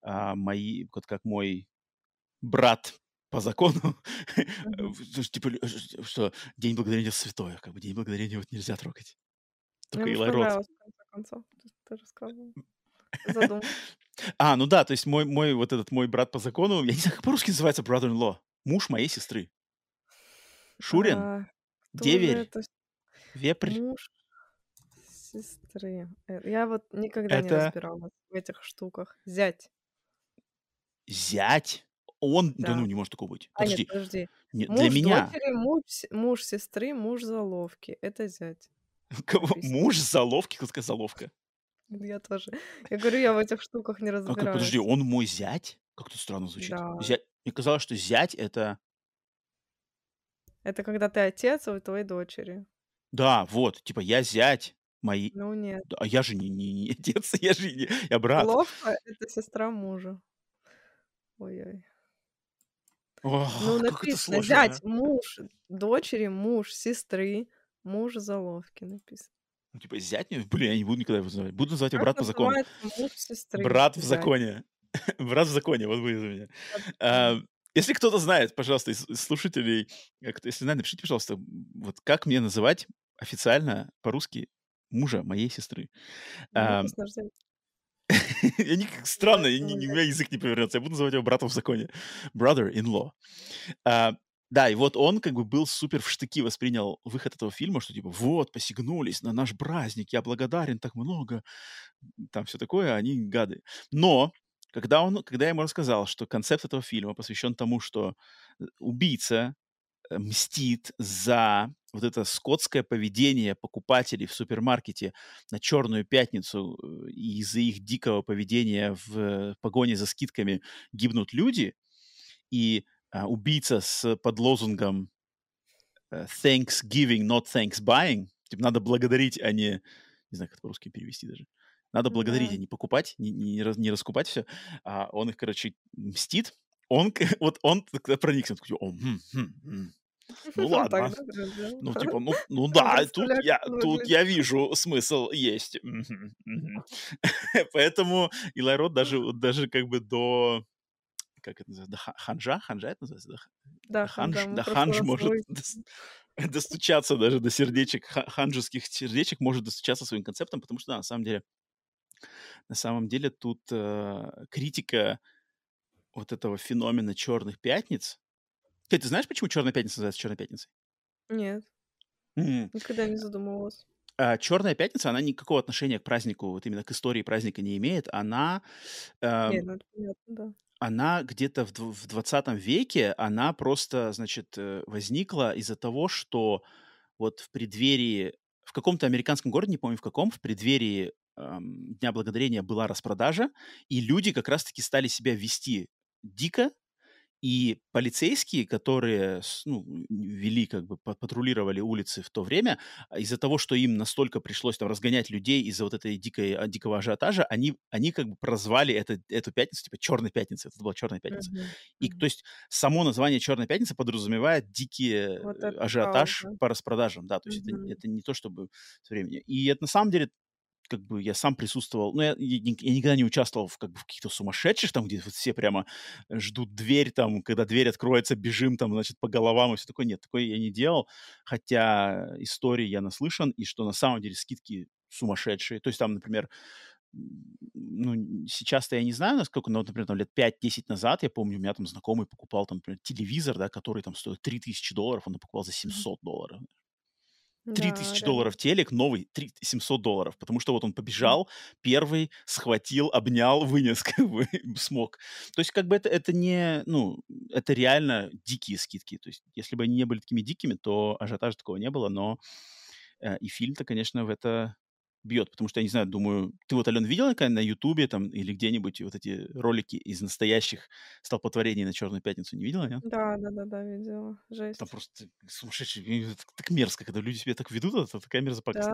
А мои, вот как мой брат по закону, типа, что День благодарения святое, как бы День благодарения вот нельзя трогать. Только Элай Рот. А, ну да, то есть мой, мой, вот этот мой брат по закону, я не знаю, как по-русски называется brother-in-law, муж моей сестры. Шурин, а, деверь, вепрь. Муж сестры. Я вот никогда это... не разбиралась в этих штуках. Зять. Зять? Он, да. да ну, не может такого быть. Подожди. А, нет, подожди. Нет, муж для меня... дочери, муж, муж сестры, муж заловки. Это зять. Кого? Муж заловки? Какая заловка? Я тоже. Я говорю, я в этих штуках не разбираюсь. Как, подожди, он мой зять? Как-то странно звучит. Да. Зять... Мне казалось, что зять — это... Это когда ты отец у твоей дочери. Да, вот. Типа, я зять. Мои... Ну нет. А я же не, не, не отец, я же не... Я брат. Заловка — это сестра мужа. Ой-ой. О, ну, написано, зять, а? Муж дочери, муж сестры, муж заловки написано. Ну, типа, зять, блин, я не буду никогда его называть. Буду называть его брат по закону. Муж сестры, брат в законе. Брат в законе, вот будет у меня. А, если кто-то знает, пожалуйста, из слушателей, если знает, напишите, пожалуйста, вот как мне называть официально по-русски мужа моей сестры. А, я странно, я, у меня язык не повернется. Я буду называть его братом в законе. Brother-in-law. А, да, и вот он как бы был супер в штыки, воспринял выход этого фильма, что типа вот, посягнулись на наш праздник, я благодарен так много, там все такое, они гады. Но когда, он, когда я ему рассказал, что концепт этого фильма посвящен тому, что убийца мстит за вот это скотское поведение покупателей в супермаркете на Черную пятницу, и из-за их дикого поведения в погоне за скидками гибнут люди, и а, убийца с под лозунгом «Thanksgiving, not thanks buying», типа надо благодарить, а не... Не знаю, как это по-русски перевести даже. Надо благодарить, да. а не покупать, не, не, не раскупать все. А он их, короче, мстит. Он, вот он проникся, он такой, о, м, м, м. ну ладно, ну типа, ну, ну да, тут я, тут я вижу смысл есть. Поэтому Элай Рот даже, даже как бы до, как это называется, до ханжа, ханжа это называется, да, до ханж, да, до ханж может до, достучаться даже до сердечек, ханжеских сердечек может достучаться своим концептом, потому что да, на самом деле, на самом деле тут э, критика вот этого феномена черных пятниц. Ты, ты знаешь, почему черная пятница называется черной пятницей? Нет. Mm. Никогда не задумывалась. А, черная пятница, она никакого отношения к празднику, вот именно к истории праздника не имеет. Она... Э, Нет, ну это понятно, да. Она где-то в, в двадцатом веке, она просто, значит, возникла из-за того, что вот в преддверии... В каком-то американском городе, не помню в каком, в преддверии э, Дня благодарения была распродажа, и люди как раз-таки стали себя вести дико, и полицейские, которые ну, вели, как бы патрулировали улицы в то время, из-за того, что им настолько пришлось там разгонять людей из-за вот этой дикой, дикого ажиотажа, они, они как бы прозвали это, эту пятницу, типа «Черная пятница», это была «Черная пятница». Mm-hmm. И то есть само название «Черная пятница» подразумевает дикий вот ажиотаж правда. По распродажам, да, то есть mm-hmm. это, это не то, чтобы со временем. И это на самом деле... как бы я сам присутствовал, но я, я, я никогда не участвовал в, как бы, в каких-то сумасшедших, там, где вот все прямо ждут дверь, там, когда дверь откроется, бежим, там, значит, по головам и все такое. Нет, такое я не делал, хотя истории я наслышан, и что на самом деле скидки сумасшедшие. То есть там, например, ну, сейчас-то я не знаю, насколько, но, например, там, лет пять-десять назад, я помню, у меня там знакомый покупал, там, например, телевизор, да, который там стоит три тысячи долларов, он покупал за семьсот долларов. три тысячи долларов да. телек, новый три тысячи семьсот долларов, потому что вот он побежал, первый схватил, обнял, вынес, как бы, смог. То есть как бы это, это не, ну, это реально дикие скидки. То есть если бы они не были такими дикими, то ажиотажа такого не было, но э, и фильм-то, конечно, в это бьет, потому что, я не знаю, думаю, ты вот, Ален, видела на Ютубе там или где-нибудь вот эти ролики из настоящих столпотворений на Черную пятницу, не видела, нет? Да, да, да, да, видела. Жесть. Там просто сумасшедший, так, так мерзко, когда люди себя так ведут, это такая мерзопакость.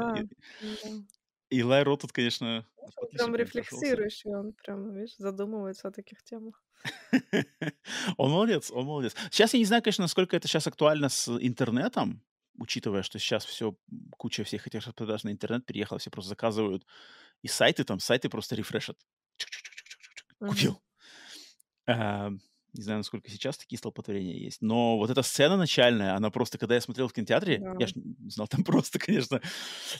И Элай Рот тут, конечно... Он прям рефлексирующий, он прям, видишь, задумывается о таких темах. Он молодец, он молодец. Сейчас я не знаю, конечно, насколько это сейчас актуально с интернетом, учитывая, что сейчас все, куча всех этих распродаж на интернет переехала, все просто заказывают. И сайты там, сайты просто рефрешат. Купил. Mm-hmm. А, Не знаю, насколько сейчас такие столпотворения есть. Но вот эта сцена начальная, она просто... Когда я смотрел в кинотеатре, да. я ж не знал, там просто, конечно...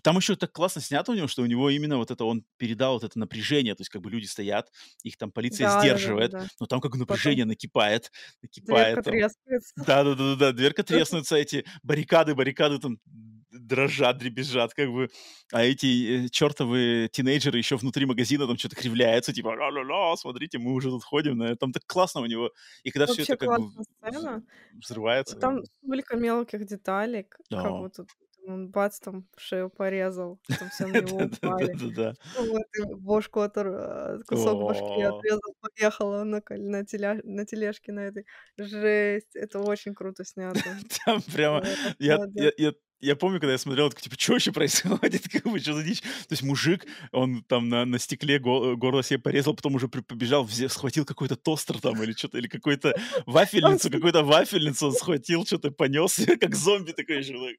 Там еще так классно снято у него, что у него именно вот это... Он передал вот это напряжение. То есть как бы люди стоят, их там полиция да, сдерживает. Да, да, да. Но там как напряжение Потом... накипает. накипает Дверка там. трескается. Да-да-да, дверка треснется, эти баррикады, баррикады там дрожат, дребезжат как бы. А эти чертовы тинейджеры еще внутри магазина там что-то кривляются. Типа, ла-ла-ла, смотрите, мы уже тут ходим. Там так классно у него... И когда вообще все это как бы сцена. взрывается. Там да. столько мелких деталек, да. как вот тут он бац, там шею порезал, там все на него упали. Бошку от... Кусок башки отрезал, поехала на тележке на этой. Жесть, это очень круто снято. Там прямо... Я помню, когда я смотрел, такой, типа, что вообще происходит? Как бы, что за дичь? То есть мужик, он там на, на стекле го- горло себе порезал, потом уже побежал, взял, схватил какой-то тостер там или что-то, или какую-то вафельницу, какую-то вафельницу он схватил, что-то понес, как зомби такой человек.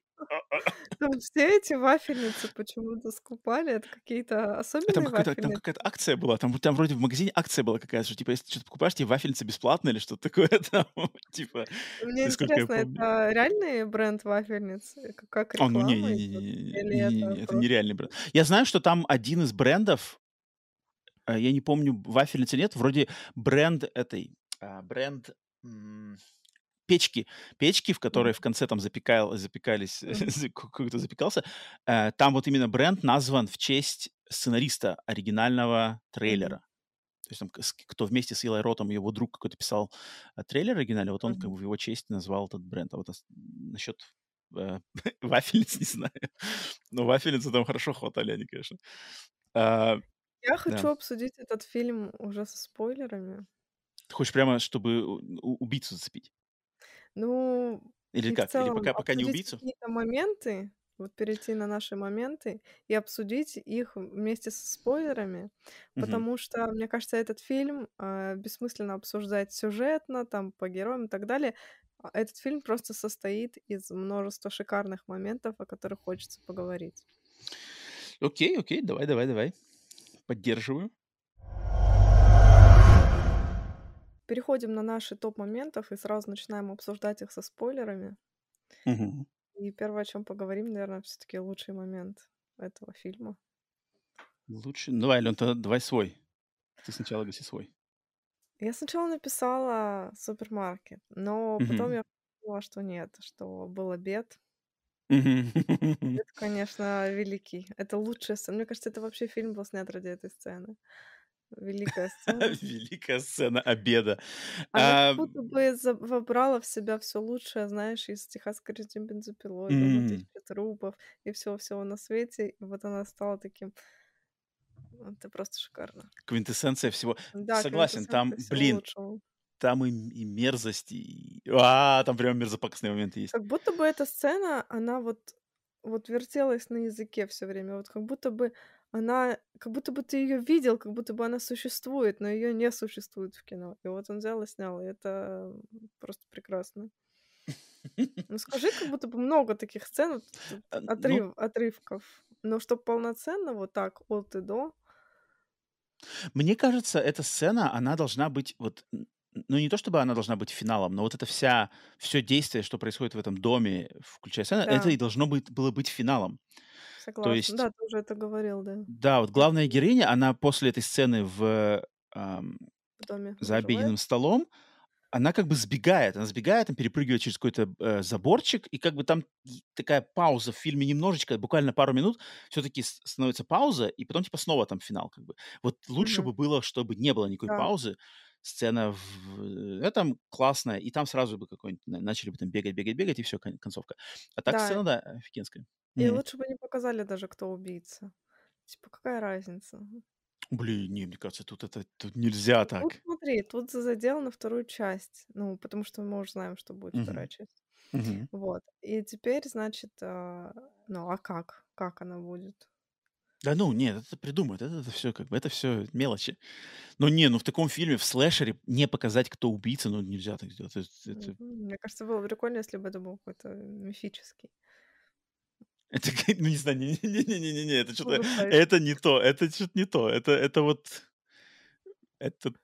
Там все эти вафельницы почему-то скупали, это какие-то особенные там вафельницы. Там какая-то акция была, там, там вроде в магазине акция была какая-то, что, типа, если что-то покупаешь, тебе вафельница бесплатная или что-то такое там, типа. Мне интересно, это реальный бренд вафельницы? Как реклама? О, ну, не, не, не, не, не, это, не, не, это нереальный бренд. Я знаю, что там один из брендов, я не помню, вафельницы нет, вроде бренд этой, бренд м- печки, печки, в которой mm-hmm. в конце там запекал, запекались, mm-hmm. какой-то запекался, там вот именно бренд назван в честь сценариста оригинального трейлера. То есть там кто вместе с Элай Ротом, его друг какой-то писал трейлер оригинальный, вот он mm-hmm. как бы в его честь назвал этот бренд. А вот насчет... вафельниц, не знаю. Но вафельницы там хорошо хватали они, конечно. А, Я да. хочу обсудить этот фильм уже со спойлерами. Ты хочешь прямо, чтобы убийцу зацепить? Ну... Или как? Целом, Или пока, пока не убийцу? Какие-то моменты, вот перейти на наши моменты и обсудить их вместе со спойлерами, угу. потому что, мне кажется, этот фильм э, бессмысленно обсуждать сюжетно, там, по героям и так далее. Этот фильм просто состоит из множества шикарных моментов, о которых хочется поговорить. Окей, окей, давай, давай, давай. Поддерживаю. Переходим на наши топ-моментов и сразу начинаем обсуждать их со спойлерами. Угу. И первое, о чем поговорим, наверное, все-таки лучший момент этого фильма. Лучший? Ну, давай, Алён, тогда давай свой. Ты сначала гаси свой. Я сначала написала супермаркет, но mm-hmm. потом я поняла, что нет, что был обед. Mm-hmm. Это, конечно, великий. Это лучшая сцена. Мне кажется, это вообще фильм был снят ради этой сцены. Великая сцена. Великая сцена обеда. Она а... как будто бы вобрала в себя все лучшее, знаешь, из техасской резни бензопилой, mm-hmm. тысячи трупов и всего-всего на свете. И вот она стала таким... Это просто шикарно. Квинтэссенция всего. Да, Согласен, там, блин, лучшего. Там и, и мерзость, и... А, там прям мерзопакостные моменты есть. Как будто бы эта сцена, она вот, вот вертелась на языке все время. Вот как будто бы она... Как будто бы ты ее видел, как будто бы она существует, но ее не существует в кино. И вот он взял и снял, и это просто прекрасно. Ну скажи, как будто бы много таких сцен, отрыв, ну... отрывков. Но чтобы полноценно вот так от и до... Мне кажется, эта сцена, она должна быть вот... Ну, не то чтобы она должна быть финалом, но вот это вся... Все действие, что происходит в этом доме, включая сцену, да. это и должно быть, было быть финалом. Согласна. То есть, да, ты уже это говорил, да. Да, вот главная героиня, она после этой сцены в... Эм, в доме. За обеденным столом, она как бы сбегает, она сбегает, там перепрыгивает через какой-то э, заборчик, и как бы там такая пауза в фильме немножечко, буквально пару минут, все-таки становится пауза, и потом типа снова там финал как бы. Вот лучше mm-hmm. бы было, чтобы не было никакой да. паузы, сцена в этом классная, и там сразу бы какой-нибудь, начали бы там бегать, бегать, бегать, и все, кон- концовка. А так да. сцена, да, офигенская. И mm-hmm. лучше бы не показали даже, кто убийца. Типа, какая разница? Блин, не, мне кажется, тут это тут нельзя так. Вот смотри, тут задел на вторую часть. Ну, потому что мы уже знаем, что будет uh-huh. вторая часть. Uh-huh. Вот. И теперь, значит, э, ну, а как? Как она будет? Да ну, нет, это придумают. Это, это все как бы, это все мелочи. Но не, ну в таком фильме, в слэшере не показать, кто убийца, ну нельзя так сделать. Это, это... Мне кажется, было бы прикольно, если бы это был какой-то мифический. Это, ну, не знаю, не-не-не-не-не, это что-то... Это не то, это что-то не то. Это, это вот... Это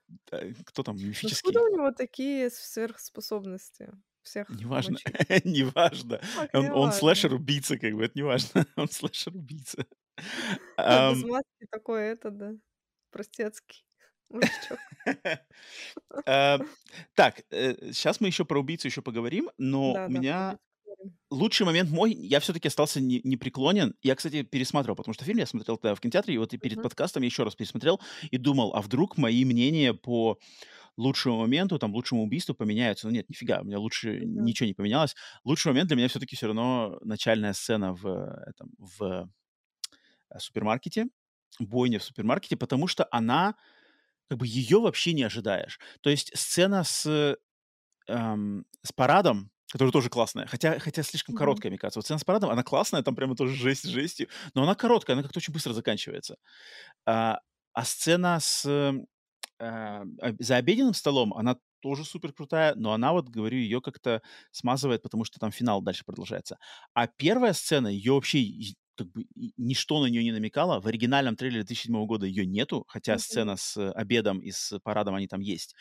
кто там мифический? Откуда у него такие сверхспособности? Всех неважно, неважно. Он, не он слэшер-убийца, как бы, это неважно. Он слэшер-убийца. А, um, без маски такой, это, да, простецкий мужичок. uh, так, сейчас мы еще про убийцу еще поговорим, но да, у да, меня... Лучший момент мой, я все-таки остался непреклонен. Не я, кстати, пересматривал, потому что фильм я смотрел тогда в кинотеатре, и вот и перед uh-huh. подкастом я еще раз пересмотрел и думал, а вдруг мои мнения по лучшему моменту, там, лучшему убийству поменяются. Ну нет, нифига, у меня лучше uh-huh. ничего не поменялось. Лучший момент для меня все-таки все равно начальная сцена в, этом, в супермаркете, бойня в супермаркете, потому что она, как бы ее вообще не ожидаешь. То есть сцена с, эм, с парадом, которая тоже классная, хотя, хотя слишком mm-hmm. короткая, мне кажется. Вот сцена с парадом, она классная, там прямо тоже жесть с жестью, но она короткая, она как-то очень быстро заканчивается. А, а сцена с, а, за обеденным столом, она тоже супер крутая, но она, вот говорю, ее как-то смазывает, потому что там финал дальше продолжается. А первая сцена, ее вообще как бы ничто на нее не намекало. В оригинальном трейлере две тысячи седьмого года ее нету, хотя mm-hmm. сцена с обедом и с парадом, они там есть.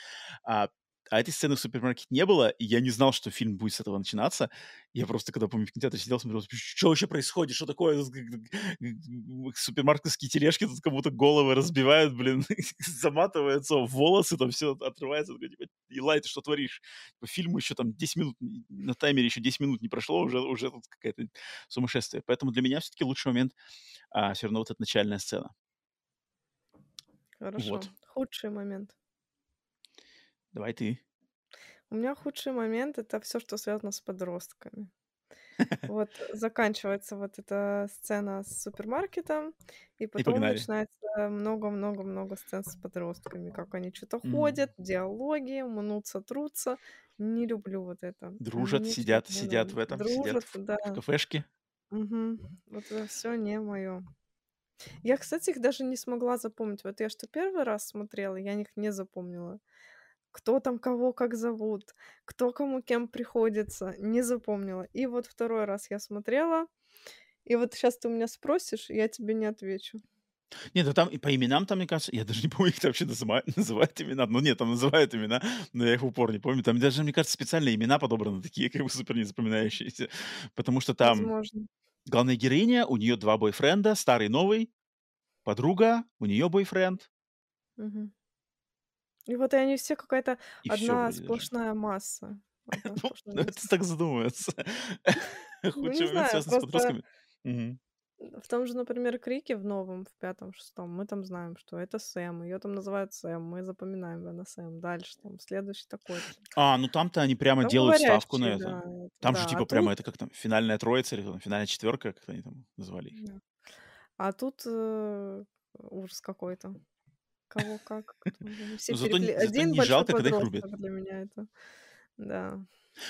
А, А этой сцены в супермаркете не было, и я не знал, что фильм будет с этого начинаться. Я просто, когда, помню, в кинотеатре сидел, смотрел, что вообще происходит, что такое? Супермаркетские тележки тут кому-то головы разбивают, блин, заматываются волосы, там все отрывается. Элай, ты что творишь? Фильму еще там десять минут, на таймере еще десять минут не прошло, уже, уже тут какое-то сумасшествие. Поэтому для меня все-таки лучший момент а, все равно вот эта начальная сцена. Хорошо. Вот. Худший момент. Давай ты. У меня худший момент — это все, что связано с подростками. Вот заканчивается вот эта сцена с супермаркетом, и потом начинается много-много-много сцен с подростками, как они что-то ходят, диалоги, мнутся, трутся. Не люблю вот это. Дружат, сидят, сидят в этом, сидят в кафешке. Вот это все не мое. Я, кстати, их даже не смогла запомнить. Вот я что первый раз смотрела, я их не запомнила. Кто там кого как зовут, кто кому кем приходится, не запомнила. И вот второй раз я смотрела, и вот сейчас ты у меня спросишь, и я тебе не отвечу. Нет, ну там и по именам там, мне кажется, я даже не помню, их вообще называют, называют имена. Ну нет, там называют имена, но я их в упор не помню. Там даже, мне кажется, специальные имена подобраны, такие как бы супер незапоминающиеся. Потому что там возможно. Главная героиня, у нее два бойфренда, старый, новый, подруга, у нее бойфренд. Угу. И вот и они все какая-то и одна все сплошная масса. Одна сплошная ну, масса. Это так задумывается. Худший момент связан с подростками. В том же, например, Крике в новом, в пятом, шестом, мы там знаем, что это Сэм, ее там называют Сэм, мы запоминаем ее на Сэм. Дальше там следующий такой. А, ну там-то они прямо там делают ставку на это. Да, там да, же типа а прямо тут... это как там финальная троица или там, финальная четверка, как они там назвали их. Да. А тут э, ужас какой-то. Кого как. Все зато, перекли... зато Один не жалко, когда их рубят. Для меня это... да.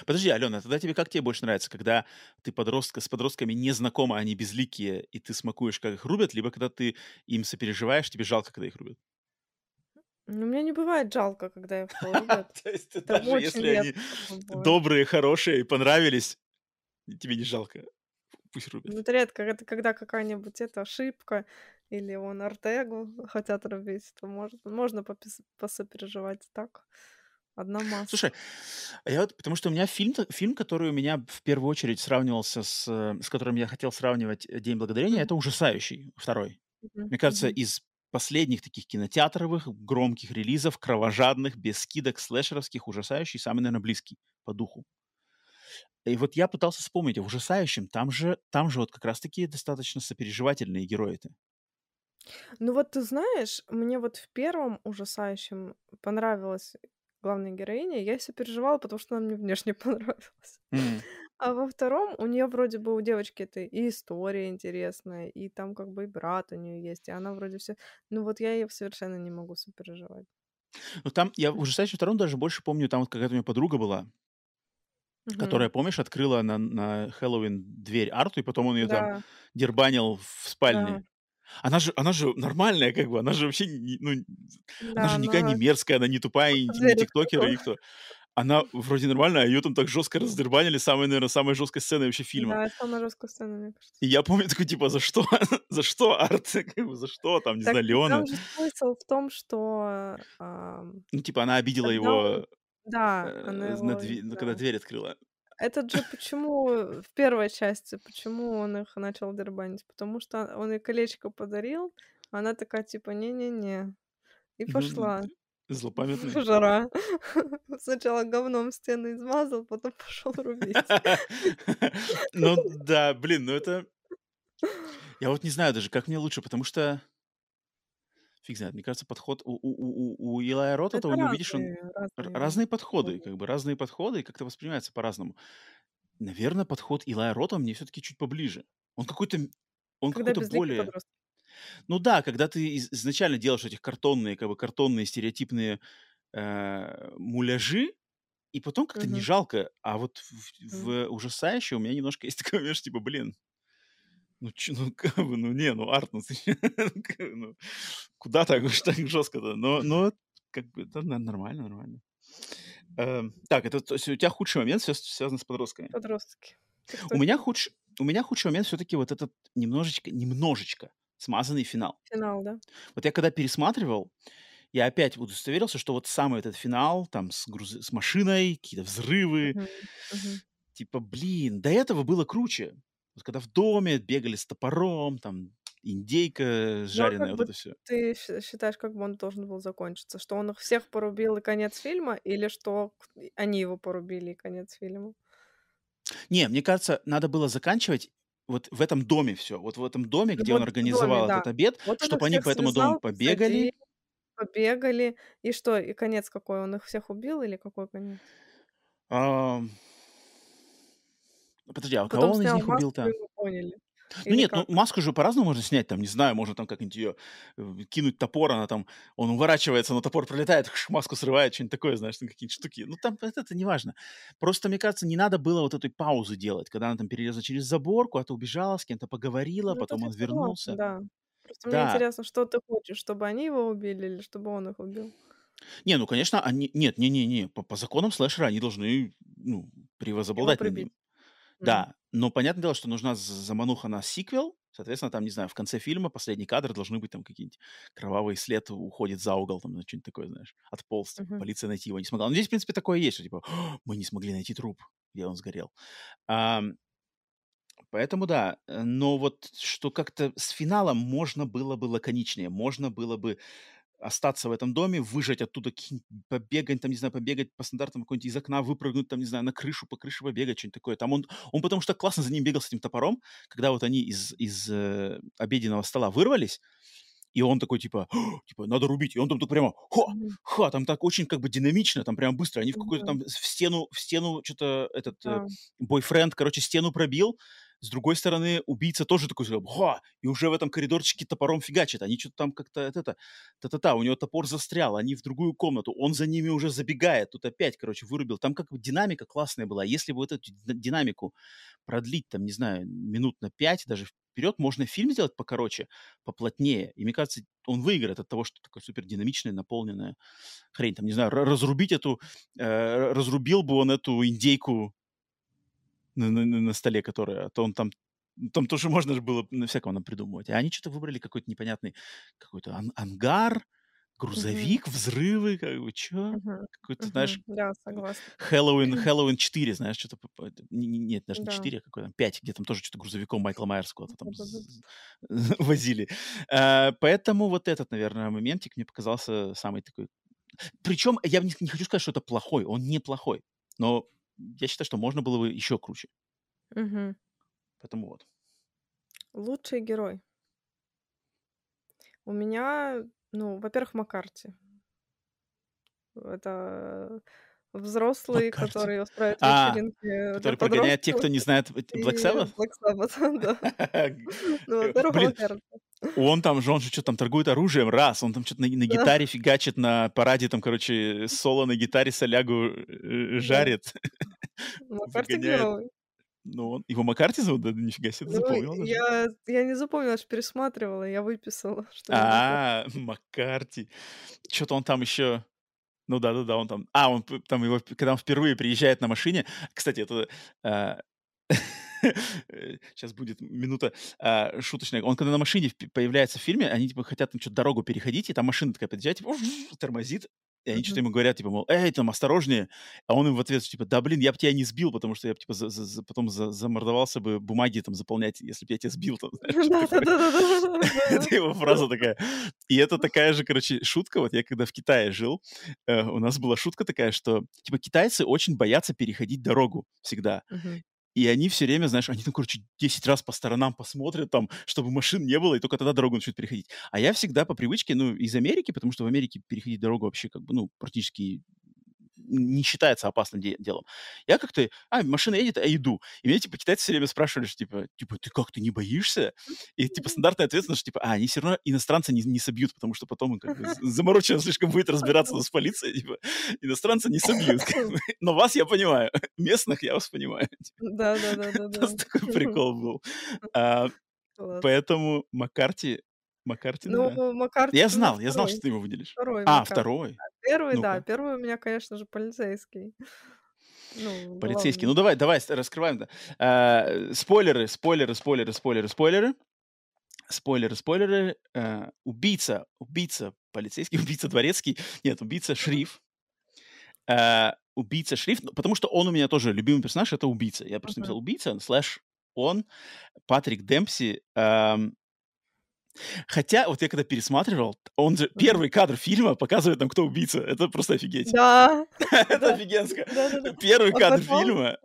Подожди, Алена, тогда тебе как тебе больше нравится, когда ты подростка, с подростками не знакома, они безликие, и ты смакуешь, как их рубят, либо когда ты им сопереживаешь, тебе жалко, когда их рубят? Ну, мне не бывает жалко, когда их рубят. То есть даже если они добрые, хорошие и понравились, тебе не жалко. Пусть рубят. Ну, это редко. Это когда какая-нибудь эта ошибка, или он Ортегу хотят рубить, то можно, можно попис- посопереживать так. Одна масса. Слушай, я вот, потому что у меня фильм, фильм, который у меня в первую очередь сравнивался с... с которым я хотел сравнивать «День благодарения», mm-hmm. это «Ужасающий», второй. Mm-hmm. Мне кажется, mm-hmm. из последних таких кинотеатровых, громких релизов, кровожадных, без скидок, слэшеровских, «Ужасающий» самый, наверное, близкий по духу. И вот я пытался вспомнить, в «Ужасающем» там же, там же вот как раз-таки достаточно сопереживательные герои-то. Ну вот ты знаешь, мне вот в первом «Ужасающем» понравилась главная героиня, я сопереживала, потому что она мне внешне понравилась. Mm-hmm. А во втором у нее вроде бы у девочки это и история интересная, и там как бы и брат у нее есть, и она вроде все... Ну вот я ее совершенно не могу сопереживать. Ну там, я в «Ужасающем» втором даже больше помню, там вот какая-то у меня подруга была, Mm-hmm. которая, помнишь, открыла на, на Хэллоуин дверь Арту, и потом он ее да. там дербанил в спальне. Да. Она же, она же нормальная, как бы, она же вообще, не, ну, да, она же никакая но... не мерзкая, она не тупая, не тиктокер, никто. она вроде нормальная, а ее там так жестко раздербанили, самой, наверное, самой жесткой сценой вообще фильма. Да, самая жесткая сцена, мне кажется. И я помню такой, типа, за что? За что, Арт? За что, там, не так, знаю, Леона? Там же смысл в том, что... Э, ну, типа, она обидела когда его... Он... Да, э, она его... Дверь, да. Когда дверь открыла. Это же почему в первой части, почему он их начал дербанить? Потому что он ей колечко подарил, а она такая, типа, не-не-не. И пошла. Злопамятный. Жара. Сначала говном стены измазал, потом пошел рубить. Ну да, блин, ну это... Я вот не знаю даже, как мне лучше, потому что... Фиг знает, мне кажется, подход у, у, у, у Элая Рота, этого не увидишь, он... разные, разные подходы, подходы, как бы разные подходы, и как-то воспринимается по-разному. Наверное, подход Элая Рота мне все-таки чуть поближе. Он какой-то, он какой-то более... Подросток. Ну да, когда ты изначально делаешь этих картонные, как бы картонные стереотипные э, муляжи, и потом как-то угу. не жалко, а вот в, в ужасающее у меня немножко есть такое, знаешь, типа, блин, ну, че, ну, как бы, ну, не, ну, Арт, ну, ну куда так уж так жестко-то? Но, но, как бы, это нормально, нормально. Э, так, это, то есть у тебя худший момент связан с подростками? Подростки. У меня, худш, у меня худший момент все-таки вот этот немножечко, немножечко смазанный финал. Финал, да. Вот я когда пересматривал, я опять удостоверился, что вот самый этот финал, там, с, груз... с машиной, какие-то взрывы, uh-huh. Uh-huh. типа, блин, до этого было круче. Вот когда в доме бегали с топором, там, индейка жареная, вот это все. Ты считаешь, как бы он должен был закончиться? Что он их всех порубил и конец фильма? Или что они его порубили и конец фильма? Не, мне кажется, надо было заканчивать вот в этом доме все. Вот в этом доме, где вот он организовал доме, да. этот обед, вот чтобы они по этому связал, дому побегали. Побегали. И что? И конец какой? Он их всех убил или какой конец? А... Подожди, а потом кого он из них убил-то? Ну нет, как? Ну маску же по-разному можно снять, там, не знаю, можно там как-нибудь ее кинуть топор, она там, он уворачивается, но топор пролетает, маску срывает, что-нибудь такое, знаешь, там какие-нибудь штуки. Ну там это не важно. Просто, мне кажется, не надо было вот этой паузы делать, когда она там перелезла через забор, куда-то убежала, с кем-то поговорила, ну, потом он вернулся. Да. Просто да. Мне интересно, что ты хочешь, чтобы они его убили или чтобы он их убил? Не, ну, конечно, они... Нет, не-не-не, по, по законам слэшера они должны, ну, превозобладать над ним. Да, но понятное дело, что нужна замануха на сиквел, соответственно, там, не знаю, в конце фильма последний кадр должны быть там какие-нибудь кровавые след уходит за угол, там, что-нибудь такое, знаешь, отполз, uh-huh. полиция найти его не смогла. Но здесь, в принципе, такое есть, что типа мы не смогли найти труп, где он сгорел. А, поэтому да, но вот что как-то с финалом можно было бы лаконичнее, можно было бы остаться в этом доме, выжать оттуда, побегать, там, не знаю, побегать по стандартам какой-нибудь из окна, выпрыгнуть, там, не знаю, на крышу, по крыше побегать, что-нибудь такое. Там он, он потому что классно за ним бегал с этим топором, когда вот они из, из э, обеденного стола вырвались, и он такой, типа, типа, надо рубить. И он там так прямо, ха, ха, там так очень как бы динамично, там прям быстро. Они в какую-то там в стену, в стену что-то этот э, бойфренд, короче, стену пробил. С другой стороны, убийца тоже такой, ха, и уже в этом коридорчике топором фигачит. Они что-то там как-то, это, та-та-та, у него топор застрял, они в другую комнату, он за ними уже забегает, тут опять, короче, вырубил. Там как бы динамика классная была. Если бы вот эту динамику продлить, там, не знаю, минут на пять, даже вперед, можно фильм сделать покороче, поплотнее. И мне кажется, он выиграет от того, что такое супер динамичная, наполненная хрень. Там, не знаю, разрубить эту, э, разрубил бы он эту индейку, На, на, на столе, которая, а то он там, там тоже можно же было на всякого нам придумывать. А они что-то выбрали какой-то непонятный какой-то ан- ангар, грузовик, mm-hmm. взрывы, как бы, что? Mm-hmm. Какой-то, mm-hmm. знаешь, да, согласна. Хэллоуин, Хэллоуин четыре, знаешь, что-то, нет, даже да. не четыре, а какой-то пять, где там тоже что-то грузовиком Майкла Майерс куда-то там mm-hmm. возили. А, поэтому вот этот, наверное, моментик мне показался самый такой... Причем я не, не хочу сказать, что это плохой, он не плохой, но я считаю, что можно было бы еще круче. Угу. Поэтому вот. Лучший герой. У меня, ну, во-первых, Маккарти. Это взрослый, Маккарти. который устраивает а, вечеринки. Который прогоняет тех, кто не знает Black Sabbath? Black Sabbath, да. Ну, во-первых, Маккарти. Он там же, он же что-то там торгует оружием, раз, он там что-то на, на гитаре фигачит, на параде там, короче, соло на гитаре солягу жарит. Маккарти герой. Ну, он... Его Маккарти зовут? Да нифига себе, ты запомнила? Ну, я, я не запомнила, аж пересматривала, я выписала. Что а, Маккарти. Что-то он там еще... Ну да-да-да, он там... А, он там его... Когда он впервые приезжает на машине... Кстати, это... Э, сейчас будет минута э, шуточная. Он когда на машине появляется в фильме, они типа хотят там что-то дорогу переходить, и там машина такая подъезжает, типа, тормозит, и они mm-hmm. что-то ему говорят, типа, мол, эй, там, осторожнее. А он им в ответ, типа, да, блин, я бы тебя не сбил, потому что я бы, типа, за, за, потом за, замордовался бы бумаги там заполнять, если бы я тебя сбил. Это его фраза такая. И это такая же, короче, шутка. Вот я когда в Китае жил, у нас была шутка такая, что, типа, китайцы очень боятся переходить дорогу всегда. И они все время, знаешь, они там, короче, десять раз по сторонам посмотрят там, чтобы машин не было, и только тогда дорогу начнут переходить. А я всегда по привычке, ну, из Америки, потому что в Америке переходить дорогу вообще как бы, ну, практически не считается опасным де- делом. Я как-то, а, машина едет, а иду. И меня, типа, китайцы все время спрашивали, что, типа, типа, ты как, ты не боишься? И, типа, стандартный ответ, что, типа, а, они все равно иностранца не, не собьют, потому что потом он, как бы, заморочен слишком будет разбираться с полицией, типа, иностранца не собьют. Но вас я понимаю, местных я вас понимаю. Да-да-да. У нас такой прикол был. Поэтому Маккарти... Маккарти, ну, да. Маккарти, я знал, я знал, что ты его выделишь. Второй а, Маккарти. Второй. Первый, ну-ка. Да, первый у меня, конечно же, полицейский. Ну, полицейский. Ладно. Ну, давай, давай, раскрываем. А, спойлеры, спойлеры, спойлеры, спойлеры, спойлеры. Спойлеры, спойлеры. А, убийца, убийца полицейский, убийца дворецкий. Нет, убийца шериф. А, убийца шериф, потому что он у меня тоже любимый персонаж, это убийца. Я просто uh-huh. написал убийца, слэш он, Патрик Демпси. А, Хотя, вот я когда пересматривал, он же первый кадр фильма показывает нам, кто убийца. Это просто офигеть. Да. Это офигенско. Первый кадр фильма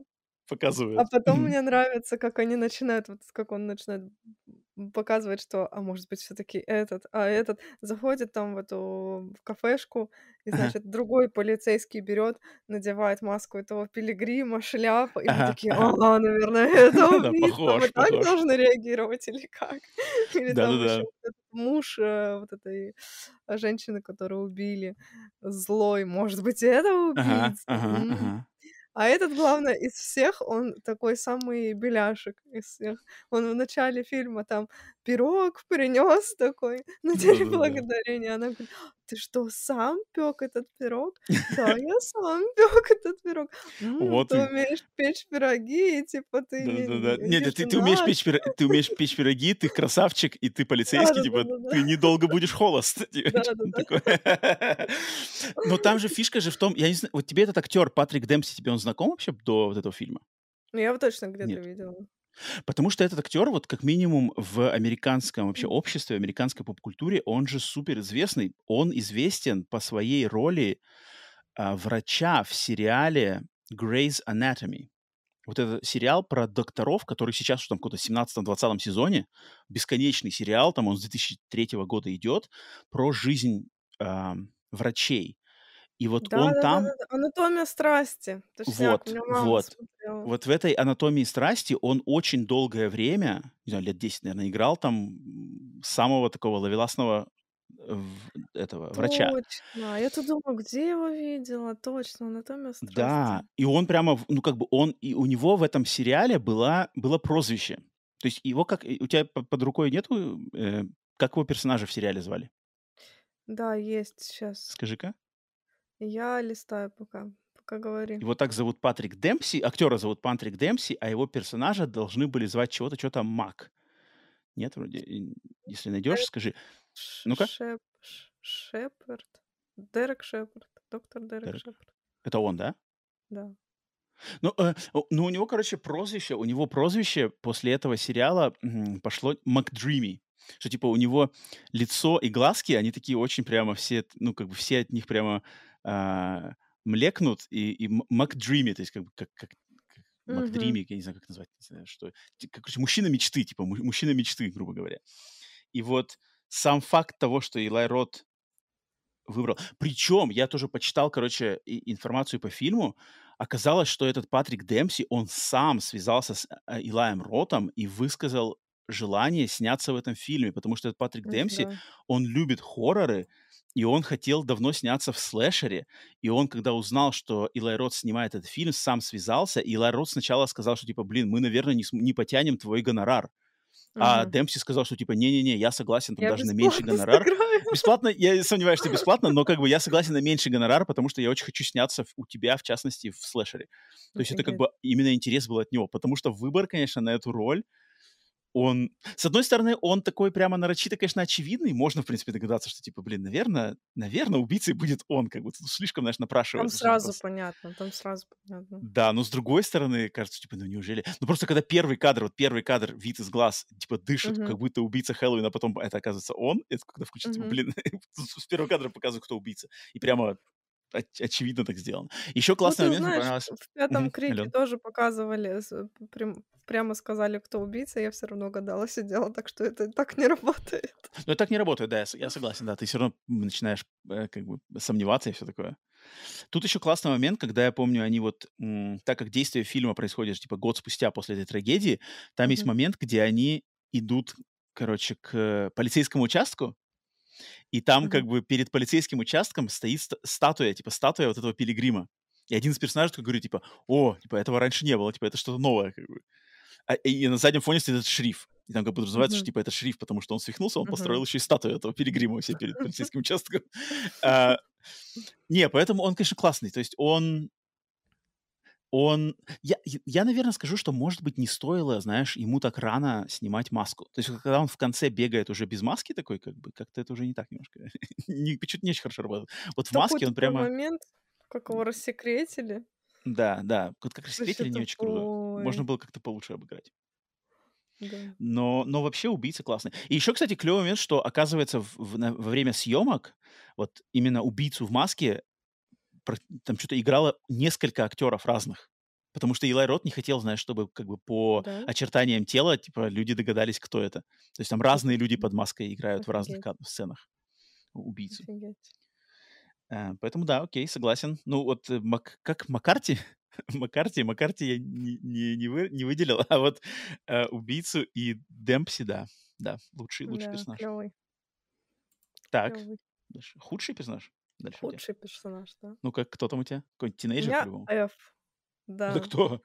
показывает. А потом мне нравится, как они начинают, вот как он начинает показывать, что, а может быть, все-таки этот, а этот заходит там в эту в кафешку, и, значит, ага. другой полицейский берет, надевает маску этого пилигрима, шляпу, и ага. мы такие, а, наверное, это убийство, мы так должны реагировать, или как? Или там еще муж вот этой женщины, которую убили, злой, может быть, это убийца? А этот, главное, из всех, он такой самый беляшек из всех. Он в начале фильма там пирог принес такой на День да, благодарения. Да. Она говорит, ты что, сам пек этот пирог? Да, я сам пек этот пирог. Ты умеешь печь пироги, типа ты... Нет, ты умеешь печь пироги, ты красавчик, и ты полицейский, типа ты недолго будешь холост. Но там же фишка же в том... Я не знаю, вот тебе этот актер Патрик Демпси, тебе он знаком вообще до вот этого фильма? Ну, я его точно где-то видела. Потому что этот актер, вот как минимум в американском вообще обществе, в американской поп-культуре, он же суперизвестный. Он известен по своей роли а, врача в сериале Grey's Anatomy. Вот этот сериал про докторов, который сейчас в каком-то семнадцатом-двадцатом сезоне, бесконечный сериал, там он с две тысячи третьего года идет, про жизнь а, врачей. И вот да, он да, там... Да, да. Анатомия страсти. Точняк, вот, вот. вот в этой анатомии страсти он очень долгое время, не знаю, лет десять, наверное, играл там самого такого ловеласного этого точно. Врача. Точно. Я тут думаю, где его видела? Точно, анатомия страсти. Да, и он прямо, ну как бы он, и у него в этом сериале была, было прозвище. То есть его как... У тебя под рукой нету... Э, как его персонажа в сериале звали? Да, есть сейчас. Скажи-ка. Я листаю пока, пока говори. Его так зовут Патрик Демпси, актера зовут Патрик Демпси, а его персонажа должны были звать чего-то, что-то Мак. Нет, вроде, если найдешь, Дерек... скажи. Ну-ка. Шеп... Шепард. Дерек Шепард. Доктор Дерек, Дерек Шепард. Это он, да? Да. Ну, э, ну, у него, короче, прозвище, у него прозвище после этого сериала м- пошло Макдрими. Что, типа, у него лицо и глазки, они такие очень прямо все, ну, как бы все от них прямо... Uh, млекнут и, и макдримит, то есть как бы как, как uh-huh. макдримик, я не знаю, как назвать, знаю, что, короче, мужчина мечты, типа мужчина мечты, грубо говоря. И вот сам факт того, что Элай Рот выбрал, причем я тоже почитал, короче, информацию по фильму, оказалось, что этот Патрик Демпси, он сам связался с Элаем Ротом и высказал желание сняться в этом фильме, потому что этот Патрик uh-huh. Демпси, он любит хорроры. И он хотел давно сняться в слэшере. И он, когда узнал, что Элай Рот снимает этот фильм, сам связался. И Элай Рот сначала сказал, что, типа, блин, мы, наверное, не, не потянем твой гонорар. Mm-hmm. А Демпси сказал, что типа, не-не-не, я согласен там, я даже на меньший гонорар. Сыграю. Бесплатно, я сомневаюсь, что бесплатно, но как бы я согласен на меньший гонорар, потому что я очень хочу сняться в, у тебя, в частности, в слэшере. То есть mm-hmm. это как бы именно интерес был от него, потому что выбор, конечно, на эту роль, он... С одной стороны, он такой прямо нарочито, конечно, очевидный. Можно, в принципе, догадаться, что типа, блин, наверное, наверное, убийцей будет он, как будто слишком, знаешь, напрашивается. Там сразу просто... понятно, там сразу понятно. Да, но с другой стороны, кажется, типа, ну неужели... Ну просто когда первый кадр, вот первый кадр, вид из глаз, типа, дышит, uh-huh. как будто убийца Хэллоуина, а потом это оказывается он, это когда включится, uh-huh. типа, блин, с первого кадра показывают, кто убийца. И прямо... очевидно так сделано. Еще классный ну, момент, знаешь, мне понравился. В пятом Крике mm-hmm. тоже показывали, прям, прямо сказали, кто убийца, я все равно гадала, сидела, так что это так не работает. Ну, это так не работает, да, я, я согласен, да, ты все равно начинаешь как бы сомневаться и все такое. Тут еще классный момент, когда я помню, они вот, м, так как действие фильма происходит типа год спустя после этой трагедии, там mm-hmm. есть момент, где они идут, короче, к полицейскому участку, и там mm-hmm. как бы перед полицейским участком стоит статуя, типа статуя вот этого пилигрима. И один из персонажей такой говорит, типа, о, типа, этого раньше не было, типа, это что-то новое, как бы. А, и на заднем фоне стоит этот шриф. И там как бы подразумевается, mm-hmm. что, типа, это шриф, потому что он свихнулся, он mm-hmm. построил еще и статую этого пилигрима все перед полицейским участком. а, не, поэтому он, конечно, классный. То есть он... Он... Я, я, наверное, скажу, что, может быть, не стоило, знаешь, ему так рано снимать маску. То есть, когда он в конце бегает уже без маски такой, как бы, как-то это уже не так немножко. не, почему-то не очень хорошо работает. Вот в маске он прямо... момент, как его рассекретили. Да, да. Вот как рассекретили, не очень круто. Можно было как-то получше обыграть. Да. Но, но вообще убийца классный. И еще, кстати, клевый момент, что, оказывается, в, в, на, во время съемок вот именно убийцу в маске там что-то играло несколько актеров разных, потому что Элай Рот не хотел, знаешь, чтобы как бы по да? очертаниям тела типа люди догадались, кто это. То есть там разные люди под маской играют Офигеть. в разных кад- в сценах убийцу. А, поэтому да, окей, согласен. Ну вот Мак- как Маккарти, Маккарти, Маккарти я не, не, не, вы, не выделил, а вот а, убийцу и Демпси, да, да, лучший, лучший да, персонаж. Клевый. Так, клевый. Худший персонаж? Дальше Худший персонаж, да. Ну как, кто там у тебя? Какой-нибудь тинейджер? Я по-любому? F, да. Да кто?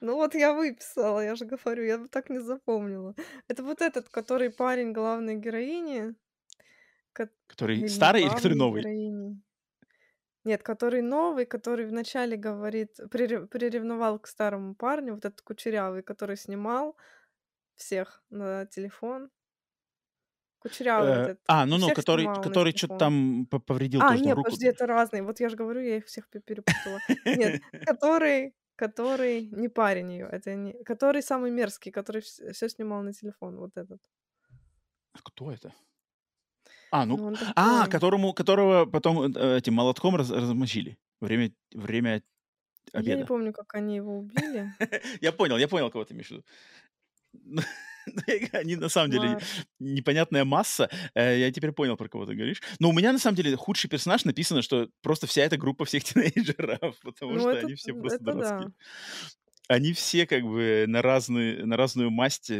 Ну вот я выписала, я же говорю, я так не запомнила. Это вот этот, который парень главной героини. Ко- который или старый или который новый? Героини. Нет, который новый, который вначале говорит, прирев- приревновал к старому парню, вот этот кучерявый, который снимал всех на телефон. Кучерявый э, этот. А, ну-ну, всех который, который что-то там повредил а, тоже руку. А, нет, подожди, это разные. Вот я же говорю, я их всех перепутала. Нет, который, который не парень ее, это не... Который самый мерзкий, который все снимал на телефон, вот этот. А кто это? А, ну... ну а, которому, которого потом этим молотком раз, размочили. Время, время обеда. Я не помню, как они его убили. Я понял, я понял, кого ты имеешь в виду. Они, на самом деле, непонятная масса. Я теперь понял, про кого ты говоришь. Но у меня, на самом деле, худший персонаж написано, что просто вся эта группа всех тинейджеров, потому ну, что это, они все просто дурацкие. Да. Они все как бы на, разные, на разную масть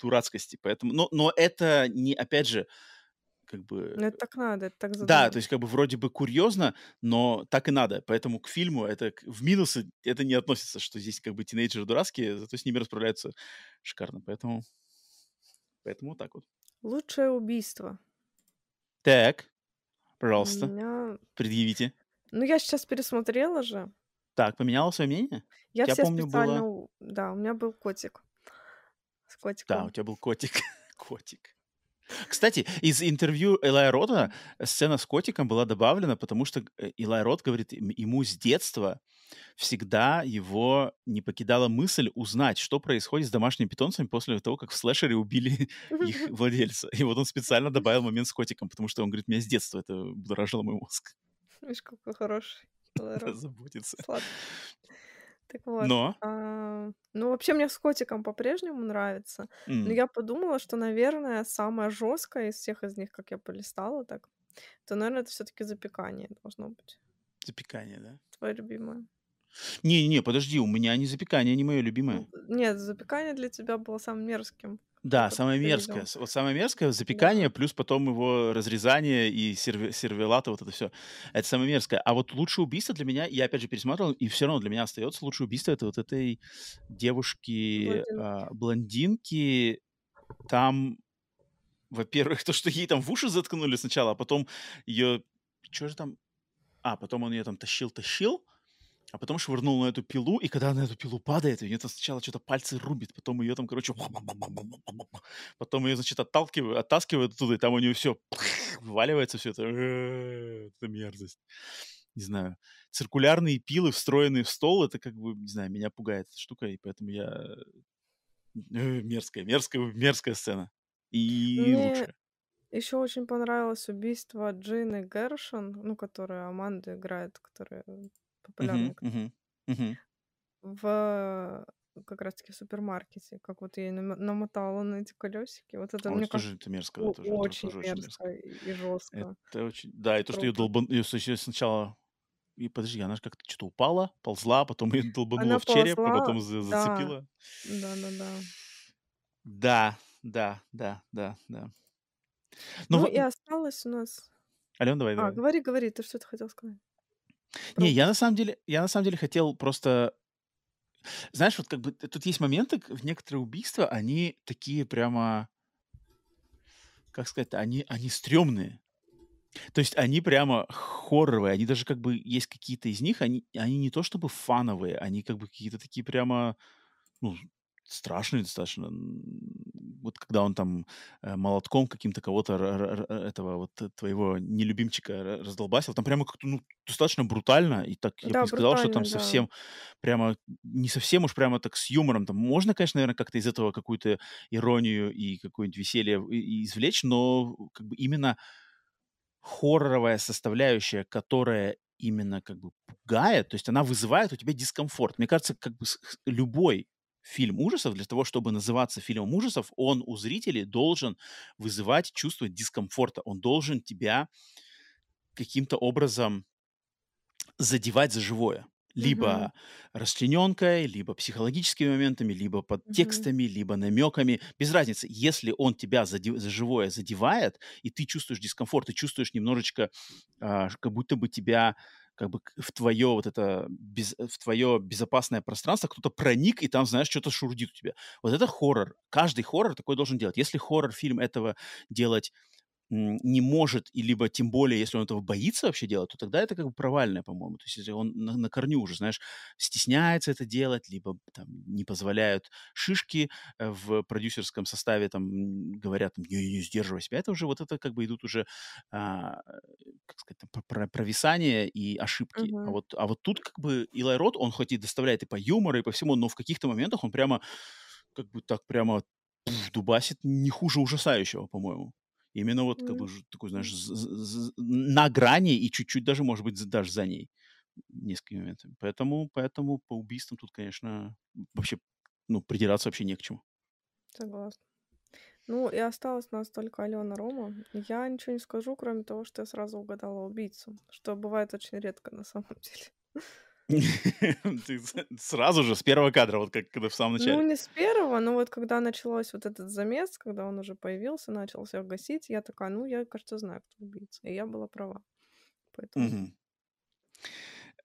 дурацкости. Поэтому... Но, но это не, опять же, как бы... Ну, это так надо, это так задумано. Да, то есть как бы вроде бы курьезно, но так и надо. Поэтому к фильму это в минусы это не относится, что здесь как бы тинейджеры дурацкие, зато с ними расправляются шикарно. Поэтому... Поэтому вот так вот. Лучшее убийство. Так, пожалуйста, меня... предъявите. Ну, я сейчас пересмотрела же. Так, поменяла свое мнение? Я, я все помню, специально... Было... Да, у меня был котик. С котиком. Да, у тебя был котик. Котик. Кстати, из интервью Элая Рота сцена с котиком была добавлена, потому что Элай Рот говорит, ему с детства всегда его не покидала мысль узнать, что происходит с домашними питомцами после того, как в слэшере убили их владельца. И вот он специально добавил момент с котиком, потому что он говорит, меня с детства это будоражило мой мозг. Видишь, какой хороший Элай Рот. Заботится. Так вот, но... а, ну вообще мне с котиком по-прежнему нравится, mm. но я подумала, что, наверное, самое жесткое из всех из них, как я полистала так, то, наверное, это все-таки запекание должно быть. Запекание, да? Твое любимое. Не-не-не, подожди, у меня не запекание, не мое любимое. Нет, запекание для тебя было самым мерзким. Да, самое мерзкое. Вот самое мерзкое запекание, да. Плюс потом его разрезание и серве- сервелата, вот это все. Это самое мерзкое. А вот лучшее убийство для меня, я опять же пересматривал, и все равно для меня остается лучшее убийство, это вот этой девушки, блондинки. Э, блондинки. Там, во-первых, то, что ей там в уши заткнули сначала, а потом ее... Что же там? А, потом он ее там тащил-тащил, а потом швырнул на эту пилу, и когда она на эту пилу падает, у нее там сначала что-то пальцы рубит, потом ее там, короче, потом ее, значит, отталкивают, оттаскивают оттуда, и там у нее все вываливается, все это. Это мерзость. Не знаю. Циркулярные пилы, встроенные в стол, это как бы, не знаю, меня пугает эта штука, и поэтому я... Мерзкая, мерзкая, мерзкая сцена. И мне лучше. Еще очень понравилось убийство Джины Гершон, ну, которая Аманду играет, которая... популярный uh-huh, uh-huh, uh-huh. в как раз-таки в супермаркете, как вот ей намотала на эти колесики. Вот это, Ой, мне кажется, это мерзко, да, тоже, очень, это тоже мерзко, очень мерзко и жестко. Это очень... Да, и то, что ее долбан... Ее сначала... И подожди, она же как-то что-то упала, ползла, потом ее долбанула она в ползла, череп, а потом за- да. зацепила. Да-да-да. Да-да-да-да-да. Ну, ну в... и осталось у нас... Алена, давай, давай. А, говори, говори, ты что-то хотел сказать. Правда? Не, я на самом деле, я на самом деле хотел просто... Знаешь, вот как бы тут есть моменты, некоторые убийства, они такие прямо... Как сказать-то? Они, они стрёмные. То есть они прямо хорровые. Они даже как бы... Есть какие-то из них, они, они не то чтобы фановые, они как бы какие-то такие прямо... Ну, страшные достаточно. Вот когда он там молотком каким-то кого-то этого вот твоего нелюбимчика раздолбасил, там прямо как-то, ну, достаточно брутально, и так я да, бы не сказал, что там да. совсем прямо, не совсем уж прямо так с юмором. Там можно, конечно, наверное, как-то из этого какую-то иронию и какое-нибудь веселье извлечь, но как бы именно хорроровая составляющая, которая именно как бы пугает, то есть она вызывает у тебя дискомфорт. Мне кажется, как бы любой фильм ужасов, для того, чтобы называться фильмом ужасов, он у зрителей должен вызывать чувство дискомфорта. Он должен тебя каким-то образом задевать за живое. Либо mm-hmm. расчлененкой, либо психологическими моментами, либо подтекстами, mm-hmm. либо намеками. Без разницы. Если он тебя за, за живое задевает, и ты чувствуешь дискомфорт, ты чувствуешь немножечко, э, как будто бы тебя... как бы в твое вот это, без, в твое безопасное пространство кто-то проник, и там, знаешь, что-то шурдит у тебя. Вот это хоррор. Каждый хоррор такой должен делать. Если хоррор-фильм этого делать не может, и либо тем более, если он этого боится вообще делать, то тогда это как бы провальное, по-моему. То есть если он на, на корню уже, знаешь, стесняется это делать, либо там не позволяют шишки в продюсерском составе, там говорят, там, не, не сдерживай себя, это уже вот это как бы идут уже, а, как сказать, там, провисания и ошибки. Uh-huh. А, вот, а вот тут как бы Элай Рот, он хоть и доставляет и по юмору, и по всему, но в каких-то моментах он прямо как бы так прямо пфф, дубасит не хуже ужасающего, по-моему. Именно вот как бы такой, знаешь, на грани и чуть-чуть даже, может быть, даже за ней несколькими моментами. Поэтому, поэтому по убийствам тут, конечно, вообще, ну, придираться вообще не к чему. Согласна. Ну, и осталось у нас только Алена, Рома. Я ничего не скажу, кроме того, что я сразу угадала убийцу, что бывает очень редко на самом деле. Ты сразу же, с первого кадра, вот как когда в самом начале. Ну, не с первого, но вот когда началось вот этот замес, когда он уже появился, начал всех гасить, я такая, ну, я, кажется, знаю, кто убийца. И я была права. Поэтому... Угу.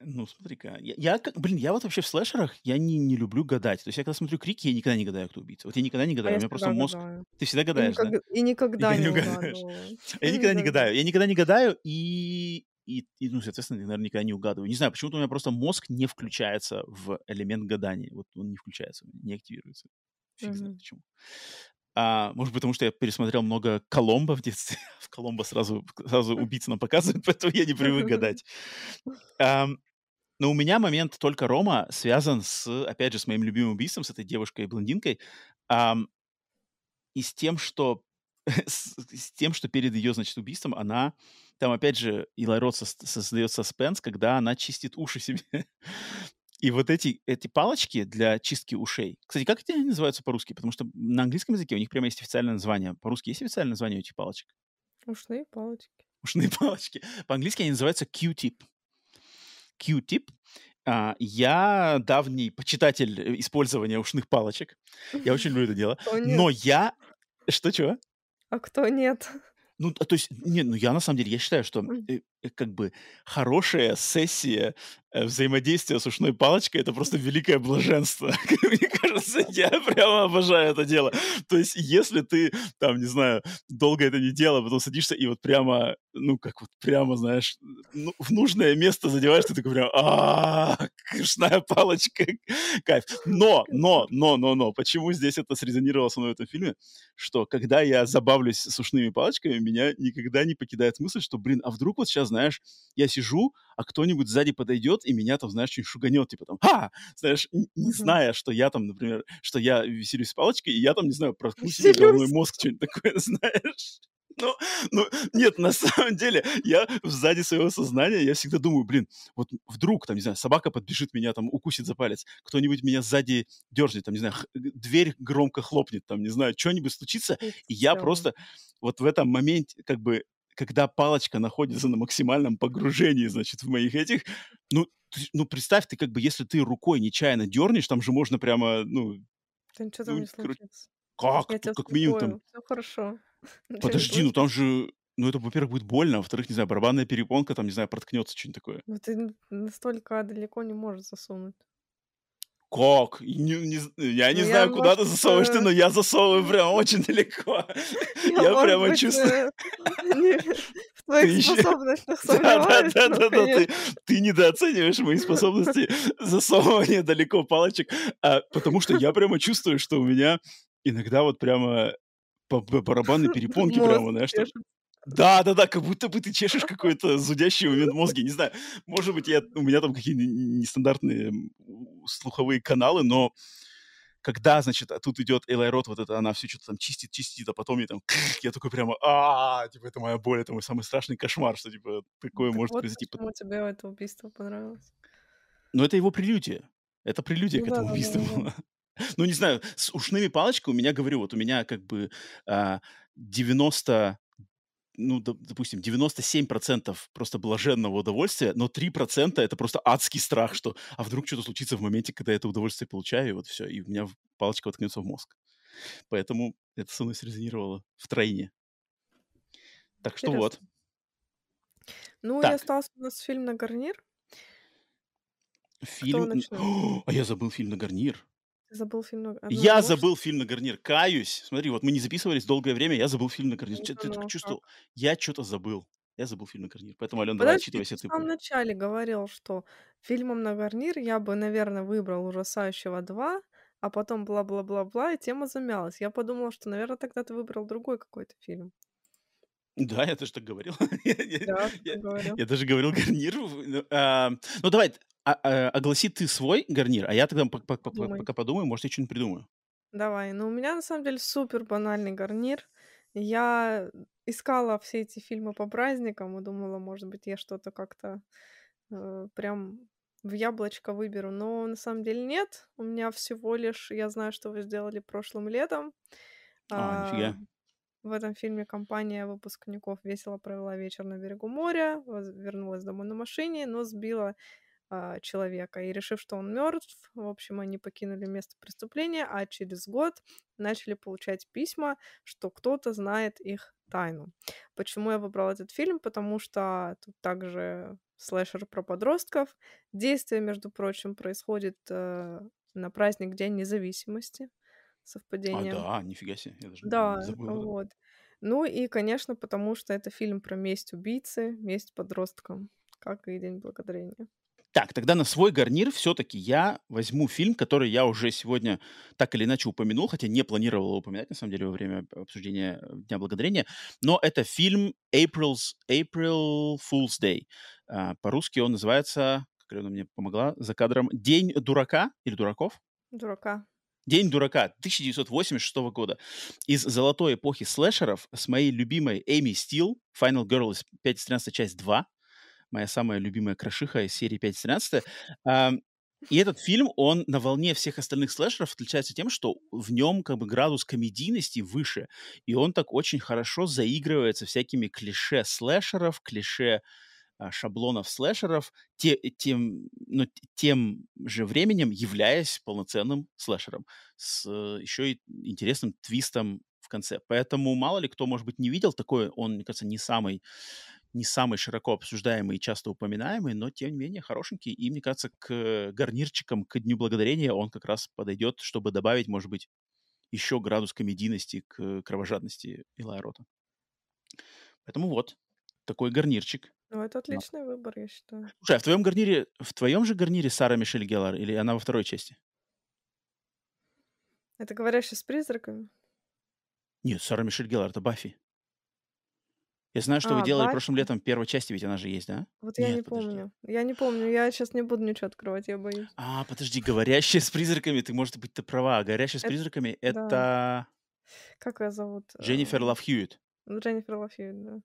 Ну, смотри-ка. Я, я, блин, я вот вообще в слэшерах, я не, не люблю гадать. То есть я когда смотрю «Крик», я никогда не гадаю, кто убийца. Вот я никогда не гадаю. А у меня просто мозг... Гадаю. Ты всегда гадаешь, и никогда, да? И никогда, и не угадываю. Я никогда не гадаю. Я никогда не гадаю, и... И, и, ну, соответственно, я, наверное, никогда не угадываю. Не знаю, почему-то у меня просто мозг не включается в элемент гадания. Вот он не включается, не активируется. Фиг знает почему. А, может, потому что я пересмотрел много «Коломбо» в детстве. В «Коломбо» сразу, сразу убийца нам показывают, поэтому я не привык гадать. А, но у меня момент только Рома связан с, опять же, с моим любимым убийством, с этой девушкой-блондинкой, а, и с тем, что с, с тем, что перед ее, значит, убийством она... Там, опять же, Элай Рот создает саспенс, когда она чистит уши себе. И вот эти, эти палочки для чистки ушей... Кстати, как они называются по-русски? Потому что на английском языке у них прямо есть официальное название. По-русски есть официальное название у этих палочек? Ушные палочки. Ушные палочки. По-английски они называются Q-tip. Q-tip. А, я давний почитатель использования ушных палочек. Я очень люблю это дело. Но я... Что, чего? А кто нет? Ну, то есть, нет, ну я на самом деле, я считаю, что э, как бы хорошая сессия э, взаимодействия с ушной палочкой — это просто великое блаженство. Мне кажется, я прямо обожаю это дело. То есть, если ты, там, не знаю, долго это не делал, потом садишься и вот прямо, ну, как вот прямо, знаешь, ну, в нужное место задеваешь, ты такой прям, ааа, ушная палочка, кайф. Но, но, но, но, но, почему здесь это срезонировало со мной в этом фильме? Что, когда я забавлюсь с ушными палочками, меня никогда не покидает мысль, что, блин, а вдруг вот сейчас, знаешь, я сижу, а кто-нибудь сзади подойдет и меня там, знаешь, что-нибудь шуганет, типа там, ха! Знаешь, не, не зная, что я там, например, что я веселюсь с палочкой, и я там, не знаю, проткну себе головной мозг, что-нибудь такое, знаешь. Ну, ну, нет, на самом деле, я сзади своего сознания, я всегда думаю, блин, вот вдруг, там, не знаю, собака подбежит меня, там, укусит за палец, кто-нибудь меня сзади дерзнет, там, не знаю, х- дверь громко хлопнет, там, не знаю, что-нибудь случится, и, и я просто вот в этом моменте, как бы, когда палочка находится на максимальном погружении, значит, в моих этих, ну, ты, ну, представь, ты как бы, если ты рукой нечаянно дернешь, там же можно прямо, ну... Там что там ну, не случится. Как? Я тебя как минимум там... Все хорошо. Подожди, ну там же, ну это, во-первых, будет больно, а во-вторых, не знаю, барабанная перепонка, там, не знаю, проткнется что-нибудь такое. Ну ты настолько далеко не можешь засунуть. Как? Не, не, я не ну, знаю, я, куда может, ты засовываешь ты, но я засовываю прям очень далеко. Я прямо чувствую... В твоих способностях сомневаюсь. Да-да-да, ты недооцениваешь мои способности засовывания далеко палочек, потому что я прямо чувствую, что у меня иногда вот прямо... по барабанной перепонке прямо, знаешь, что... Да-да-да, как будто бы ты чешешь какой-то зудящий момент в мозге, не знаю. Может быть, я... у меня там какие-то нестандартные слуховые каналы, но когда, значит, тут идет Элай Рот, вот это она все что-то там чистит, чистит, а потом я там... Я такой прямо... а типа, это моя боль, это мой самый страшный кошмар, что, типа, такое может произойти. Почему тебе это убийство понравилось? Ну, это его прелюдия. Это прелюдия к этому убийству была. Ну, не знаю, с ушными палочками у меня, говорю, вот у меня как бы девяносто, ну, допустим, девяносто семь процентов просто блаженного удовольствия, но три процента это просто адский страх, что а вдруг что-то случится в моменте, когда я это удовольствие получаю, и вот все, и у меня палочка воткнется в мозг. Поэтому это со мной срезонировало втройне. Так что вот. Ну, так. И остался у нас фильм на гарнир. Фильм... О, а я забыл фильм на гарнир. Забыл фильм на... Я может? забыл фильм на гарнир. Каюсь. Смотри, вот мы не записывались долгое время, я забыл фильм на гарнир. Ты так чувствовал? Я что-то забыл. Я забыл фильм на гарнир. Поэтому, Алёна, давай отчитывайся. Ты в самом начале говорил, что фильмом на гарнир я бы, наверное, выбрал «Ужасающего два», а потом бла-бла-бла-бла, и тема замялась. Я подумала, что, наверное, тогда ты выбрал другой какой-то фильм. Да, я тоже так говорил. Я даже говорил гарнир. Ну, давай... А, а, огласи ты свой гарнир, а я тогда пока, пока подумаю, может, я что-нибудь придумаю. Давай. Ну, у меня, на самом деле, супер банальный гарнир. Я искала все эти фильмы по праздникам и думала, может быть, я что-то как-то э, прям в яблочко выберу. Но, на самом деле, нет. У меня всего лишь «Я знаю, что вы сделали прошлым летом». А, а нифига. В этом фильме компания выпускников весело провела вечер на берегу моря, вернулась домой на машине, но сбила... человека. И, решив, что он мертв, в общем, они покинули место преступления, а через год начали получать письма, что кто-то знает их тайну. Почему я выбрала этот фильм? Потому что тут также слэшер про подростков. Действие, между прочим, происходит э, на праздник День независимости. Совпадение. А, да, нифига себе. Я даже да, забыла. Вот. Ну и, конечно, потому что это фильм про месть убийцы, месть подросткам, как и День благодарения. Так, тогда на свой гарнир все-таки я возьму фильм, который я уже сегодня так или иначе упомянул, хотя не планировал упоминать, на самом деле, во время обсуждения Дня благодарения, но это фильм April's, April Fool's Day. По-русски он называется, как Алена мне помогла за кадром, «День дурака» или «Дураков»? «Дурака». «День дурака» тысяча девятьсот восемьдесят шестого года. Из золотой эпохи слэшеров с моей любимой Эми Стил, Final Girl из пятая тринадцатая часть два. Моя самая любимая крошиха из серии пятая тринадцатая. И этот фильм, он на волне всех остальных слэшеров отличается тем, что в нем как бы градус комедийности выше. И он так очень хорошо заигрывается всякими клише слэшеров, клише шаблонов слэшеров, те, тем, ну, тем же временем являясь полноценным слэшером. С еще и интересным твистом в конце. Поэтому мало ли кто, может быть, не видел такой, он, мне кажется, не самый, не самый широко обсуждаемый и часто упоминаемый, но, тем не менее, хорошенький. И, мне кажется, к гарнирчикам, к Дню благодарения он как раз подойдет, чтобы добавить, может быть, еще градус комедийности к кровожадности Элая Рота. Поэтому вот, такой гарнирчик. Ну, это отличный да. выбор, я считаю. Слушай, а в твоем гарнире, в твоем же гарнире Сара Мишель Геллар, или она во второй части? Это говорящий с призраками? Нет, Сара Мишель Геллар, это Баффи. Я знаю, что а, вы делали Баффи? прошлым летом в первой части, ведь она же есть, да? Вот я Нет, не подожди. помню. Я не помню, я сейчас не буду ничего открывать, я боюсь. А, подожди, говорящая с призраками, ты, может быть, ты права. Говорящая с это... призраками, это... Да. Как ее зовут? Дженнифер Лав Хьюитт. Дженнифер Лав Хьюитт, да.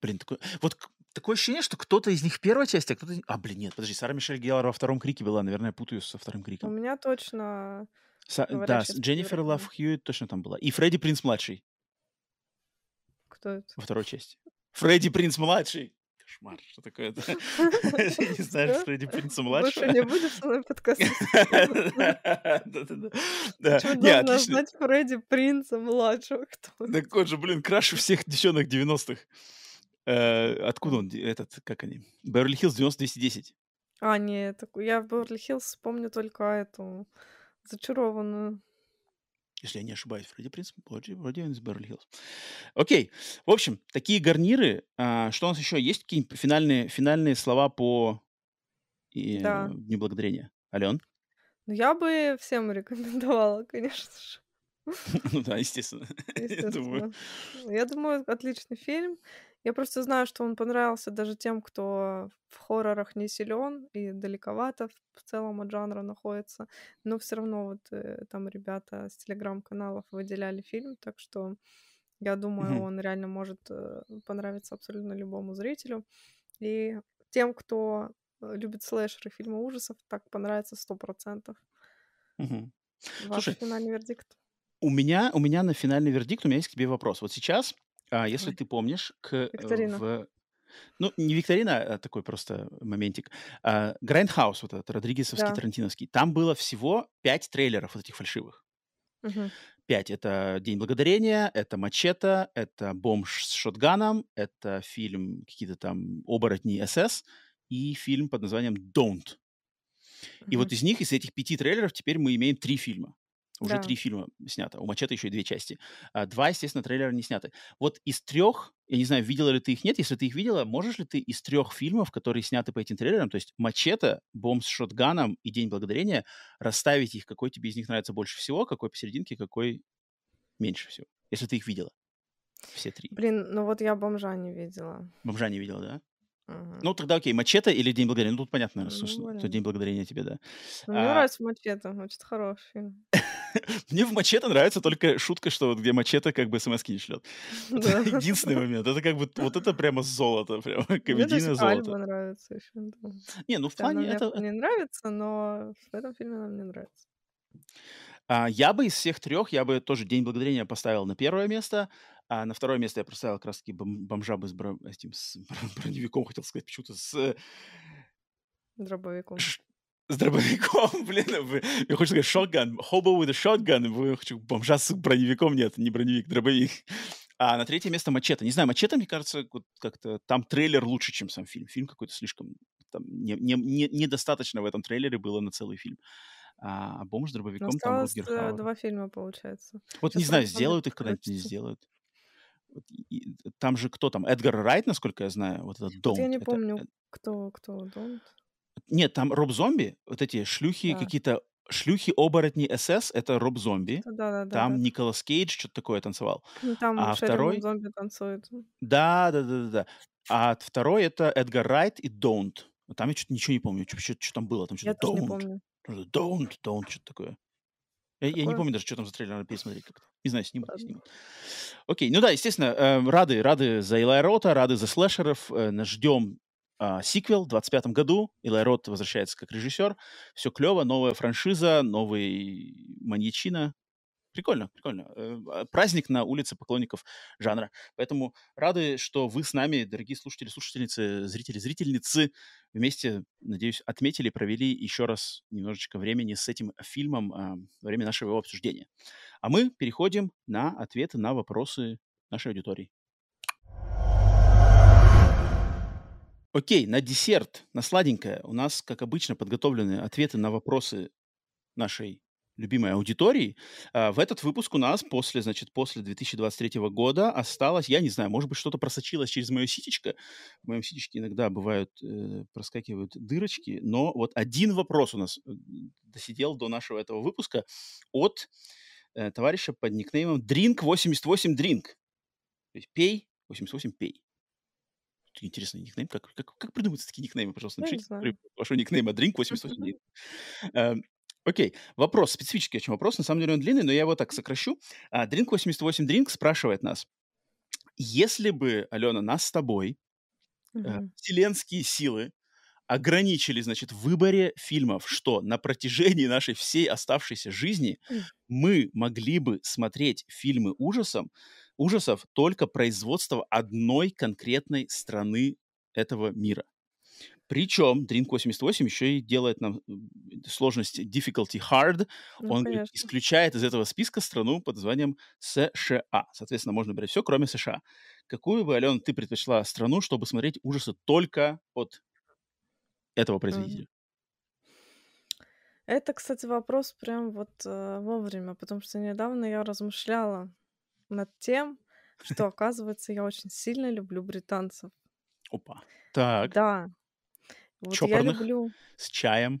Блин, такой... вот такое ощущение, что кто-то из них в первой части, а кто-то... А, блин, нет, подожди, Сара Мишель Геллар во втором Крике была, наверное, я путаю со вторым Криком. У меня точно... Са... Да, Дженнифер Лав Хьюитт точно там была. И Фредди Принц-младший. Кто это? Во второй части. Фредди Принц-младший! Кошмар, что такое-то? Не знаешь, Фредди Принц-младший? Больше не будешь со мной подкастить. Чудо назвать Фредди Принца-младшего кто-то. Так он же, блин, краше всех девчонок девяностых. Откуда он, этот, как они? Беверли Хиллс девяносто двести десять. А, нет, я в Беверли Хиллс помню только эту зачарованную. Если я не ошибаюсь, Фредди Принц, вроде он из Беверли Хиллс. Окей, в общем, такие гарниры. А, что у нас еще? Есть какие-нибудь финальные, финальные слова по и, да. Дню благодарения? Ален? Ну, я бы всем рекомендовала, конечно же. Ну да, естественно. Естественно. Я, думаю. я думаю, отличный фильм. Я просто знаю, что он понравился даже тем, кто в хоррорах не силен и далековато в целом от жанра находится. Но все равно вот там ребята с телеграм-каналов выделяли фильм, так что я думаю, mm-hmm. он реально может понравиться абсолютно любому зрителю. И тем, кто любит слэшеры, фильмы ужасов, так понравится сто процентов. Mm-hmm. Ваш Слушай, финальный вердикт. У меня, у меня на финальный вердикт у меня есть к тебе вопрос. Вот сейчас... А если Ой. ты помнишь, к... Викторина. В, ну, не викторина, а такой просто моментик. Грайндхаус, вот этот, родригесовский, да. тарантиновский. Там было всего пять трейлеров вот этих фальшивых. Угу. Пять. Это «День благодарения», это «Мачете», это «Бомж с шотганом», это фильм какие-то там «Оборотни СС» и фильм под названием «Don't». Угу. И вот из них, из этих пяти трейлеров, теперь мы имеем три фильма. Уже да. три фильма снято. У «Мачете» еще и две части. А два, естественно, трейлера не сняты. Вот из трех, я не знаю, видела ли ты их, нет. Если ты их видела, можешь ли ты из трех фильмов, которые сняты по этим трейлерам, то есть «Мачете», «Бомб с шотганом» и «День благодарения», расставить их, какой тебе из них нравится больше всего, какой посерединке, какой меньше всего? Если ты их видела. Все три. Блин, ну вот я «Бомжа» не видела. «Бомжа» не видела, да? Ага. Ну, тогда окей, «Мачете» или «День благодарения». Ну, тут понятно, наверное, ну, что «День благодарения» тебе, да. Ну, мне а... нравится «Мачете», очень хороший фильм. Мне в «Мачете» нравится только шутка, что вот где «Мачете» как бы смс-ки не шлет. Да. Это единственный момент. Это как бы вот это прямо золото, прямо комедийное золото. Мне нравится еще. Да. Не, ну в Хотя плане это... Мне нравится, но в этом фильме она мне нравится. А, я бы из всех трех, я бы тоже «День благодарения» поставил на первое место, а на второе место я поставил как раз-таки «Бомжа» бы с, бро... этим, с броневиком, хотел сказать, почему-то с... Дробовиком. С дробовиком, блин, я хочу сказать шотган, hobo with a shotgun, хочу бомжа с броневиком, нет, не броневик, дробовик. А на третье место «Мачете». Не знаю, «Мачете», мне кажется, вот как-то там трейлер лучше, чем сам фильм. Фильм какой-то слишком, там не, не, не, недостаточно в этом трейлере было на целый фильм. А «Бомж с дробовиком» Но там Рутгер Хауэр. Два фильма, получается. Вот сейчас не знаю, сделают их когда-нибудь, не сделают. Вот, и, там же кто там? Эдгар Райт, насколько я знаю, вот этот «Донт». Я не это, помню, это... кто, кто «Донт». Нет, там роб-зомби, вот эти шлюхи, да. какие-то шлюхи-оборотни СС, это роб-зомби. Да, да, там да, Николас Кейдж что-то такое танцевал. Там а второй... зомби танцует. Да, да, да, да, да. А второй это Эдгар Райт и «Don't». Там я что-то ничего не помню, что, что, что там было. Там что-то я «Don't». Не помню. «Don't», «Don't», что-то такое. Я, я не помню даже, что там за трейлер, надо пересмотреть как-то. Не знаю, снимут, не снимут. Окей, ну да, естественно, э, рады, рады за Элая Рота, рады за слэшеров, э, ждем сиквел в двадцать пятом году. Элай Рот возвращается как режиссер. Все клево, новая франшиза, новый маньячина. Прикольно, прикольно. Праздник на улице поклонников жанра. Поэтому рады, что вы с нами, дорогие слушатели, слушательницы, зрители, зрительницы, вместе, надеюсь, отметили, провели еще раз немножечко времени с этим фильмом во э, время нашего его обсуждения. А мы переходим на ответы на вопросы нашей аудитории. Окей, на десерт, на сладенькое у нас, как обычно, подготовлены ответы на вопросы нашей любимой аудитории. В этот выпуск у нас после, значит, после две тысячи двадцать третьего года осталось, я не знаю, может быть, что-то просочилось через мое ситечко. В моем ситечке иногда бывают, э, проскакивают дырочки, но вот один вопрос у нас досидел до нашего этого выпуска от э, товарища под никнеймом Дринк восемьдесят восемь Дринк. То есть пей, восемьдесят восемь пей. Интересный никнейм. Как, как, как придумываются такие никнеймы? Пожалуйста, напишите вашего никнейма Дринк восемьдесят восемь Дринк. Окей, okay. Вопрос, специфический очень вопрос, на самом деле он длинный, но я его так сокращу. Дринк восемьдесят восемь Дринк спрашивает нас, если бы, Алена, нас с тобой, mm-hmm. вселенские силы ограничили, значит, в выборе фильмов, что на протяжении нашей всей оставшейся жизни mm-hmm. мы могли бы смотреть фильмы ужасов, ужасов только производства одной конкретной страны этого мира. Причем Дринк восемьдесят восемь еще и делает нам сложность difficulty hard. Ну, Он конечно. исключает из этого списка страну под названием США. Соответственно, можно брать все, кроме США. Какую бы, Алена, ты предпочла страну, чтобы смотреть ужасы только от этого производителя? Это, кстати, вопрос прям вот э, вовремя, потому что недавно я размышляла над тем, что, оказывается, я очень сильно люблю британцев. Опа. Так. Да. Вот чопорных, я люблю... с чаем.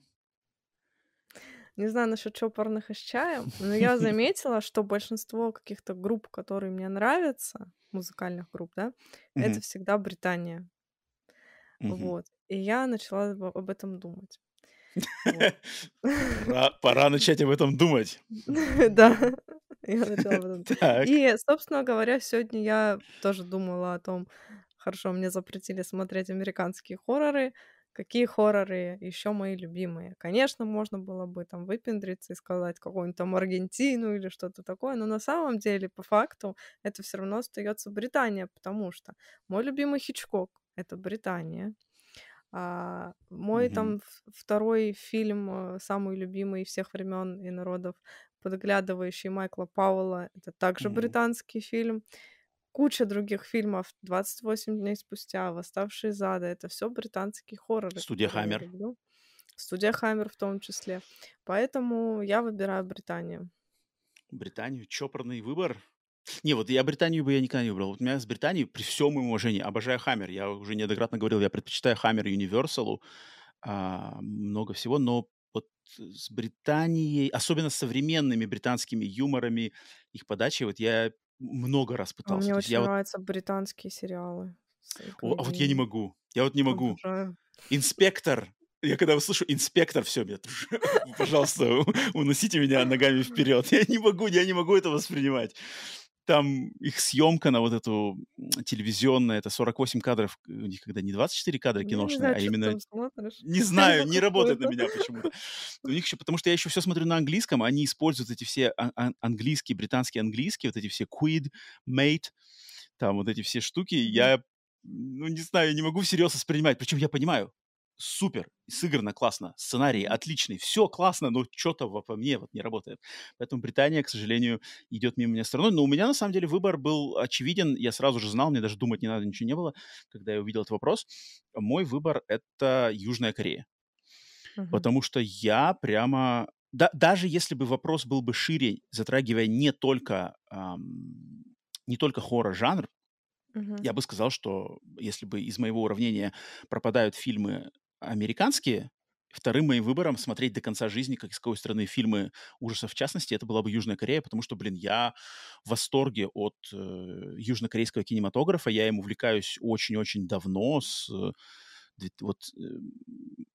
Не знаю насчет чопорных и с чаем, но я заметила, что большинство каких-то групп, которые мне нравятся, музыкальных групп, да, mm-hmm. это всегда Британия. Mm-hmm. Вот. И я начала об этом думать. Пора начать об этом думать. Да, я начала об этом думать. И, собственно говоря, сегодня я тоже думала о том, хорошо, мне запретили смотреть американские хорроры, какие хорроры еще мои любимые? Конечно, можно было бы там выпендриться и сказать какую-нибудь там Аргентину или что-то такое, но на самом деле, по факту, это все равно остается Британия, потому что мой любимый Хичкок — это Британия. А, мой mm-hmm. там второй фильм, самый любимый всех времен и народов, подглядывающий Майкла Пауэлла, это также mm-hmm. британский фильм. Куча других фильмов двадцать восемь дней спустя, «Восставшие из ада», это все британские хорроры. Студия Хаммер. Студия Хаммер в том числе. Поэтому я выбираю Британию. Британию? Чопорный выбор? Не, вот я Британию бы я никогда не выбрал. Вот у меня с Британией, при всем моем уважении, обожаю Хаммер. Я уже неоднократно говорил, я предпочитаю Хаммер Юниверсалу. А, много всего, но вот с Британией, особенно с современными британскими юморами, их подачей, вот я много раз пытался. А мне очень нравятся вот... британские сериалы. О, а вот я не могу. Я вот не могу. Обожаю. Инспектор. Я когда слышу «Инспектор», все, мне, пожалуйста, уносите меня ногами вперед. Я не могу, я не могу это воспринимать. Там их съемка на вот эту телевизионную, это сорок восемь кадров, у них когда не двадцать четыре кадра киношные, а именно... Не знаю, не работает на меня почему-то. У них еще, потому что я еще все смотрю на английском, они используют эти все английские, британские английские, вот эти все quid, mate, там вот эти все штуки, я, ну, не знаю, не могу всерьез воспринимать, причем я понимаю, супер, сыграно классно, сценарий отличный, все классно, но что-то во мне вот не работает. Поэтому Британия, к сожалению, идет мимо меня страной. Но у меня, на самом деле, выбор был очевиден. Я сразу же знал, мне даже думать не надо, ничего не было, когда я увидел этот вопрос. Мой выбор — это Южная Корея. Uh-huh. Потому что я прямо... Да, даже если бы вопрос был бы шире, затрагивая не только, эм, не только хоррор-жанр, uh-huh. я бы сказал, что если бы из моего уравнения пропадают фильмы американские, вторым моим выбором смотреть до конца жизни, как из какой страны фильмы ужасов в частности, это была бы Южная Корея, потому что, блин, я в восторге от э, южнокорейского кинематографа, я им увлекаюсь очень-очень давно. С, э, вот, э,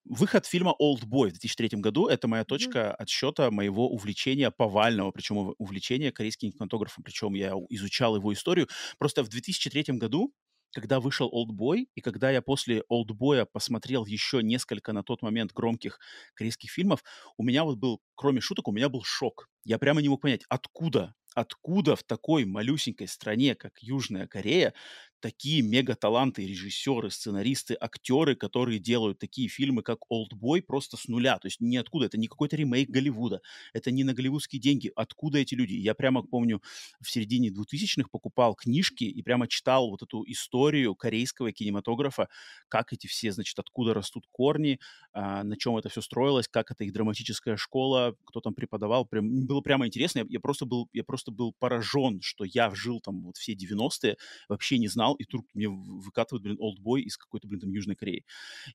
выход фильма «Олдбой» в две тысячи третьем году — это моя точка отсчета моего увлечения повального, причем увлечения корейским кинематографом, причем я изучал его историю. Просто в две тысячи третьем году, когда вышел «Олдбой», и когда я после «Олдбоя» посмотрел еще несколько на тот момент громких корейских фильмов, у меня вот был, кроме шуток, у меня был шок. я прямо не мог понять, откуда, откуда в такой малюсенькой стране, как Южная Корея, такие мегаталанты, режиссеры, сценаристы, актеры, которые делают такие фильмы, как «Олдбой», просто с нуля. То есть ниоткуда. Это не какой-то ремейк Голливуда. Это не на голливудские деньги. Откуда эти люди? Я прямо, помню, в середине двухтысячных покупал книжки и прямо читал вот эту историю корейского кинематографа, как эти все, значит, откуда растут корни, на чем это все строилось, как это их драматическая школа, кто там преподавал. Прям, было прямо интересно. Я, я, просто был, я просто был поражен, что я жил там вот все девяностые, вообще не знал, и тут мне выкатывают, блин, «Олдбой» из какой-то, блин, там, Южной Кореи.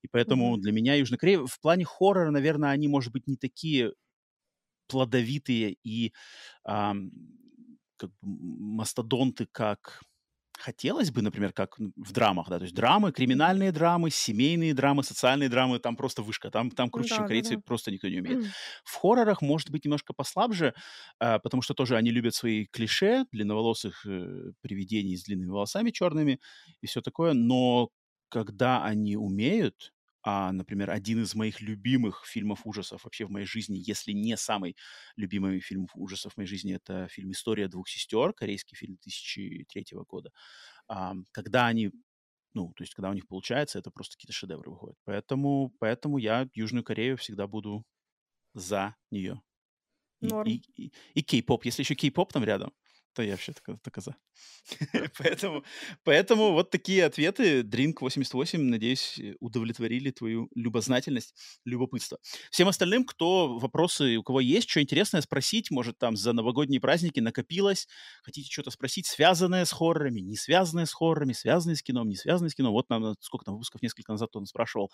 И поэтому mm-hmm. для меня Южная Корея... В плане хоррора, наверное, они, может быть, не такие плодовитые и а, как бы мастодонты, как... хотелось бы, например, как в драмах, да, то есть драмы, криминальные драмы, семейные драмы, социальные драмы, там просто вышка, там, там круче, да, чем корейцы, да, да. просто никто не умеет. Mm. В хоррорах, может быть, немножко послабже, а, потому что тоже они любят свои клише, длинноволосых э, привидений с длинными волосами черными и все такое, но когда они умеют, а, например, один из моих любимых фильмов ужасов вообще в моей жизни, если не самый любимый фильм ужасов в моей жизни, это фильм «История двух сестер», корейский фильм две тысячи третьего года. А, когда они, ну, то есть, когда у них получается, это просто какие-то шедевры выходят. Поэтому, поэтому я Южную Корею всегда буду за нее. И, и, и, и кей-поп. Если еще кей-поп там рядом, то я вообще только за. поэтому, поэтому вот такие ответы. Drink восемьдесят восемь, надеюсь, удовлетворили твою любознательность, любопытство. Всем остальным, кто вопросы, у кого есть, что интересное спросить, может, там за новогодние праздники накопилось, хотите что-то спросить, связанное с хоррорами, не связанное с хоррорами, связанное с кином, не связанное с кином. Вот нам, сколько там выпусков, несколько назад он спрашивал,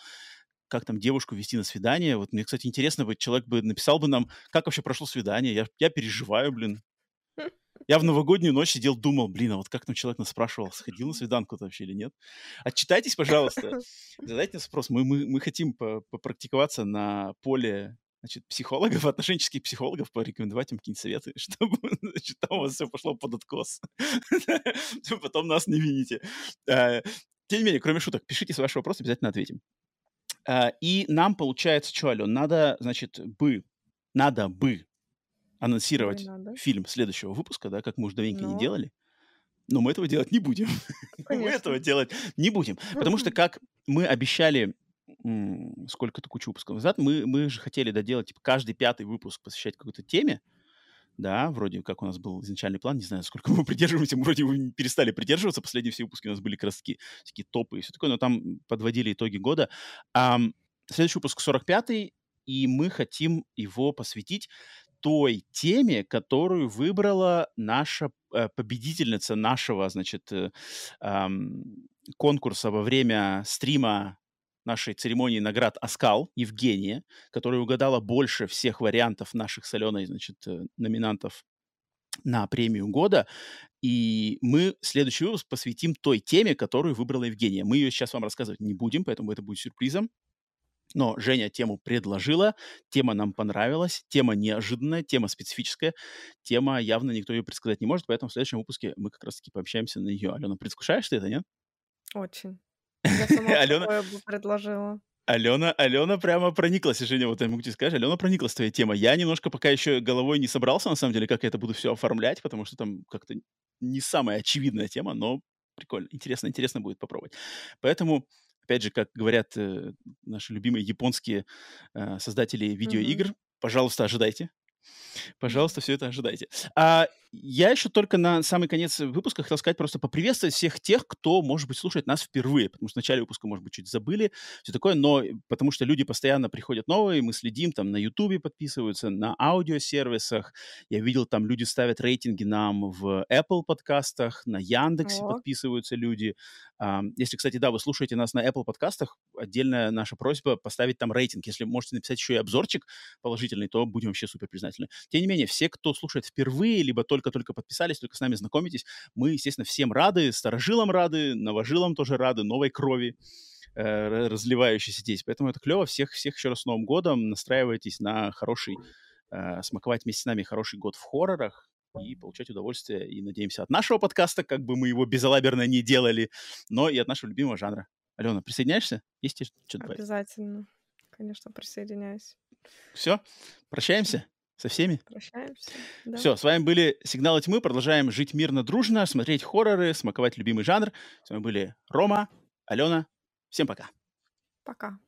как там девушку вести на свидание. Вот мне, кстати, интересно, бы человек бы написал бы нам, как вообще прошло свидание. Я, я переживаю, блин. Я в новогоднюю ночь сидел, думал, блин, а вот как там человек нас спрашивал, сходил на свиданку-то вообще или нет? Отчитайтесь, пожалуйста, задайте нам вопрос. Мы, мы, мы хотим попрактиковаться на поле, значит, психологов, отношенческих психологов, порекомендовать им какие-нибудь советы, чтобы, значит, там у вас все пошло под откос. Потом нас не вините. Тем не менее, кроме шуток, пишите ваши вопросы, обязательно ответим. И нам, получается, что, Алён, надо, значит, бы, надо бы, анонсировать фильм следующего выпуска, да, как мы уже давненько но... не делали, но мы этого делать не будем. мы этого делать не будем, потому что, как мы обещали, м- сколько-то кучу выпусков назад, мы, мы же хотели доделать, типа, каждый пятый выпуск посвящать какой-то теме, да, вроде как у нас был изначальный план, не знаю, сколько мы придерживаемся, мы вроде мы перестали придерживаться, последние все выпуски у нас были как раз такие, такие топы и все такое, но там подводили итоги года. А, следующий выпуск сорок пятый, и мы хотим его посвятить той теме, которую выбрала наша э, победительница нашего, значит, э, э, конкурса во время стрима нашей церемонии наград «Оскал», Евгения, которая угадала больше всех вариантов наших с Аленой, значит, э, номинантов на премию года. И мы следующий выпуск посвятим той теме, которую выбрала Евгения. Мы ее сейчас вам рассказывать не будем, поэтому это будет сюрпризом. Но Женя тему предложила, тема нам понравилась, тема неожиданная, тема специфическая, тема явно никто ее предсказать не может, поэтому в следующем выпуске мы как раз-таки пообщаемся на ее. Алена, предвкушаешь ты это, нет? Очень. Я сама такое бы предложила. Алена, Алена прямо прониклась, Женя, вот я могу тебе сказать, Алена прониклась твоей темой. Я немножко пока еще головой не собрался, на самом деле, как я это буду все оформлять, потому что там как-то не самая очевидная тема, но прикольно, интересно, интересно будет попробовать. Поэтому... Опять же, как говорят э, наши любимые японские э, создатели видеоигр, mm-hmm. пожалуйста, ожидайте. Пожалуйста, все это ожидайте. А я еще только на самый конец выпуска хотел сказать, просто поприветствовать всех тех, кто, может быть, слушает нас впервые, потому что в начале выпуска, может быть, чуть забыли, все такое, но потому что люди постоянно приходят новые, мы следим, там на Ютубе подписываются, на аудиосервисах. Я видел, там люди ставят рейтинги нам в Apple подкастах, на Яндексе О. подписываются люди. Если, кстати, да, вы слушаете нас на Apple подкастах, отдельная наша просьба поставить там рейтинг. Если можете написать еще и обзорчик положительный, то будем вообще супер признательны. Тем не менее, все, кто слушает впервые, либо только-только подписались, только с нами знакомитесь, мы, естественно, всем рады, старожилам рады, новожилам тоже рады, новой крови, э, разливающейся здесь. Поэтому это клево. Всех, всех еще раз с Новым годом. Настраивайтесь на хороший, э, смаковать вместе с нами хороший год в хоррорах и получать удовольствие, и надеемся, от нашего подкаста, как бы мы его безалаберно не делали, но и от нашего любимого жанра. Алена, присоединяешься? Есть что-то? Обязательно. Конечно, присоединяюсь. Все? Прощаемся? Со всеми? Прощаемся. Да. Все, с вами были «Сигналы тьмы». Продолжаем жить мирно, дружно, смотреть хорроры, смаковать любимый жанр. С вами были Рома, Алена. Всем пока. Пока.